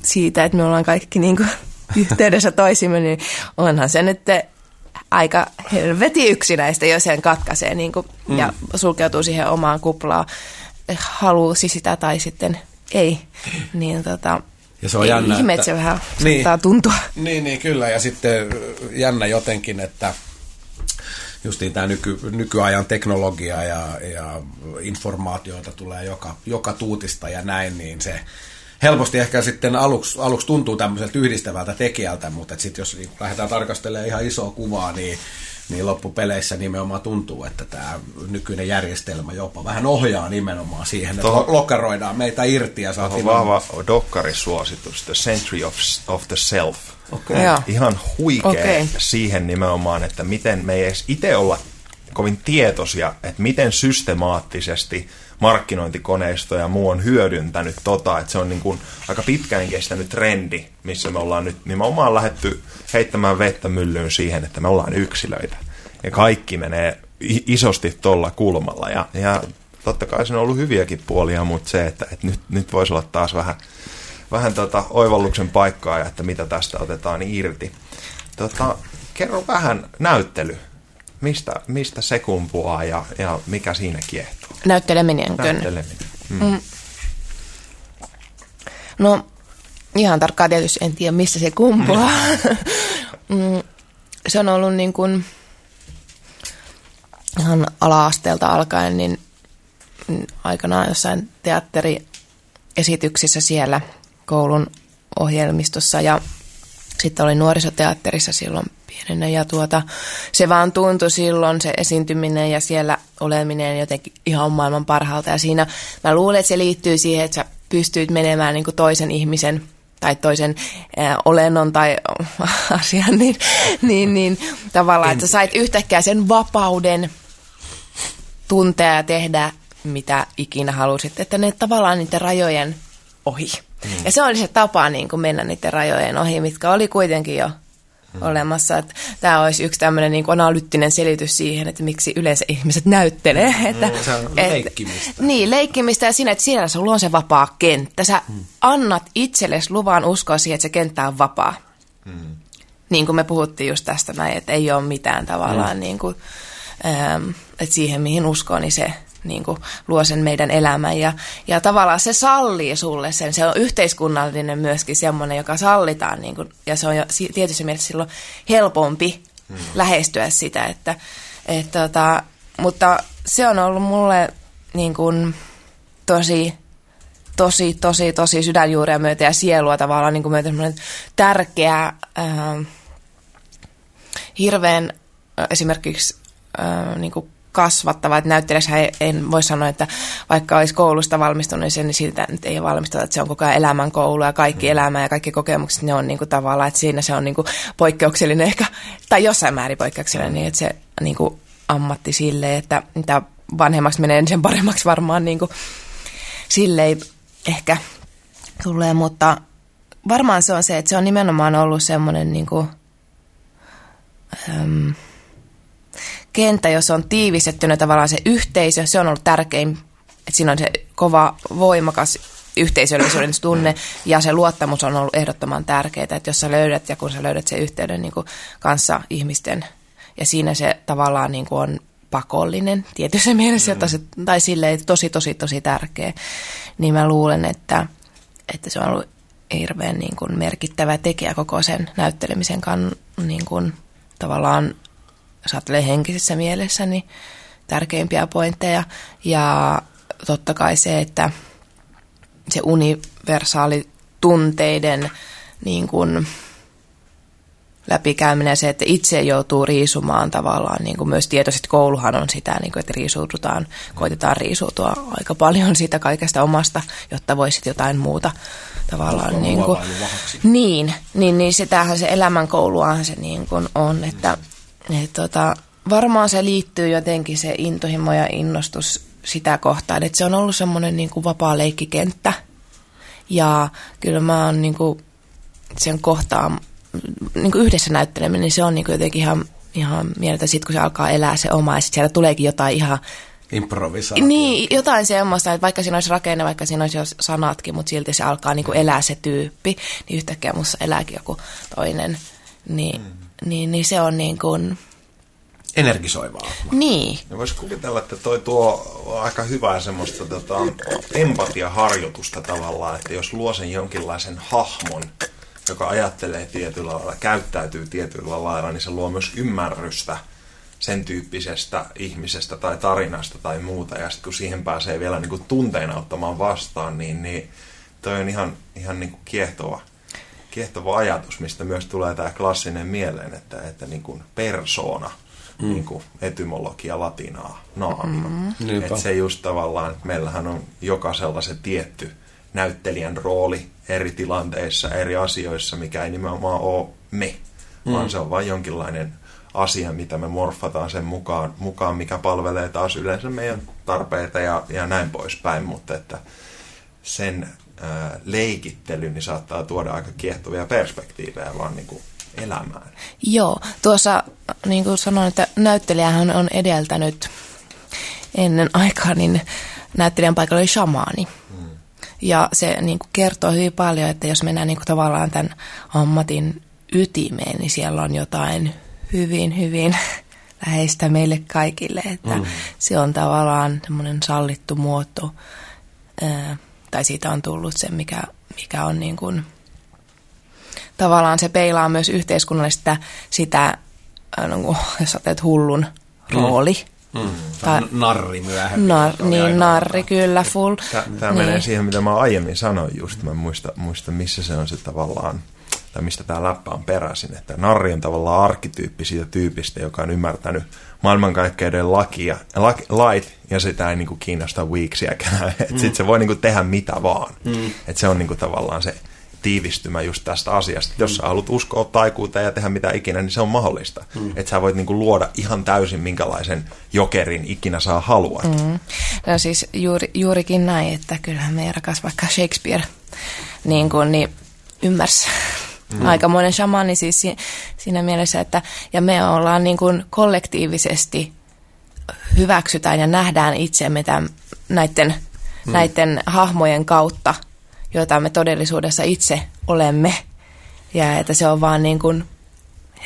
siitä, että me ollaan kaikki niin kuin yhteydessä toisimme, niin onhan se nyt aika helvetin yksinäistä, jos sen katkaisee niin kuin, mm. ja sulkeutuu siihen omaan kuplaan, halusi sitä tai sitten ei. Niin tota, ja se on jännä, ihme, että se vähän niin, saattaa tuntua. Niin, niin, kyllä. Ja sitten jännä jotenkin, että justiin tämä nyky, nykyajan teknologia ja, ja informaatioita tulee joka, joka tuutista ja näin, niin se helposti ehkä sitten aluksi, aluksi tuntuu tämmöiseltä yhdistävältä tekijältä, mutta sitten jos lähdetään tarkastelemaan ihan isoa kuvaa, niin, niin loppupeleissä nimenomaan tuntuu, että tämä nykyinen järjestelmä jopa vähän ohjaa nimenomaan siihen, että lokaroidaan meitä irti. Ja tuohon vahva dokkarisuositus, The Century of, of the Self. Okay. Ihan huikea okay. siihen nimenomaan, että miten me ei edes itse olla kovin tietoisia, että miten systemaattisesti markkinointikoneisto ja muu on hyödyntänyt tota, että se on niin kuin aika pitkään kestänyt trendi, missä me ollaan nyt nimenomaan lähdetty heittämään vettä myllyyn siihen, että me ollaan yksilöitä. Ja kaikki menee isosti tuolla kulmalla. Ja, ja totta kai se on ollut hyviäkin puolia, mutta se, että, että nyt, nyt voisi olla taas vähän... Vähän tota oivalluksen paikkaa ja että mitä tästä otetaan irti. Tota, kerro vähän näyttely. Mistä, mistä se kumpuaa ja, ja mikä siinä kiehtoo? Näytteleminen. Näytteleminen. Mm. No ihan tarkkaan tietysti en tiedä, mistä se kumpuaa. Mm. Se on ollut niin kuin ihan ala-asteelta alkaen niin aikanaan jossain teatteriesityksissä siellä koulun ohjelmistossa ja sitten oli nuorisoteatterissa silloin pienenä ja tuota, se vaan tuntui silloin se esiintyminen ja siellä oleminen jotenkin ihan maailman parhaalta ja siinä mä luulen, että se liittyy siihen, että sä pystyt menemään niin kuin toisen ihmisen tai toisen äh, olennon tai asian, niin, niin, niin tavallaan, että sä sait yhtäkkiä sen vapauden tuntea ja tehdä, mitä ikinä halusit, että ne tavallaan niiden rajojen ohi. Mm. Ja se oli se tapa niin kuin mennä niiden rajojen ohi, mitkä oli kuitenkin jo mm. olemassa. Että tämä olisi yksi tämmöinen niin kuin analyyttinen selitys siihen, että miksi yleensä ihmiset näyttelee. Että, mm, se on että, leikkimistä. Että, niin, leikkimistä ja siinä, että siellä sulla on se vapaa kenttä. Sä mm. annat itsellesi luvan uskoa siihen, että se kenttä on vapaa. Mm. Niin kuin me puhuttiin just tästä näin, että ei ole mitään tavallaan, mm. niin kuin, ähm, että siihen mihin uskoo, niin se... Niin kuin luo sen meidän elämän ja, ja tavallaan se sallii sulle sen. Se on yhteiskunnallinen myöskin semmoinen, joka sallitaan niin kuin, ja se on jo tietysti mielessä silloin helpompi mm. lähestyä sitä. Että, et, tota, mutta se on ollut mulle niin kuin, tosi, tosi, tosi, tosi sydänjuuria myötä ja sielua tavallaan niin kuin myötä semmoinen tärkeä, äh, hirveän esimerkiksi äh, niin kuin kasvattava, että näyttelijäksihän ei, en voi sanoa, että vaikka olisi koulusta valmistunut, niin siltä nyt ei valmistuta, että se on koko ajan elämän koulu ja kaikki mm. elämä ja kaikki kokemukset, ne on niin kuin tavallaan, että siinä se on niin kuin poikkeuksellinen ehkä, tai jossain määrin poikkeuksellinen, niin että se niin kuin ammatti silleen, että mitä vanhemmaksi menee, niin sen paremmaksi varmaan niin kuin silleen ehkä tulee, mutta varmaan se on se, että se on nimenomaan ollut semmoinen niin kuin, ähm, kenttä, jos on tiivistettynä tavallaan se yhteisö, se on ollut tärkein, että siinä on se kova, voimakas yhteisöllisyyden tunne ja se luottamus on ollut ehdottoman tärkeää, että jos sä löydät ja kun sä löydät sen yhteyden niin kuin kanssa ihmisten ja siinä se tavallaan niin kuin on pakollinen tietyssä mielessä mm. tai silleen tosi, tosi, tosi tärkeä, niin mä luulen, että, että se on ollut hirveän niin kuin merkittävä tekijä koko sen näyttelemisen kan, niin kuin tavallaan saattelee henkisessä mielessä, niin tärkeimpiä pointteja. Ja totta kai se, että se universaali tunteiden niin kuin läpikäyminen ja se, että itse joutuu riisumaan tavallaan, niin kuin myös tietoisesti kouluhan on sitä, niin kuin, että riisuudutaan, koitetaan riisuutua aika paljon siitä kaikesta omasta, jotta voisit jotain muuta tavallaan. Niin, kuin, niin, niin, niin sitähän se elämänkouluahan se niin kuin on, että Tota, varmaan se liittyy jotenkin se intohimo ja innostus sitä kohtaan, että se on ollut semmoinen niin kuin vapaa leikkikenttä ja kyllä mä oon niin kuin sen kohtaan niin kuin yhdessä näytteleminen, niin se on niin kuin jotenkin ihan, ihan mieltä, sit kun se alkaa elää se oma ja sit sieltä tuleekin jotain ihan improvisaatio. Niin, jotain semmoista, että vaikka siinä olisi rakenne, vaikka siinä olisi jo sanatkin, mutta silti se alkaa niin kuin elää se tyyppi, niin yhtäkkiä musta elääkin joku toinen, niin mm. Niin, niin se on niin kuin... energisoivaa. Niin. Ja voisi kuvitella, että toi tuo aika hyvää semmoista tota, empatiaharjoitusta tavallaan, että jos luo sen jonkinlaisen hahmon, joka ajattelee tietyllä lailla, käyttäytyy tietyllä lailla, niin se luo myös ymmärrystä sen tyyppisestä ihmisestä tai tarinasta tai muuta. Ja sitten kun siihen pääsee vielä niin kuin tunteina ottamaan vastaan, niin, niin toi on ihan, ihan niin kuin kiehtova. Kiehtova ajatus, mistä myös tulee tämä klassinen mieleen, että, että niin kuin persona, mm. niin kuin etymologia latinaa, naamio. Mm-hmm. Että se just tavallaan, että meillähän on jokaisella se tietty näyttelijän rooli eri tilanteissa, eri asioissa, mikä ei nimenomaan ole me, mm. vaan se on vain jonkinlainen asia, mitä me morfataan sen mukaan, mukaan mikä palvelee taas yleensä meidän tarpeita ja, ja näin poispäin, mutta että sen leikittely, niin saattaa tuoda aika kiehtovia perspektiivejä vaan niin kuin elämään. Joo, tuossa niin kuin sanoin, että näyttelijähän on edeltänyt ennen aikaa, niin näyttelijän paikalla oli shamaani. Hmm. Ja se niin kuin kertoo hyvin paljon, että jos mennään niin kuin tavallaan tämän ammatin ytimeen, niin siellä on jotain hyvin, hyvin läheistä meille kaikille, että hmm. se on tavallaan semmoinen sallittu muoto, tai siitä on tullut se, mikä, mikä on niin kuin, tavallaan se peilaa myös yhteiskunnallista sitä, no, jos ajattelet hullun rooli. Mm. Mm. Tai narri myöhemmin. Nar, niin, narri hyvä. Kyllä, full. Tämä niin. Menee siihen, mitä mä aiemmin sanoin just. Mä en muista, muista, missä se on se tavallaan, tai mistä tämä läppä on peräisin. Että narri on tavallaan arkkityyppi siitä tyypistä, joka on ymmärtänyt maailmankaikkeuden lakia, laki, lait, ja sitä ei niinku kiinnosta weeksiäkään. Mm. Sitten se voi niinku tehdä mitä vaan. Mm. Et se on niinku tavallaan se tiivistymä just tästä asiasta. Mm. Jos sä haluat uskoa taikuuteen ja tehdä mitä ikinä, niin se on mahdollista. Mm. Että sä voit niinku luoda ihan täysin minkälaisen jokerin ikinä saa halua. Mm. No siis juuri, juurikin näin, että kyllähän meidän rakas vaikka Shakespeare niin kun, niin ymmärsi mm. aikamoinen shamani siis siinä mielessä, että ja me ollaan niin kun kollektiivisesti hyväksytään ja nähdään itsemme tämän, näiden, mm. näiden hahmojen kautta, joita me todellisuudessa itse olemme. Ja että se on vaan niin kuin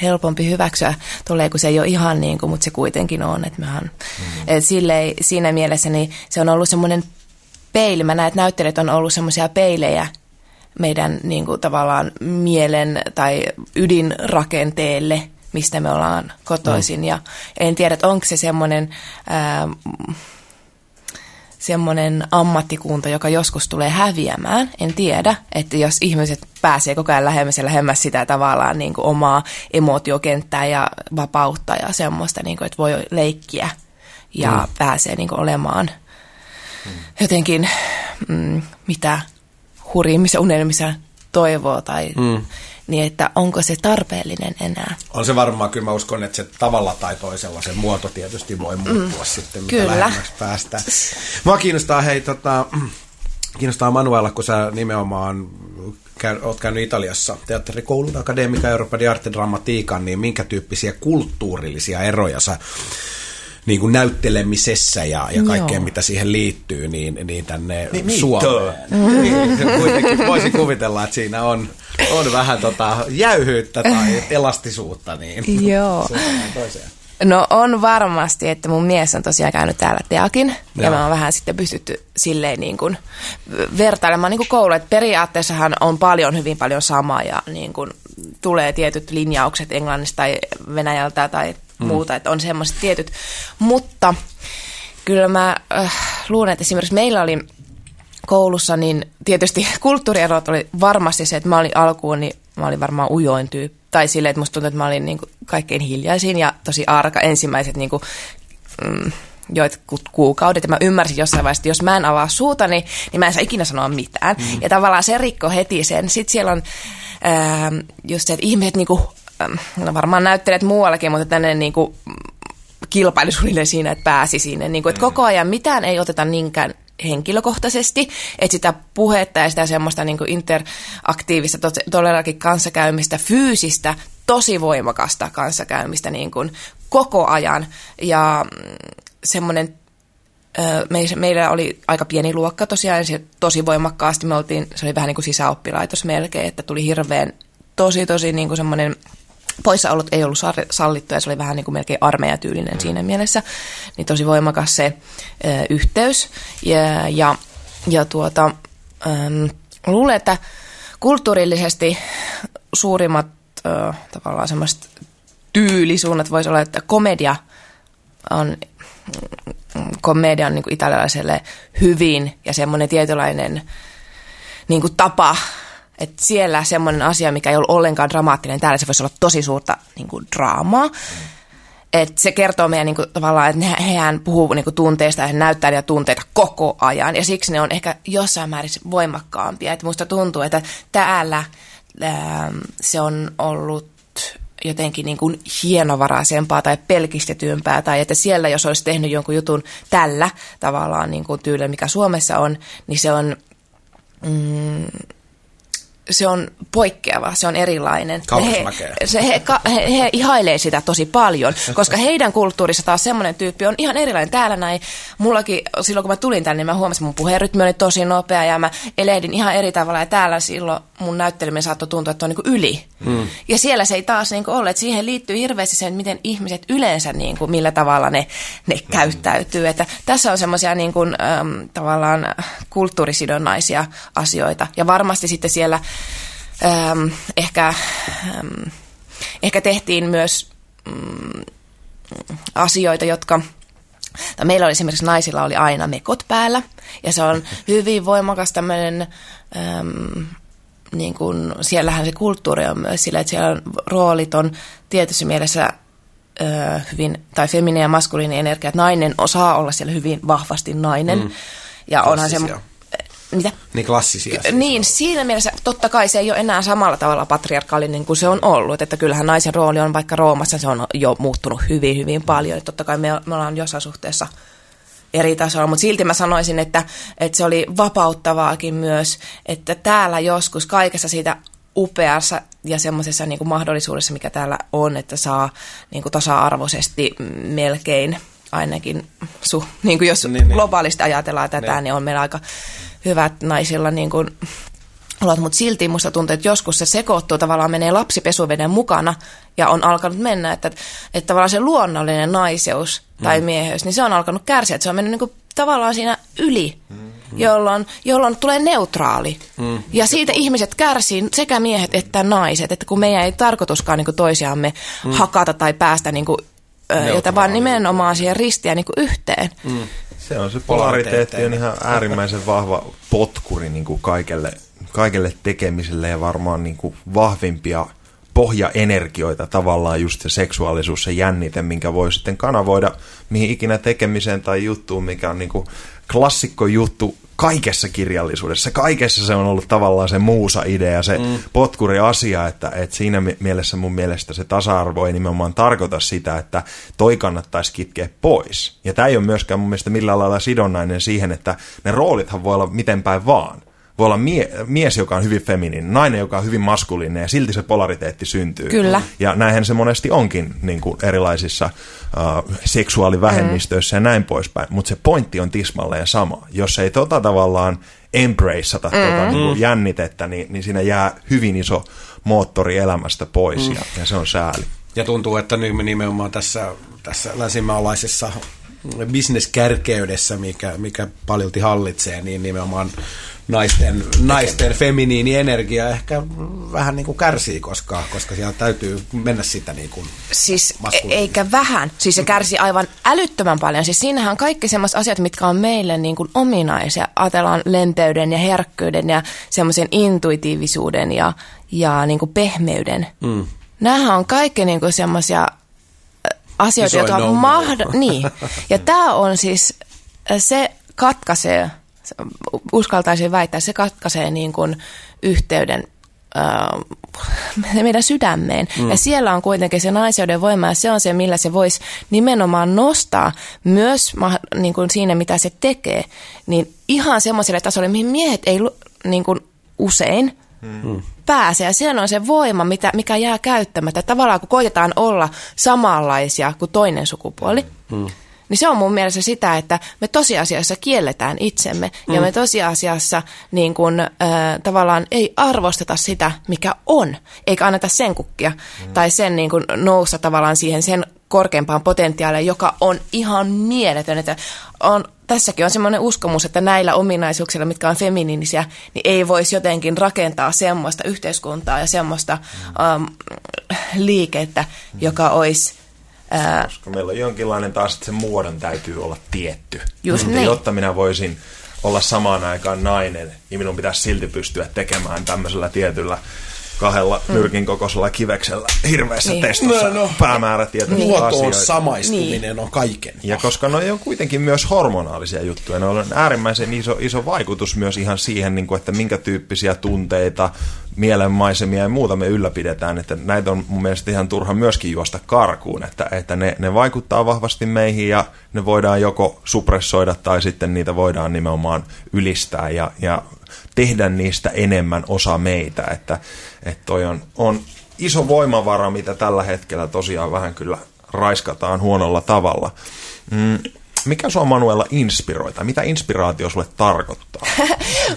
helpompi hyväksyä tulee, kun se ei ole ihan niin kuin, mutta se kuitenkin on. Että mehän, mm. et silleen, siinä mielessä niin se on ollut semmoinen peili. Mä näen, että näyttelijät on ollut semmoisia peilejä meidän niin kuin, tavallaan mielen tai ydinrakenteelle, mistä me ollaan kotoisin. Mm. Ja en tiedä, että onko se semmoinen... Ää, semmoinen ammattikunta, joka joskus tulee häviämään, en tiedä, että jos ihmiset pääsee koko ajan lähemmäs ja lähemmäs sitä tavallaan niin kuin omaa emootiokenttää ja vapautta ja semmoista, niin kuin, että voi leikkiä ja mm. pääsee niin kuin olemaan mm. jotenkin mm, mitä hurjimmissa unelmissa toivoo tai mm. niin, että onko se tarpeellinen enää? On se varmaan, kyllä mä uskon, että se tavalla tai toisella se muoto tietysti voi muuttua mm. sitten, mitä kyllä. lähemmäksi päästään. Mua kiinnostaa, hei, tota, kiinnostaa Manuela, kun sä nimenomaan käy, oot käynyt Italiassa teatterikoulun, Akademia Europa di Arti Drammatica, niin minkä tyyppisiä kulttuurillisia eroja sä niin kuin näyttelemisessä ja, ja kaikkea, mitä siihen liittyy, niin, niin tänne niin, Suomeen. Niin, kuitenkin voisi kuvitella, että siinä on, on vähän tota jäyhyyttä tai elastisuutta. Niin. Joo. No on varmasti, että mun mies on tosiaan käynyt täällä Teakin, ja, ja mä oon vähän sitten pystytty silleen niin kuin vertailemaan niin kuin koulu, että periaatteessahan on paljon, hyvin paljon samaa, ja niin kuin tulee tietyt linjaukset Englannista tai Venäjältä tai Mm. muuta, että on semmoiset tietyt, mutta kyllä mä äh, luulen, että esimerkiksi meillä oli koulussa, niin tietysti kulttuurierot oli varmasti se, että mä olin alkuun, niin mä olin varmaan ujoin tyyppi, tai silleen, että musta tuntui, että mä olin niin kuin kaikkein hiljaisin ja tosi arka ensimmäiset niin kuin, mm, jotkut kuukaudet, ja mä ymmärsin jossain vaiheessa, että jos mä en avaa suutani, niin, niin mä en saa ikinä sanoa mitään, mm. ja tavallaan se rikko heti sen, sitten siellä on äh, just se, että ihmiset niinku no varmaan näyttelijät muuallakin, mutta tänne niin kuin kilpailisuudelle siinä, että pääsi sinne. Niin kuin, että koko ajan mitään ei oteta niinkään henkilökohtaisesti, että sitä puhetta ja sitä semmoista niin kuin interaktiivista, todellakin kanssakäymistä, fyysistä, tosi voimakasta kanssakäymistä niin kuin koko ajan. Ja semmoinen, meillä oli aika pieni luokka tosiaan, tosi voimakkaasti me oltiin, se oli vähän niin kuin sisäoppilaitos melkein, että tuli hirveän tosi, tosi niin kuin semmoinen... Poissaolot ei ollut sallittu ja se oli vähän niin kuin melkein armeijatyylinen mm. siinä mielessä, niin tosi voimakas se ö, yhteys. Ja, ja, ja tuota, äm, luulen, että kulttuurillisesti suurimmat ö, tavallaan semmoiset tyylisuunnat voisi olla, että komedia on, komedia on niin kuin italialaiselle hyvin ja semmoinen tietynlainen niin kuin tapa. Et siellä semmoinen asia, mikä ei ollut ollenkaan dramaattinen, täällä se voisi olla tosi suurta niin kuin, draamaa. Mm. Et se kertoo meidän niin kuin, tavallaan, että he, hehän puhuu niin kuin, tunteista ja he näyttää niitä tunteita koko ajan. Ja siksi ne on ehkä jossain määrin voimakkaampia. Et musta tuntuu, että täällä ää, se on ollut jotenkin niin kuin, hienovaraisempaa tai pelkistetympää. Tai että siellä, jos olisi tehnyt jonkun jutun tällä tavallaan niin kuin tyylillä, mikä Suomessa on, niin se on... Mm, se on poikkeava, se on erilainen. He, se, he, ka, he, he ihailee sitä tosi paljon, koska heidän kulttuurissa taas semmoinen tyyppi on ihan erilainen. Täällä näin, mullakin silloin kun mä tulin tänne, niin mä huomasin, että mun puheenrytmi oli tosi nopea ja mä elehdin ihan eri tavalla. Ja täällä silloin mun näytteleminen saattoi tuntua, että on niin kuin yli. Mm. Ja siellä se ei taas niin kuin ole. Että siihen liittyy hirveästi se, miten ihmiset yleensä, niin kuin, millä tavalla ne, ne mm. käyttäytyy. Että tässä on semmoisia niin kuin, äm, tavallaan kulttuurisidonnaisia asioita. Ja varmasti sitten siellä... Öm, ehkä, öm, ehkä tehtiin myös mm, asioita, jotka... Meillä oli esimerkiksi naisilla oli aina mekot päällä, ja se on hyvin voimakas tämmöinen... Öm, niin kuin, siellähän se kulttuuri on myös sillä, että siellä roolit on tietyssä mielessä ö, hyvin... Tai feminiini ja maskuliini energia, että nainen osaa olla siellä hyvin vahvasti nainen. Mm. Ja onhan se... Mitä? Niin klassisia. Siis niin, on. Siinä mielessä totta kai se ei ole enää samalla tavalla patriarkaalinen kuin se on ollut. Että kyllähän naisen rooli on, vaikka Roomassa se on jo muuttunut hyvin, hyvin paljon. Että totta kai me, me ollaan jossain suhteessa eri tasolla, mutta silti mä sanoisin, että, että se oli vapauttavaakin myös, että täällä joskus kaikessa siitä upeassa ja semmoisessa niin kuin mahdollisuudessa, mikä täällä on, että saa niin kuin tasa-arvoisesti melkein ainakin, su, niin kuin jos niin, globaalisti niin ajatellaan tätä, niin, niin on meillä aika hyvät naisilla niin kuin olot, mutta silti musta tuntuu, että joskus se sekoittuu, tavallaan menee lapsi pesuveden mukana ja on alkanut mennä, että, että tavallaan se luonnollinen naiseus tai mm. mieheys, niin se on alkanut kärsiä, että se on mennyt niin kuin tavallaan siinä yli, mm. jolloin, jolloin tulee neutraali. Mm. Ja siitä ihmiset kärsii, sekä miehet että naiset, että kun meidän ei tarkoituskaan niin kuin toisiamme mm. hakata tai päästä niin kuin, jota vaan nimenomaan siihen ristiä niin kuin yhteen. Mm. Se on se polariteetti, on ihan äärimmäisen vahva potkuri niin kuin kaikelle, kaikelle tekemiselle ja varmaan niin kuin vahvimpia pohjaenergioita tavallaan just se seksuaalisuus, se jännite, minkä voi sitten kanavoida mihin ikinä tekemiseen tai juttuun, mikä on niin kuin klassikko juttu kaikessa kirjallisuudessa. Kaikessa se on ollut tavallaan se muusa idea, se mm. potkuri asia, että, että siinä mielessä mun mielestä se tasa-arvo ei nimenomaan tarkoita sitä, että toi kannattaisi kitkeä pois. Ja tämä ei ole myöskään mun mielestä millään lailla sidonnainen siihen, että ne roolithan voi olla miten päin vaan. Voi olla mie- mies, joka on hyvin feminiin, nainen, joka on hyvin maskuliinen, ja silti se polariteetti syntyy. Kyllä. Ja näinhän se monesti onkin niin kuin erilaisissa uh, seksuaalivähemmistöissä mm. ja näin poispäin. Mutta se pointti on tismalleen sama. Jos ei tota tavallaan embraceata mm. tota, niin kuin jännitettä, niin, niin siinä jää hyvin iso moottori elämästä pois, mm. ja, ja se on sääli. Ja tuntuu, että nyt nimenomaan tässä, tässä länsimaalaisessa bisneskärkeydessä, mikä, mikä paljolti hallitsee, niin nimenomaan naisten, naisten feminiini energia ehkä vähän niin kuin kärsii, koska, koska siellä täytyy mennä sitä niin kuin siis eikä vähän. Siis se kärsii aivan älyttömän paljon. Siis siinähän on kaikki sellaiset asiat, mitkä on meille niin kuin ominaisia. Ajatellaan lempeyden ja herkkyyden ja semmoisen intuitiivisuuden ja, ja niin kuin pehmeyden. Mm. Nämähän on kaikki niin kuin semmoisia asioita, joita on mahdollista. Niin. Ja tämä on siis, se katkaisee, uskaltaisin väittää, se katkaisee niin kuin yhteyden äh, meidän sydämeen. Mm. Ja siellä on kuitenkin se naiseuden voima, ja se on se, millä se voisi nimenomaan nostaa myös niin kuin siinä, mitä se tekee. Niin ihan semmoiselle tasolle, mihin miehet ei niin kuin usein mm. pääse. Ja siellä on se voima, mitä, mikä jää käyttämättä. Tavallaan kun koitetaan olla samanlaisia kuin toinen sukupuoli, mm. niin se on mun mielestä sitä, että me tosiasiassa kielletään itsemme mm. ja me tosiasiassa niin kun, äh, tavallaan ei arvosteta sitä, mikä on, eikä anneta sen kukkia mm. tai sen niin kun, nousta tavallaan siihen sen korkeampaan potentiaaliin, joka on ihan mieletön. Että on, tässäkin on semmoinen uskomus, että näillä ominaisuuksilla, mitkä on feminiinisiä, niin ei voisi jotenkin rakentaa semmoista yhteiskuntaa ja semmoista mm. um, liikettä, mm. joka olisi koska meillä on jonkinlainen taas, että sen muodon täytyy olla tietty. Just niin. Jotta minä voisin olla samaan aikaan nainen, niin minun pitäisi silti pystyä tekemään tämmöisellä tietyllä kahdella mm. nyrkin kokoisella kiveksellä hirveässä niin. testossa no, no. päämäärätietoisia niin. asioita. Muotoon samaistuminen niin. on kaiken. Ja koska ne on kuitenkin myös hormonaalisia juttuja, ne on äärimmäisen iso, iso vaikutus myös ihan siihen, että minkä tyyppisiä tunteita, mielenmaisemia ja muuta me ylläpidetään, että näitä on mun mielestä ihan turha myöskin juosta karkuun, että, että ne, ne vaikuttaa vahvasti meihin ja ne voidaan joko suppressoida tai sitten niitä voidaan nimenomaan ylistää ja, ja tehdä niistä enemmän osa meitä, että, että toi on, on iso voimavara, mitä tällä hetkellä tosiaan vähän kyllä raiskataan huonolla tavalla. Mm. Mikä sua, Manuela, inspiroi? Mitä inspiraatio sulle tarkoittaa?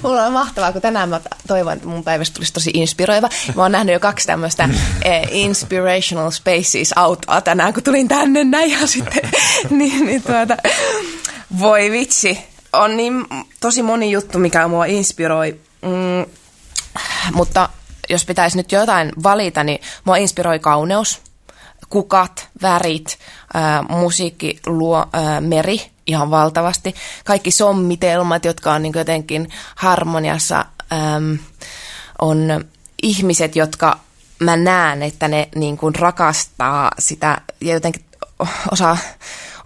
Mulla on mahtavaa, kun tänään mä toivon, että mun päivästä tulisi tosi inspiroiva. Mä oon nähnyt jo kaksi tämmöistä eh, Inspirational Spaces-autoa tänään, kun tulin tänne näin ja sitten. niin, niin tuota, voi vitsi, on niin tosi moni juttu, mikä mua inspiroi, mm, mutta jos pitäisi nyt jotain valita, niin mua inspiroi kauneus. Kukat, värit, ää, musiikki luo ää, meri ihan valtavasti. Kaikki sommitelmat, jotka on niin jotenkin harmoniassa, äm, on ihmiset, jotka mä näen, että ne niin kuin rakastaa sitä ja jotenkin osa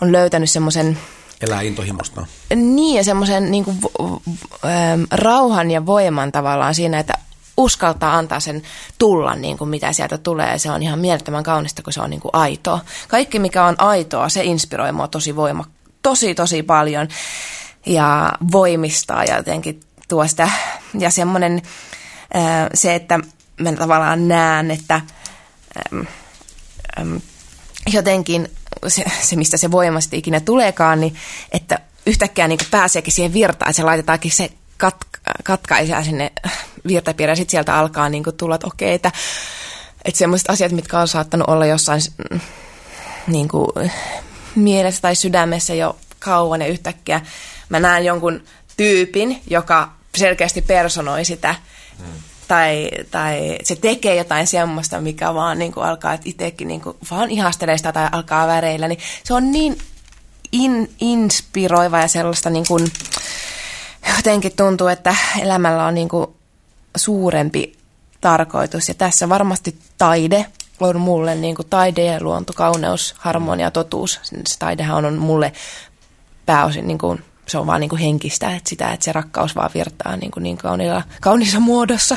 on löytänyt semmoisen elää intohimostaan. Niin, ja semmoisen niin kuin, äm, rauhan ja voiman tavallaan siinä, että uskaltaa antaa sen tulla, niin kuin mitä sieltä tulee. Se on ihan mielettömän kaunista, kun se on niin kuin aitoa. Kaikki, mikä on aitoa, se inspiroi mua tosi voima, tosi, tosi paljon ja voimistaa ja jotenkin tuo sitä. Ja semmoinen se, että mä tavallaan näen, että äm, äm, jotenkin se, se, mistä se voima sitten ikinä tuleekaan, niin että yhtäkkiä niin kuin pääseekin siihen virtaan, että se laitetaankin se katka- katkaisee sinne virtapiirre, ja sitten sieltä alkaa niin kuin tulla, että okei, että, että semmoiset asiat, mitkä on saattanut olla jossain niin kuin mielessä tai sydämessä jo kauan, ja yhtäkkiä mä näen jonkun tyypin, joka selkeästi personoi sitä, hmm. Tai, tai se tekee jotain semmoista, mikä vaan niin kuin alkaa, että itsekin niin kuin vaan ihastelee sitä tai alkaa väreillä, niin se on niin in, inspiroiva ja sellaista niin kuin, jotenkin tuntuu, että elämällä on niin kuin suurempi tarkoitus. Ja tässä varmasti taide on mulle niin kuin taide ja luonto, kauneus, harmonia, totuus. Se taidehan on mulle pääosin niin kuin, se on vaan niin kuin henkistä, että sitä, että se rakkaus vaan virtaa niin, kuin niin kauniilla, kaunissa muodossa.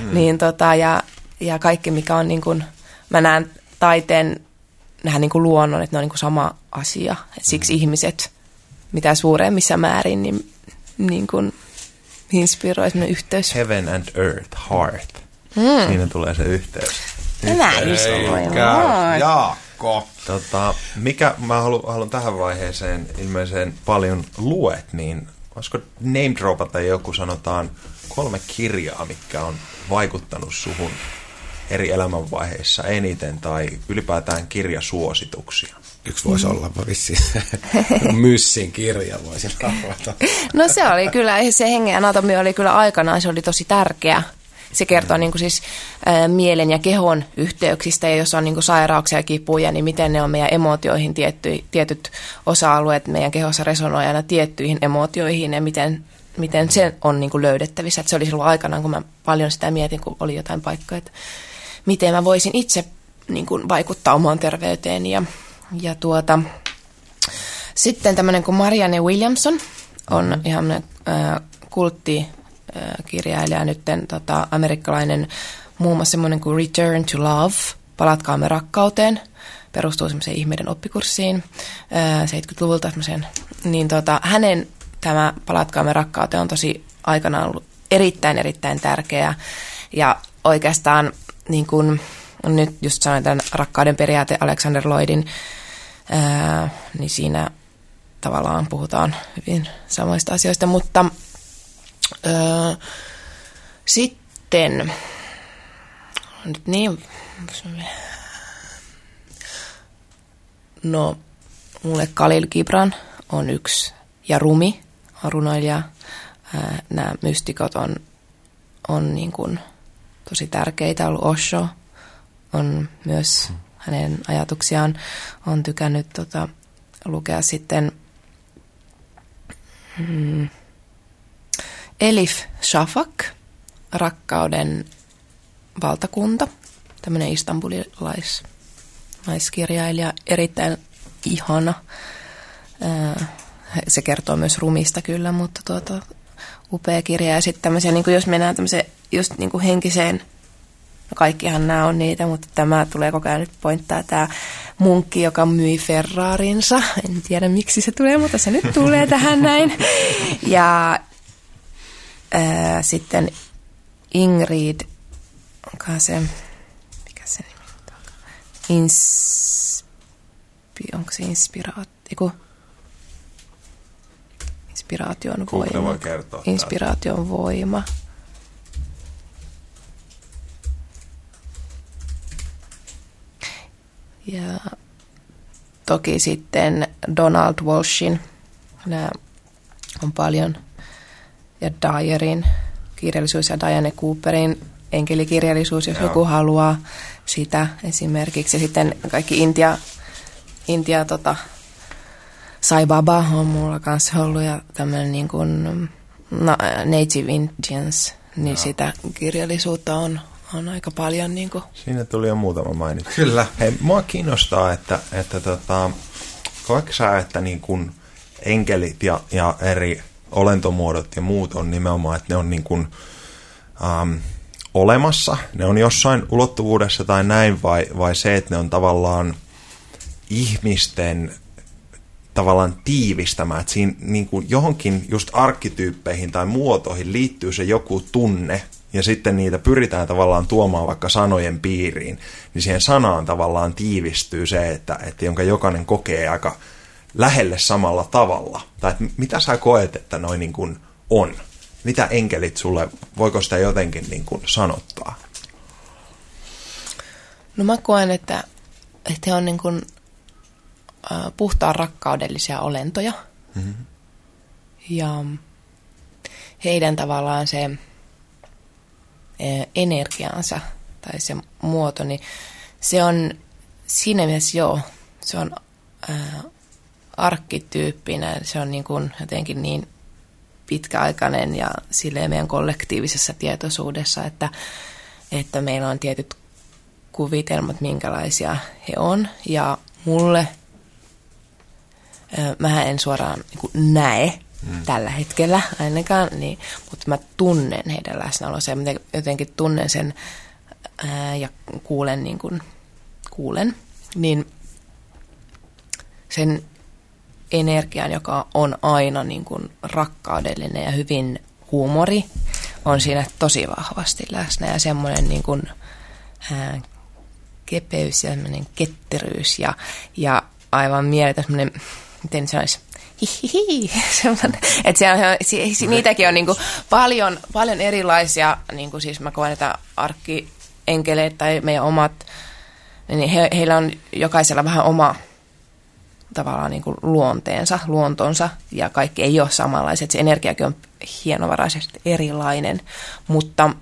Hmm. Niin tota, ja, ja kaikki, mikä on, niin kuin, mä näen taiteen, nähdään niin kuin luonnon, että ne on niin kuin sama asia. Et siksi hmm. ihmiset, mitä suuremmissa määrin, niin, niin kuin inspiroi semmoinen yhteys. Heaven and earth, heart. Hmm. Siinä tulee se yhteys. Näin, Jaakko. Tota, mikä, mä haluan, haluan tähän vaiheeseen ilmeiseen paljon luet, niin olisiko name dropata tai joku, sanotaan kolme kirjaa, mitkä on vaikuttanut suhun eri elämänvaiheissa eniten tai ylipäätään kirjasuosituksia? Yksi voisi mm. olla vissiin Myssin kirja, voisin arvata. No se oli kyllä, se hengen anatomia oli kyllä aikanaan, se oli tosi tärkeä. Se kertoo niin kuin siis ä, mielen ja kehon yhteyksistä, ja jos on niin kuin sairauksia ja kipuja, niin miten ne on meidän emootioihin, tietty, tietyt osa-alueet meidän kehossa resonoi aina tiettyihin emootioihin, ja miten, miten se on niin kuin löydettävissä. Että se oli silloin aikanaan, kun mä paljon sitä mietin, kun oli jotain paikkaa, että miten mä voisin itse niin kuin vaikuttaa omaan terveyteen. Ja, ja tuota. Sitten tämmöinen kuin Marianne Williamson on ihan ä, kultti kirjailija, nyt tota, amerikkalainen, muun muassa semmoinen kuin Return to Love, Palatkaamme rakkauteen, perustuu semmoiseen ihmeiden oppikurssiin seitsemänkymmentäluvulta semmoiseen. Niin tota, hänen tämä Palatkaamme rakkauteen on tosi aikanaan ollut erittäin, erittäin tärkeä. Ja oikeastaan, niin kuin nyt just sanoin tämän Rakkauden periaate Alexander Lloydin, ää, niin siinä tavallaan puhutaan hyvin samoista asioista, mutta Öö, sitten, nyt niin, no mulle Kahlil Gibran on yksi, ja Rumi on runoilija. Nämä mystikot on, on niin kuin tosi tärkeitä ollut. Osho on myös, hänen ajatuksiaan on tykännyt tota, lukea sitten. Mm, Elif Shafak, Rakkauden valtakunta, tämmöinen istanbulilais naiskirjailija, erittäin ihana. Se kertoo myös Rumista kyllä, mutta tuota, upea kirja. Ja sitten tämmöisiä, niin jos mennään tämmöiseen just niin kuin henkiseen, no kaikkihan nämä on niitä, mutta tämä tulee koko ajan nyt pointtaa, tämä munkki, joka myi Ferrarinsa. En tiedä miksi se tulee, mutta se nyt tulee tähän näin. Ja sitten Ingrid, onkohan se, mikä se nimi on? Inspi, onko se inspiraatio? Inspiraatio on voima. Inspiraatio on voima. Ja toki sitten Donald Walschin, nämä on paljon. Ja Dyerin kirjallisuus ja Diane Cooperin enkelikirjallisuus, jos Joo. joku haluaa sitä esimerkiksi. Ja sitten kaikki Intia, Intia tota, Sai Baba on mulla kanssa ollut, ja tämmöinen niin kuin na, Native Indians, niin Joo. sitä kirjallisuutta on, on aika paljon. Niin kuin. Siinä tuli jo muutama mainittu. Kyllä. Hei, mua kiinnostaa, että, että tota, koetko sä, että niin kuin enkelit ja, ja eri olentomuodot ja muut on nimenomaan, että ne on niin kuin, ähm, olemassa, ne on jossain ulottuvuudessa tai näin, vai, vai se, että ne on tavallaan ihmisten tavallaan tiivistämään, että siinä niin kuin johonkin just arkkityyppeihin tai muotoihin liittyy se joku tunne, ja sitten niitä pyritään tavallaan tuomaan vaikka sanojen piiriin, niin siihen sanaan tavallaan tiivistyy se, että, että jonka jokainen kokee aika lähelle samalla tavalla. Tai että mitä sä koet, että noi niin kuin on? Mitä enkelit sulle, voiko sitä jotenkin niin kuin sanottaa? No mä koen, että, että he on niin kuin äh, puhtaan rakkaudellisia olentoja. Mm-hmm. Ja heidän tavallaan se energiaansa tai se muoto, niin se on siinä mielessä joo, se on ää, arkkityyppinen, se on niin kuin jotenkin niin pitkäaikainen ja silleen meidän kollektiivisessa tietoisuudessa, että, että meillä on tietyt kuvitelmat, minkälaisia he on, ja mulle ää, mähän en suoraan niin kuin näe Mm. tällä hetkellä ainakaan, niin, mutta mä tunnen heidän läsnäolonsa ja mä jotenkin tunnen sen ää, ja kuulen, niin kun, kuulen niin sen energian, joka on aina niin kun rakkaudellinen ja hyvin huumori, on siinä tosi vahvasti läsnä ja semmoinen niin kun, ää, kepeys ja semmoinen ketteryys ja, ja aivan mieletön semmoinen, miten se olisi, hihihi, että niitäkin on niinku paljon, paljon erilaisia, niinku siis mä koen, että arkkienkeleet tai meidän omat, niin he, heillä on jokaisella vähän oma tavallaan niinku luonteensa, luontonsa, ja kaikki ei ole samanlaiset, se energiakin on hienovaraisesti erilainen, mutta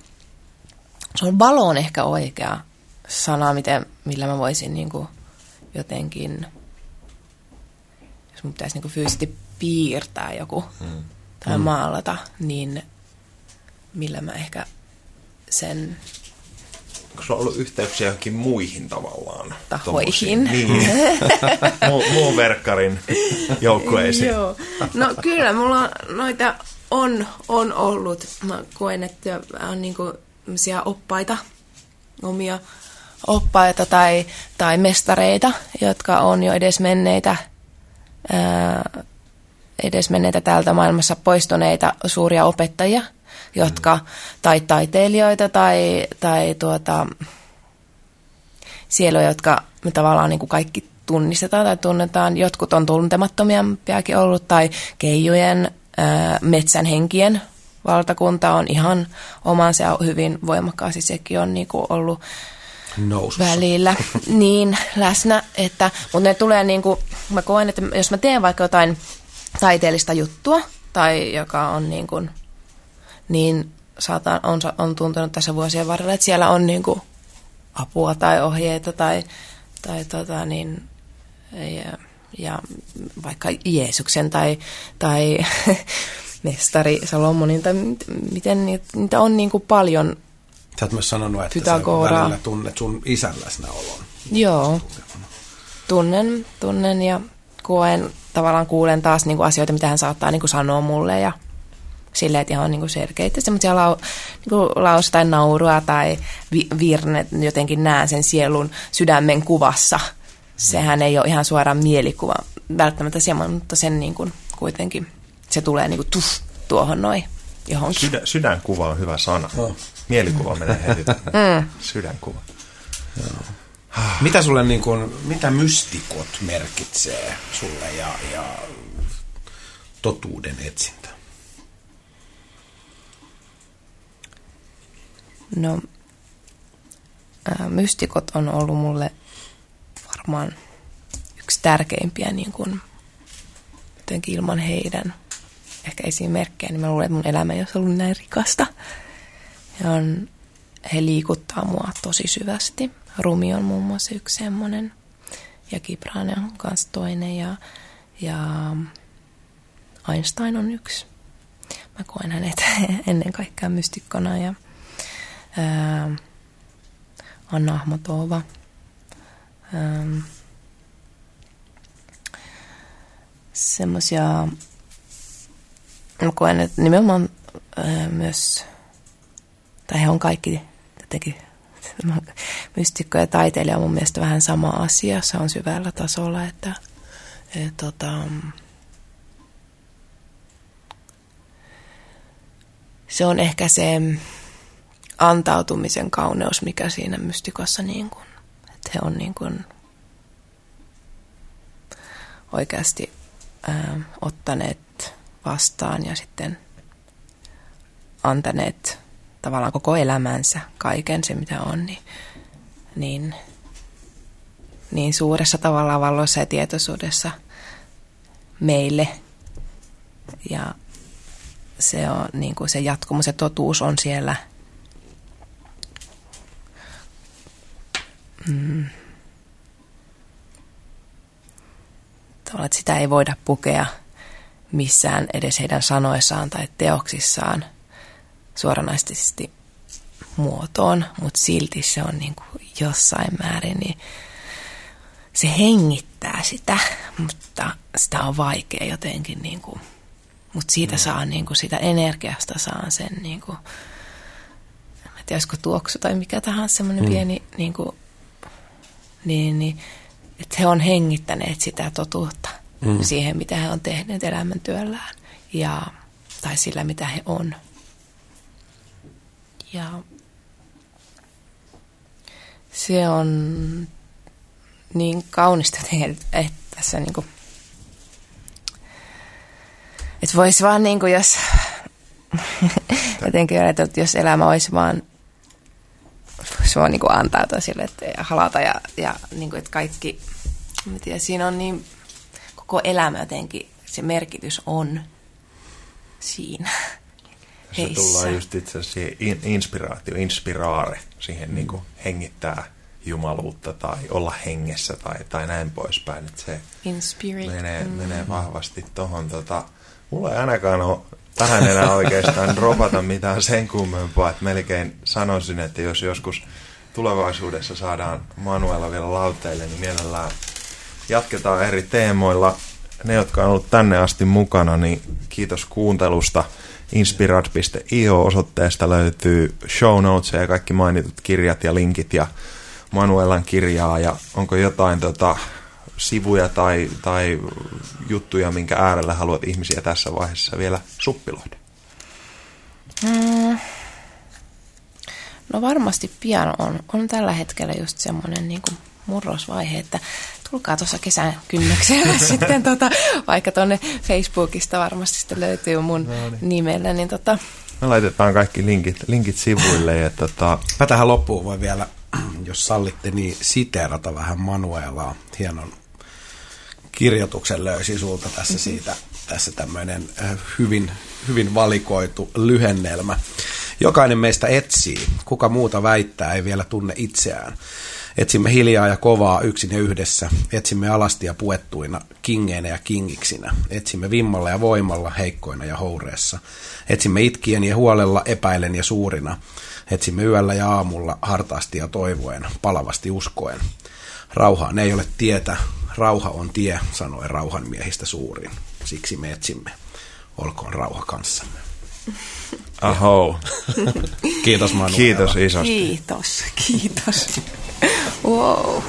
se on valo on ehkä oikea sana, miten, millä mä voisin niinku jotenkin... jos mun pitäisi niinku fyysisesti piirtää joku mm. tai maalata, niin millä mä ehkä sen... Onko sulla ollut yhteyksiä johonkin muihin tavallaan? Tahoihin. Niin. Mu- muun verkkarin joukkueisiin. Joo. No kyllä, mulla noita on, on ollut. Mä koen, että on niinku oppaita, omia oppaita tai, tai mestareita, jotka on jo edesmenneitä Äh, edesmenneitä täältä maailmassa poistuneita suuria opettajia, jotka, mm. tai taiteilijoita tai, tai tuota, sieluja, jotka me tavallaan niin kuin kaikki tunnistetaan tai tunnetaan. Jotkut on tuntemattomampiakin ollut, tai keijujen, äh, metsänhenkien valtakunta on ihan omansa ja hyvin voimakkaasti sekin on niin kuin ollut nousussa välillä niin läsnä, että, mutta ne tulee niin kuin, mä koen, että jos mä teen vaikka jotain taiteellista juttua, tai joka on niin kuin, niin saatan, on, on tuntunut tässä vuosien varrella, että siellä on niin kuin apua tai ohjeita tai, tai tota niin, ja, ja vaikka Jeesuksen tai, tai mestari Salomonin, tai miten niitä on niin kuin paljon. Sä oot myös sanonut, että Pythagoraa. Sä välillä tunnet sun isän läsnäolon. Joo. Tunnen, tunnen ja koen, tavallaan kuulen taas niinku asioita, mitä hän saattaa niinku sanoa mulle ja silleen, että ihan niinku selkeitä semmoisia lau, niinku lausia tai naurua tai vi, virne, jotenkin näen sen sielun sydämen kuvassa. Sehän ei ole ihan suoraan mielikuva välttämättä semmoinen, mutta sen niinku kuitenkin, se tulee niinku tuff tuohon noin johonkin. Sydä, sydänkuva on hyvä sana. Oh. Mielikuva menee heti. Mm. Sydänkuva. Joo. Mitä sulle niin kuin, mitä mystikot merkitsee sulle ja, ja totuuden etsintä? No, ää, mystikot on ollut mulle varmaan yksi tärkeimpiä niin kuin, jotenkin ilman heidän ehkä esimerkkejä, niin mä luulen, että mun elämä ei olisi ollut näin rikasta. Ja on, he liikuttaa mua tosi syvästi. Rumi on muun muassa yksi semmoinen. Ja Gibran on myös toinen. Ja, ja Einstein on yksi. Mä koen hänet ennen kaikkea mystikkona. Ja, ää, Anna Ahmatova. Ää, semmoisia, mä koen, että nimenomaan äh, myös, tai he on kaikki jotenkin mystikko ja taiteilija on mun mielestä vähän sama asia, se on syvällä tasolla, että et, tota, se on ehkä se antautumisen kauneus, mikä siinä mystikossa niin kuin, että he on niin kuin oikeasti ää, ottaneet vastaan ja sitten antaneet tavallaan koko elämänsä kaiken se, mitä on, niin, niin, niin suuressa tavallaan valossa ja tietoisuudessa meille. Ja se, on, niin kuin se jatkumus ja totuus on siellä mm, tavallaan, että sitä ei voida pukea missään edes heidän sanoissaan tai teoksissaan suoranaisesti muotoon, mutta silti se on niin kuin jossain määrin, niin se hengittää sitä, mutta sitä on vaikea jotenkin, niin kuin, mutta siitä mm. saa niin kuin, sitä energiasta saan sen, niin kuin, en tiedä, olisiko tuoksu tai mikä tahansa semmoinen mm. pieni, niin kuin, niin, niin, että he on hengittäneet sitä totuutta mm. siihen, mitä he on tehneet elämäntyöllään ja, tai sillä, mitä he on. Ja se on niin kaunista, että tässä niinku, että voisi vaan niinku, jos jotenkin ole, että jos elämä olisi vaan, voisi vaan niinku antautua sille, että ja halata ja, ja niinku, että kaikki, mä tiedän, siinä on niin, koko elämä jotenkin, se merkitys on siinä. Se Heissä. Tullaan just itse asiassa siihen inspiraatio, inspiraare, siihen niin kuin hengittää jumaluutta tai olla hengessä tai, tai näin poispäin. Että se menee, menee vahvasti tuohon. Tota, mulla ei ainakaan ole tähän enää oikeastaan dropata mitään sen kummempaa. Että melkein sanoisin, että jos joskus tulevaisuudessa saadaan Manuela vielä lauteille, niin mielellään jatketaan eri teemoilla. Ne, jotka on ollut tänne asti mukana, niin kiitos kuuntelusta. inspira piste io osoitteesta löytyy show notes ja kaikki mainitut kirjat ja linkit ja Manuelan kirjaa ja onko jotain tota, sivuja tai, tai juttuja, minkä äärellä haluat ihmisiä tässä vaiheessa vielä suppiloida? Mm. No varmasti pian on, on tällä hetkellä just semmoinen niin kuin murrosvaihe, että tulkaa tuossa kesän kynnyksellä sitten, tota, vaikka tuonne Facebookista varmasti sitten löytyy mun no niin. nimellä. Niin tota. Me laitetaan kaikki linkit, linkit sivuille. Ja tota. Mä tähän loppuun voi vielä, jos sallitte, niin siteerata vähän Manuelaa. Hienon kirjoituksen löysin sulta tässä siitä. Tässä tämmöinen hyvin, hyvin valikoitu lyhennelmä. Jokainen meistä etsii. Kuka muuta väittää ei vielä tunne itseään. Etsimme hiljaa ja kovaa yksin ja yhdessä. Etsimme alasti ja puettuina, kingeinä ja kingiksinä. Etsimme vimmalla ja voimalla, heikkoina ja houreessa. Etsimme itkien ja huolella, epäilen ja suurina. Etsimme yöllä ja aamulla, hartaasti ja toivoen, palavasti uskoen. Rauhaan ei ole tietä, rauha on tie, sanoi rauhan miehistä suurin. Siksi me etsimme. Olkoon rauha kanssamme. Aho. Kiitos Manuela. Kiitos isosti. Kiitos, kiitos. Wow.